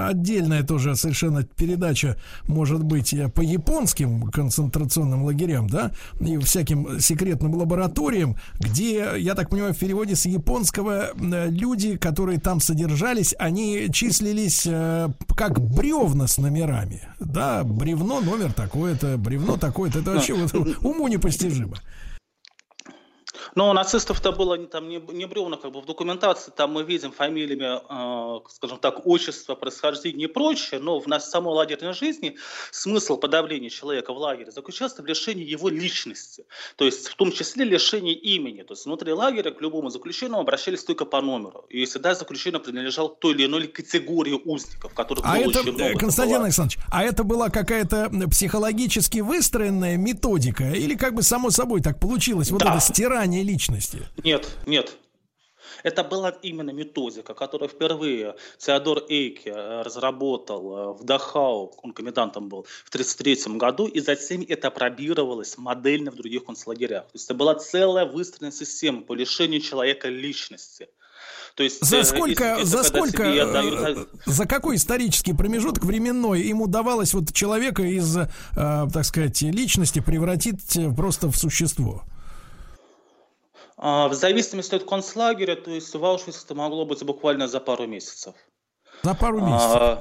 отдельная тоже совершенно передача, может быть, по японским концентрационным лагерям, да, и всяким секретным лабораториям, где, я так понимаю, в переводе с японского люди, которые там содержались, они числились как бревна с номерами, да, бревно, номер такое-то, бревно такое-то, это вообще вот уму непостижимо. Но у нацистов-то было там не бревна, как бы в документации там мы видим фамилиями, скажем так, отчество, происхождение и прочее, но в самой лагерной жизни смысл подавления человека в лагере заключался в лишении его личности, то есть в том числе лишении имени, то есть внутри лагеря к любому заключенному обращались только по номеру, и всегда заключенный принадлежал к той или иной категории узников, которых было очень много. Константин Александрович, а это была какая-то психологически выстроенная методика, или как бы само собой так получилось, вот это стирание личности? Нет. Это была именно методика, которую впервые Теодор Эйке разработал в Дахау, он комендантом был, в 1933 году, и затем это опробировалось модельно в других концлагерях. То есть это была целая выстроенная система по лишению человека личности. То есть, за какой исторический промежуток временной им удавалось вот человека из, так сказать, личности превратить просто в существо? В зависимости от концлагеря, то есть в Аушвице это могло быть буквально за пару месяцев. За пару месяцев?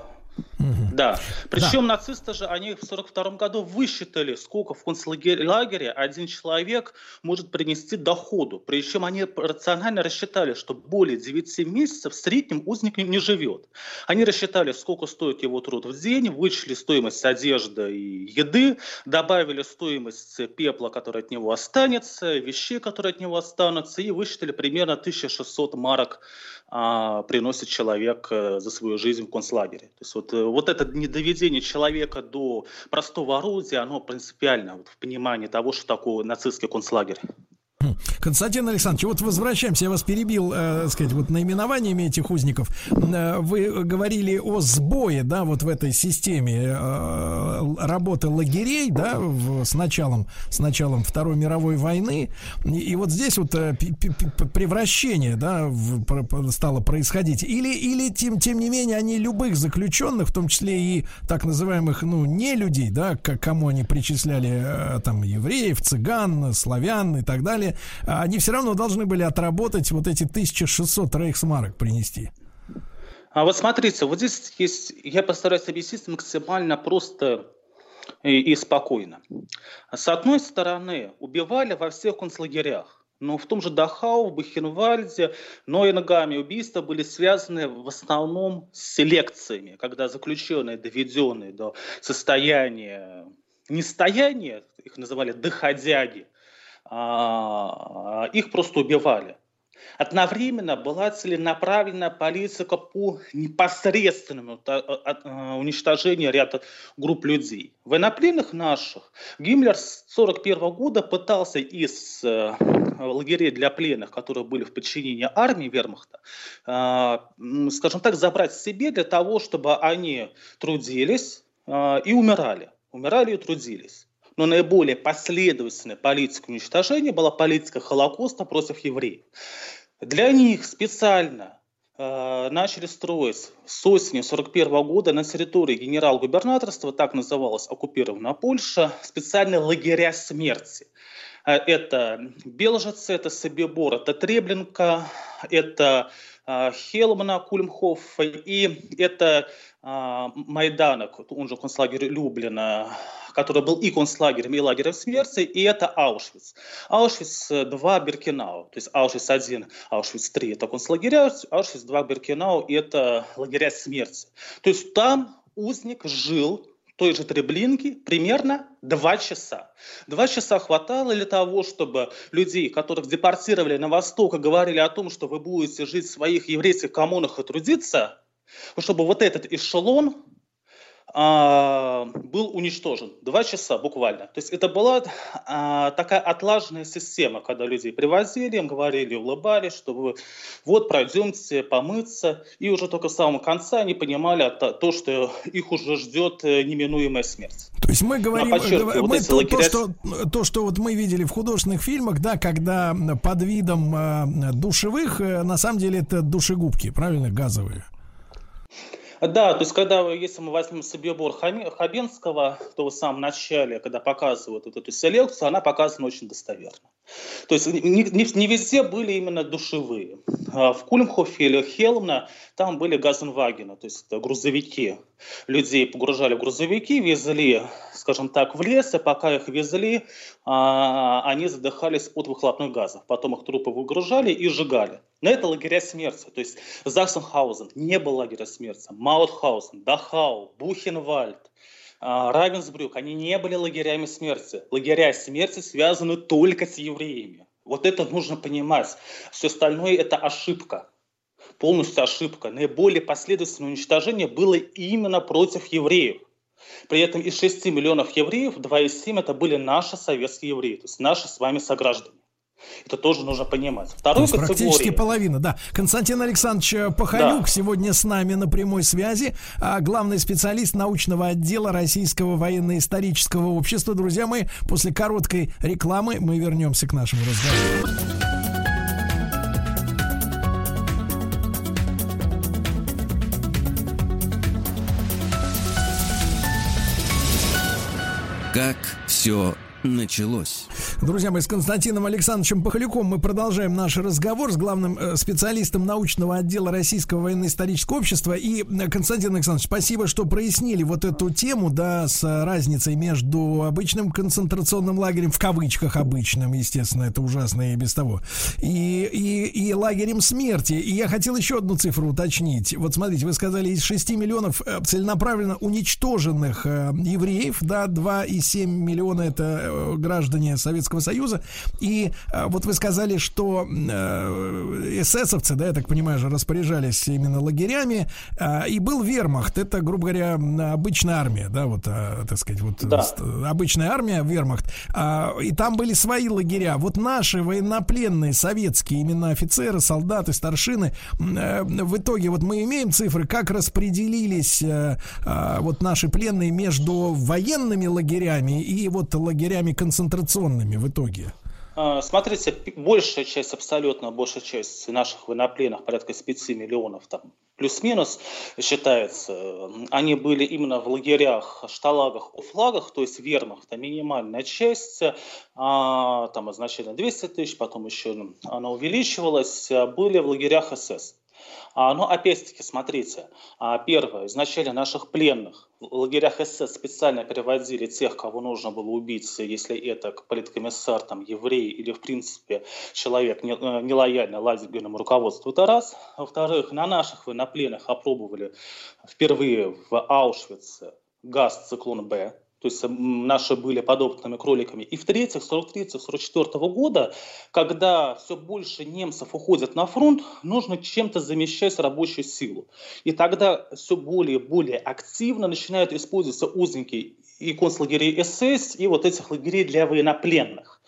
Да. Причем нацисты же, они в 1942 году высчитали, сколько в концлагере один человек может принести доходу. Причем они рационально рассчитали, что более 9 месяцев в среднем узник не живет. Они рассчитали, сколько стоит его труд в день, вычли стоимость одежды и еды, добавили стоимость пепла, который от него останется, вещей, которые от него останутся, и высчитали примерно 1600 марок приносит человек за свою жизнь в концлагере. То есть вот это недоведение человека до простого орудия, оно принципиально вот, в понимании того, что такое нацистский концлагерь. Константин Александрович, вот возвращаемся, я вас перебил, так сказать, вот наименованиями этих узников. Вы говорили о сбое, да, вот в этой системе работы лагерей, да, с началом Второй мировой войны. И вот здесь вот превращение, да, стало происходить. Или тем не менее, они любых заключенных, в том числе и так называемых, ну, не людей, да, к кому они причисляли, там, евреев, цыган, славян и так далее, они все равно должны были отработать вот эти 1600 рейхсмарок принести. А вот смотрите, вот здесь есть, я постараюсь объяснить максимально просто и спокойно. С одной стороны, убивали во всех концлагерях, но в том же Дахау, в Бухенвальде, но и ногами убийства были связаны в основном с селекциями, когда заключенные, доведенные до состояния нестояния, их называли доходяги, их просто убивали. Одновременно была целенаправленная политика по непосредственному уничтожению ряда групп людей. Военнопленных наших Гиммлер с 1941 года пытался из лагерей для пленных, которые были в подчинении армии Вермахта, скажем так, забрать себе для того, чтобы они трудились и умирали. Умирали и трудились. Но наиболее последовательная политика уничтожения была политика Холокоста против евреев. Для них специально начали строить с осени 1941 года на территории генерал-губернаторства, так называлась оккупированная Польша, специальные лагеря смерти. Это Белжицы, это Собибор, это Треблинка, это Хелмна, Кульмхоф, и это Майданок, он же концлагерь Люблина, который был и концлагерем, и лагерем смерти, и это Аушвиц. Аушвиц-2, Биркенау, то есть Аушвиц-1, Аушвиц-3 – это концлагеря, Аушвиц-2, Биркенау – это лагеря смерти. То есть там узник жил в той же Треблинке примерно 2 часа. 2 часа хватало для того, чтобы людей, которых депортировали на восток, и говорили о том, что вы будете жить в своих еврейских коммунах и трудиться, чтобы вот этот эшелон был уничтожен. 2 часа буквально. То есть это была такая отлаженная система, когда людей привозили, им говорили, улыбались, что вы вот пройдемте помыться, и уже только с самого конца они понимали то, что их уже ждет неминуемая смерть. То есть мы говорим, то, что вот мы видели в художественных фильмах, да, когда под видом душевых, на самом деле это душегубки, правильно, газовые. Да, то есть, когда, если мы возьмем Собибор Хабенского, то в самом начале, когда показывают вот эту селекцию, она показана очень достоверно. То есть, не везде были именно душевые. В Кульмхофе или Хелмна там были газенвагены, то есть грузовики. Людей погружали в грузовики, везли, скажем так, в лес, и пока их везли, они задыхались от выхлопных газов. Потом их трупы выгружали и сжигали. Но это лагеря смерти. То есть Заксенхаузен не был лагеря смерти. Маутхаузен, Дахау, Бухенвальд, Равенсбрюк, они не были лагерями смерти. Лагеря смерти связаны только с евреями. Вот это нужно понимать. Все остальное – это ошибка. Полностью ошибка. Наиболее последовательное уничтожение было именно против евреев. При этом из 6 миллионов евреев 2,7 это были наши советские евреи, то есть наши с вами сограждане. Это тоже нужно понимать. Вторую категорию... Практически половина, да. Константин Александрович Пахалюк сегодня с нами на прямой связи, главный специалист научного отдела Российского военно-исторического общества. Друзья мои, после короткой рекламы мы вернемся к нашему разговору. Как все началось. Друзья мои, с Константином Александровичем Пахалюком мы продолжаем наш разговор с главным специалистом научного отдела Российского военно-исторического общества. И, Константин Александрович, спасибо, что прояснили вот эту тему, да, с разницей между обычным концентрационным лагерем, в кавычках обычным, естественно, это ужасно и без того, и лагерем смерти. И я хотел еще одну цифру уточнить. Вот смотрите, вы сказали, из 6 миллионов целенаправленно уничтоженных евреев, да, 2,7 миллиона это граждане Советского Союза. И вот вы сказали, что эсэсовцы, да, я так понимаю, же распоряжались именно лагерями. И был Вермахт. Это, грубо говоря, обычная армия, да, вот, так сказать, вот да. Обычная армия, Вермахт. И там были свои лагеря. Вот наши военнопленные советские, именно офицеры, солдаты, старшины, в итоге вот мы имеем цифры, как распределились вот наши пленные между военными лагерями и вот лагерями концентрационными в итоге? Смотрите, большая часть, абсолютно большая часть наших военнопленных, порядка 5 миллионов там, плюс-минус, считается, они были именно в лагерях, шталагах, офлагах, то есть вермах, там минимальная часть, там изначально 200 тысяч, потом еще она увеличивалась, были в лагерях СС. Но опять-таки, смотрите, первое, изначально наших пленных в лагерях СС специально переводили тех, кого нужно было убить, если это политкомиссар, там, еврей или, в принципе, человек нелояльный лагерному руководству, это раз. Во-вторых, на наших военнопленных опробовали впервые в Аушвице газ «Циклон Б», то есть наши были подопытными кроликами. И в-третьих, с 1943-1944 года, когда все больше немцев уходят на фронт, нужно чем-то замещать рабочую силу. И тогда все более и более активно начинают использоваться узники и концлагерей СС, и вот этих лагерей для военнопленных.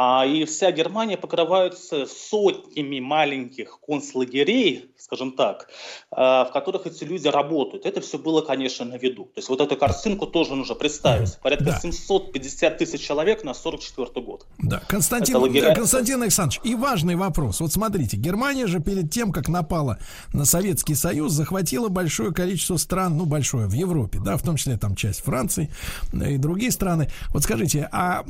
И вся Германия покрывается сотнями маленьких концлагерей, скажем так, в которых эти люди работают. Это все было, конечно, на виду. То есть вот эту картинку тоже нужно представить. Порядка 750 тысяч человек на 1944 год. Да. Константин Александрович, и важный вопрос. Вот смотрите, Германия же перед тем, как напала на Советский Союз, захватила большое количество стран, ну большое, в Европе, да, в том числе там часть Франции и другие страны. Вот скажите, а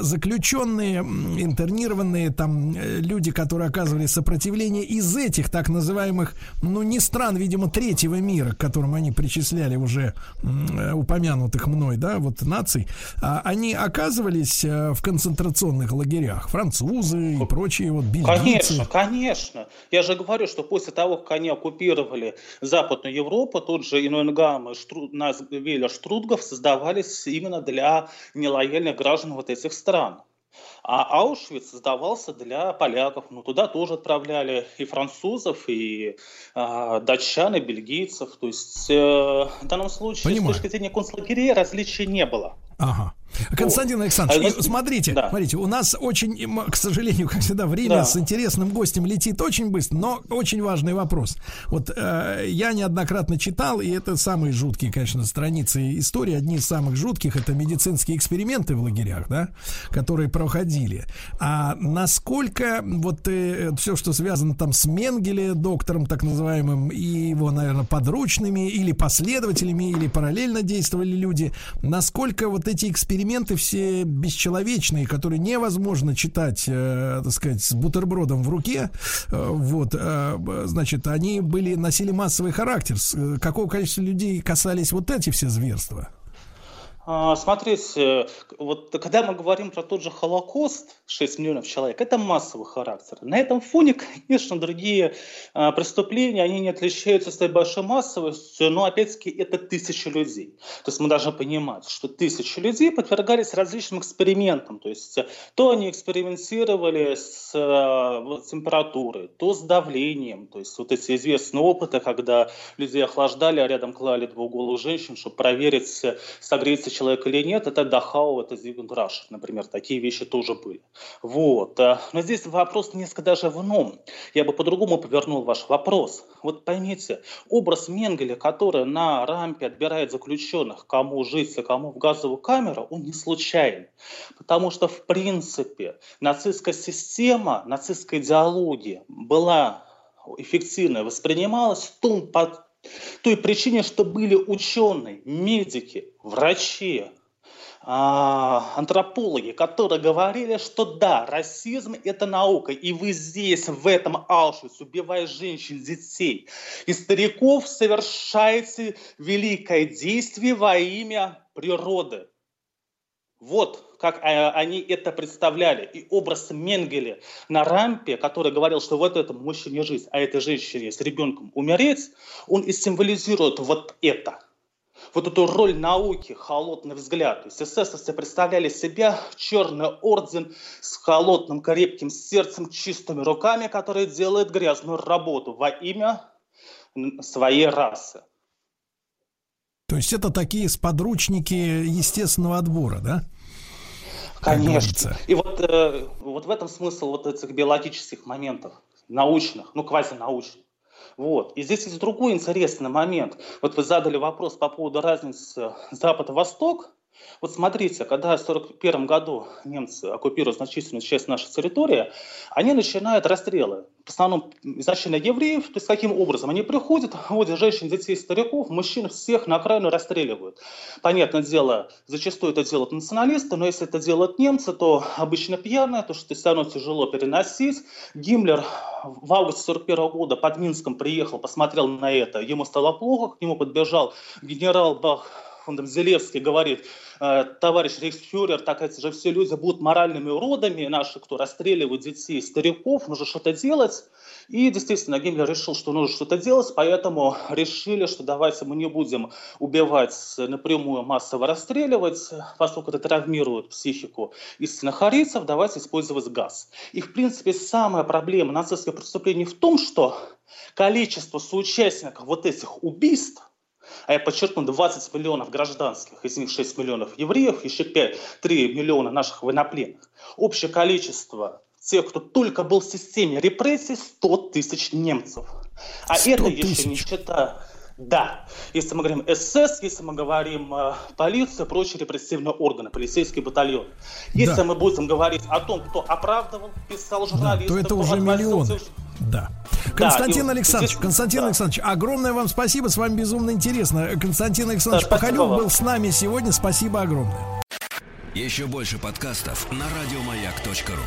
заключенные, интернированные там люди, которые оказывали сопротивление из этих так называемых, ну не стран, видимо, третьего мира, к которым они причисляли уже упомянутых мной, да, вот наций, они оказывались в концентрационных лагерях, французы и прочие вот бельгийцы? Конечно, конечно. Я же говорю, что после того, как они оккупировали Западную Европу, тот же Инуэнгам и Штутгов создавались именно для нелояльных граждан вот этих стран. А Аушвиц сдавался для поляков. Ну, туда тоже отправляли и французов, и датчан, и бельгийцев. То есть в данном случае, понимаю, с точки зрения концлагерей различий не было. Ага. Константин Александрович, смотрите, да, смотрите, у нас очень, к сожалению, как всегда, время с интересным гостем летит очень быстро, но очень важный вопрос. Вот я неоднократно читал, и это самые жуткие, конечно, страницы истории, одни из самых жутких, это медицинские эксперименты в лагерях, да, которые проходили. А насколько вот все, что связано там с Менгеле, доктором так называемым, и его, наверное, подручными, или последователями, или параллельно действовали люди, насколько вот эти эксперименты все бесчеловечные, которые невозможно читать, так сказать, с бутербродом в руке, вот, значит, они были, носили массовый характер. Какого количества людей касались вот эти все зверства? Смотрите, вот когда мы говорим про тот же Холокост, 6 миллионов человек, это массовый характер. На этом фоне, конечно, другие преступления, они не отличаются своей большой массовостью, но, опять-таки, это тысячи людей. То есть мы должны понимать, что тысячи людей подвергались различным экспериментам. То есть то они экспериментировали с температурой, то с давлением. То есть вот эти известные опыты, когда людей охлаждали, а рядом клали двух голых женщин, чтобы проверить, согреется человек или нет, это Дахау, это Зигундраш, например, такие вещи тоже были. Вот. Но здесь вопрос несколько даже в ином. Я бы по-другому повернул ваш вопрос. Вот поймите, образ Менгеля, который на рампе отбирает заключенных, кому жить, а кому в газовую камеру, он не случайен. Потому что, в принципе, нацистская система, нацистская идеология была эффективно воспринималась в том той причине, что были ученые, медики, врачи, антропологи, которые говорили, что да, расизм – это наука, и вы здесь, в этом Аушвице, убивая женщин, детей и стариков, совершаете великое действие во имя природы. Вот как они это представляли. И образ Менгеле на рампе, который говорил, что вот этому мужчине жизнь, а этой женщине с ребенком умереть, он и символизирует вот это. Вот эту роль науки, холодный взгляд. То есть эсэсовцы представляли себя черный орден с холодным, крепким сердцем, чистыми руками, который делает грязную работу во имя своей расы. То есть это такие сподручники естественного отбора, да? Конечно. И вот в этом смысл вот этих биологических моментов, научных, ну квазинаучных. Вот. И здесь есть другой интересный момент. Вот вы задали вопрос по поводу разницы Запад и Восток. Вот смотрите, когда в 1941 году немцы оккупируют значительную часть нашей территории, они начинают расстрелы. В основном изначально евреев. То есть каким образом? Они приходят, вводят женщин, детей, стариков, мужчин, всех на окраину расстреливают. Понятное дело, зачастую это делают националисты, но если это делают немцы, то обычно пьяные, то что все равно тяжело переносить. Гиммлер в августе 1941 года под Минском приехал, посмотрел на это, ему стало плохо, к нему подбежал генерал Зелевский, говорит: товарищ рейхсфюрер, так это же все люди будут моральными уродами, наши, кто расстреливают детей, стариков, нужно что-то делать. И действительно Гиммлер решил, что нужно что-то делать, поэтому решили, что давайте мы не будем убивать напрямую, массово расстреливать, поскольку это травмирует психику истинных арийцев, давайте использовать газ. И в принципе самая проблема нацистских преступлений в том, что количество соучастников вот этих убийств А я подчеркну, 20 миллионов гражданских, из них 6 миллионов евреев, еще 3 миллиона наших военнопленных. Общее количество тех, кто только был в системе репрессий, 100 тысяч немцев. А это еще не считая... Да, если мы говорим СС, если мы говорим полицию, прочие репрессивные органы, полицейский батальон. Если мы будем говорить о том, кто оправдывал, писал журналистов, то это уже миллион. Да. Константин Александрович, огромное вам спасибо, с вами безумно интересно. Константин Александрович Пахалюк был с нами сегодня, спасибо огромное. Еще больше подкастов на радиомаяк.ру.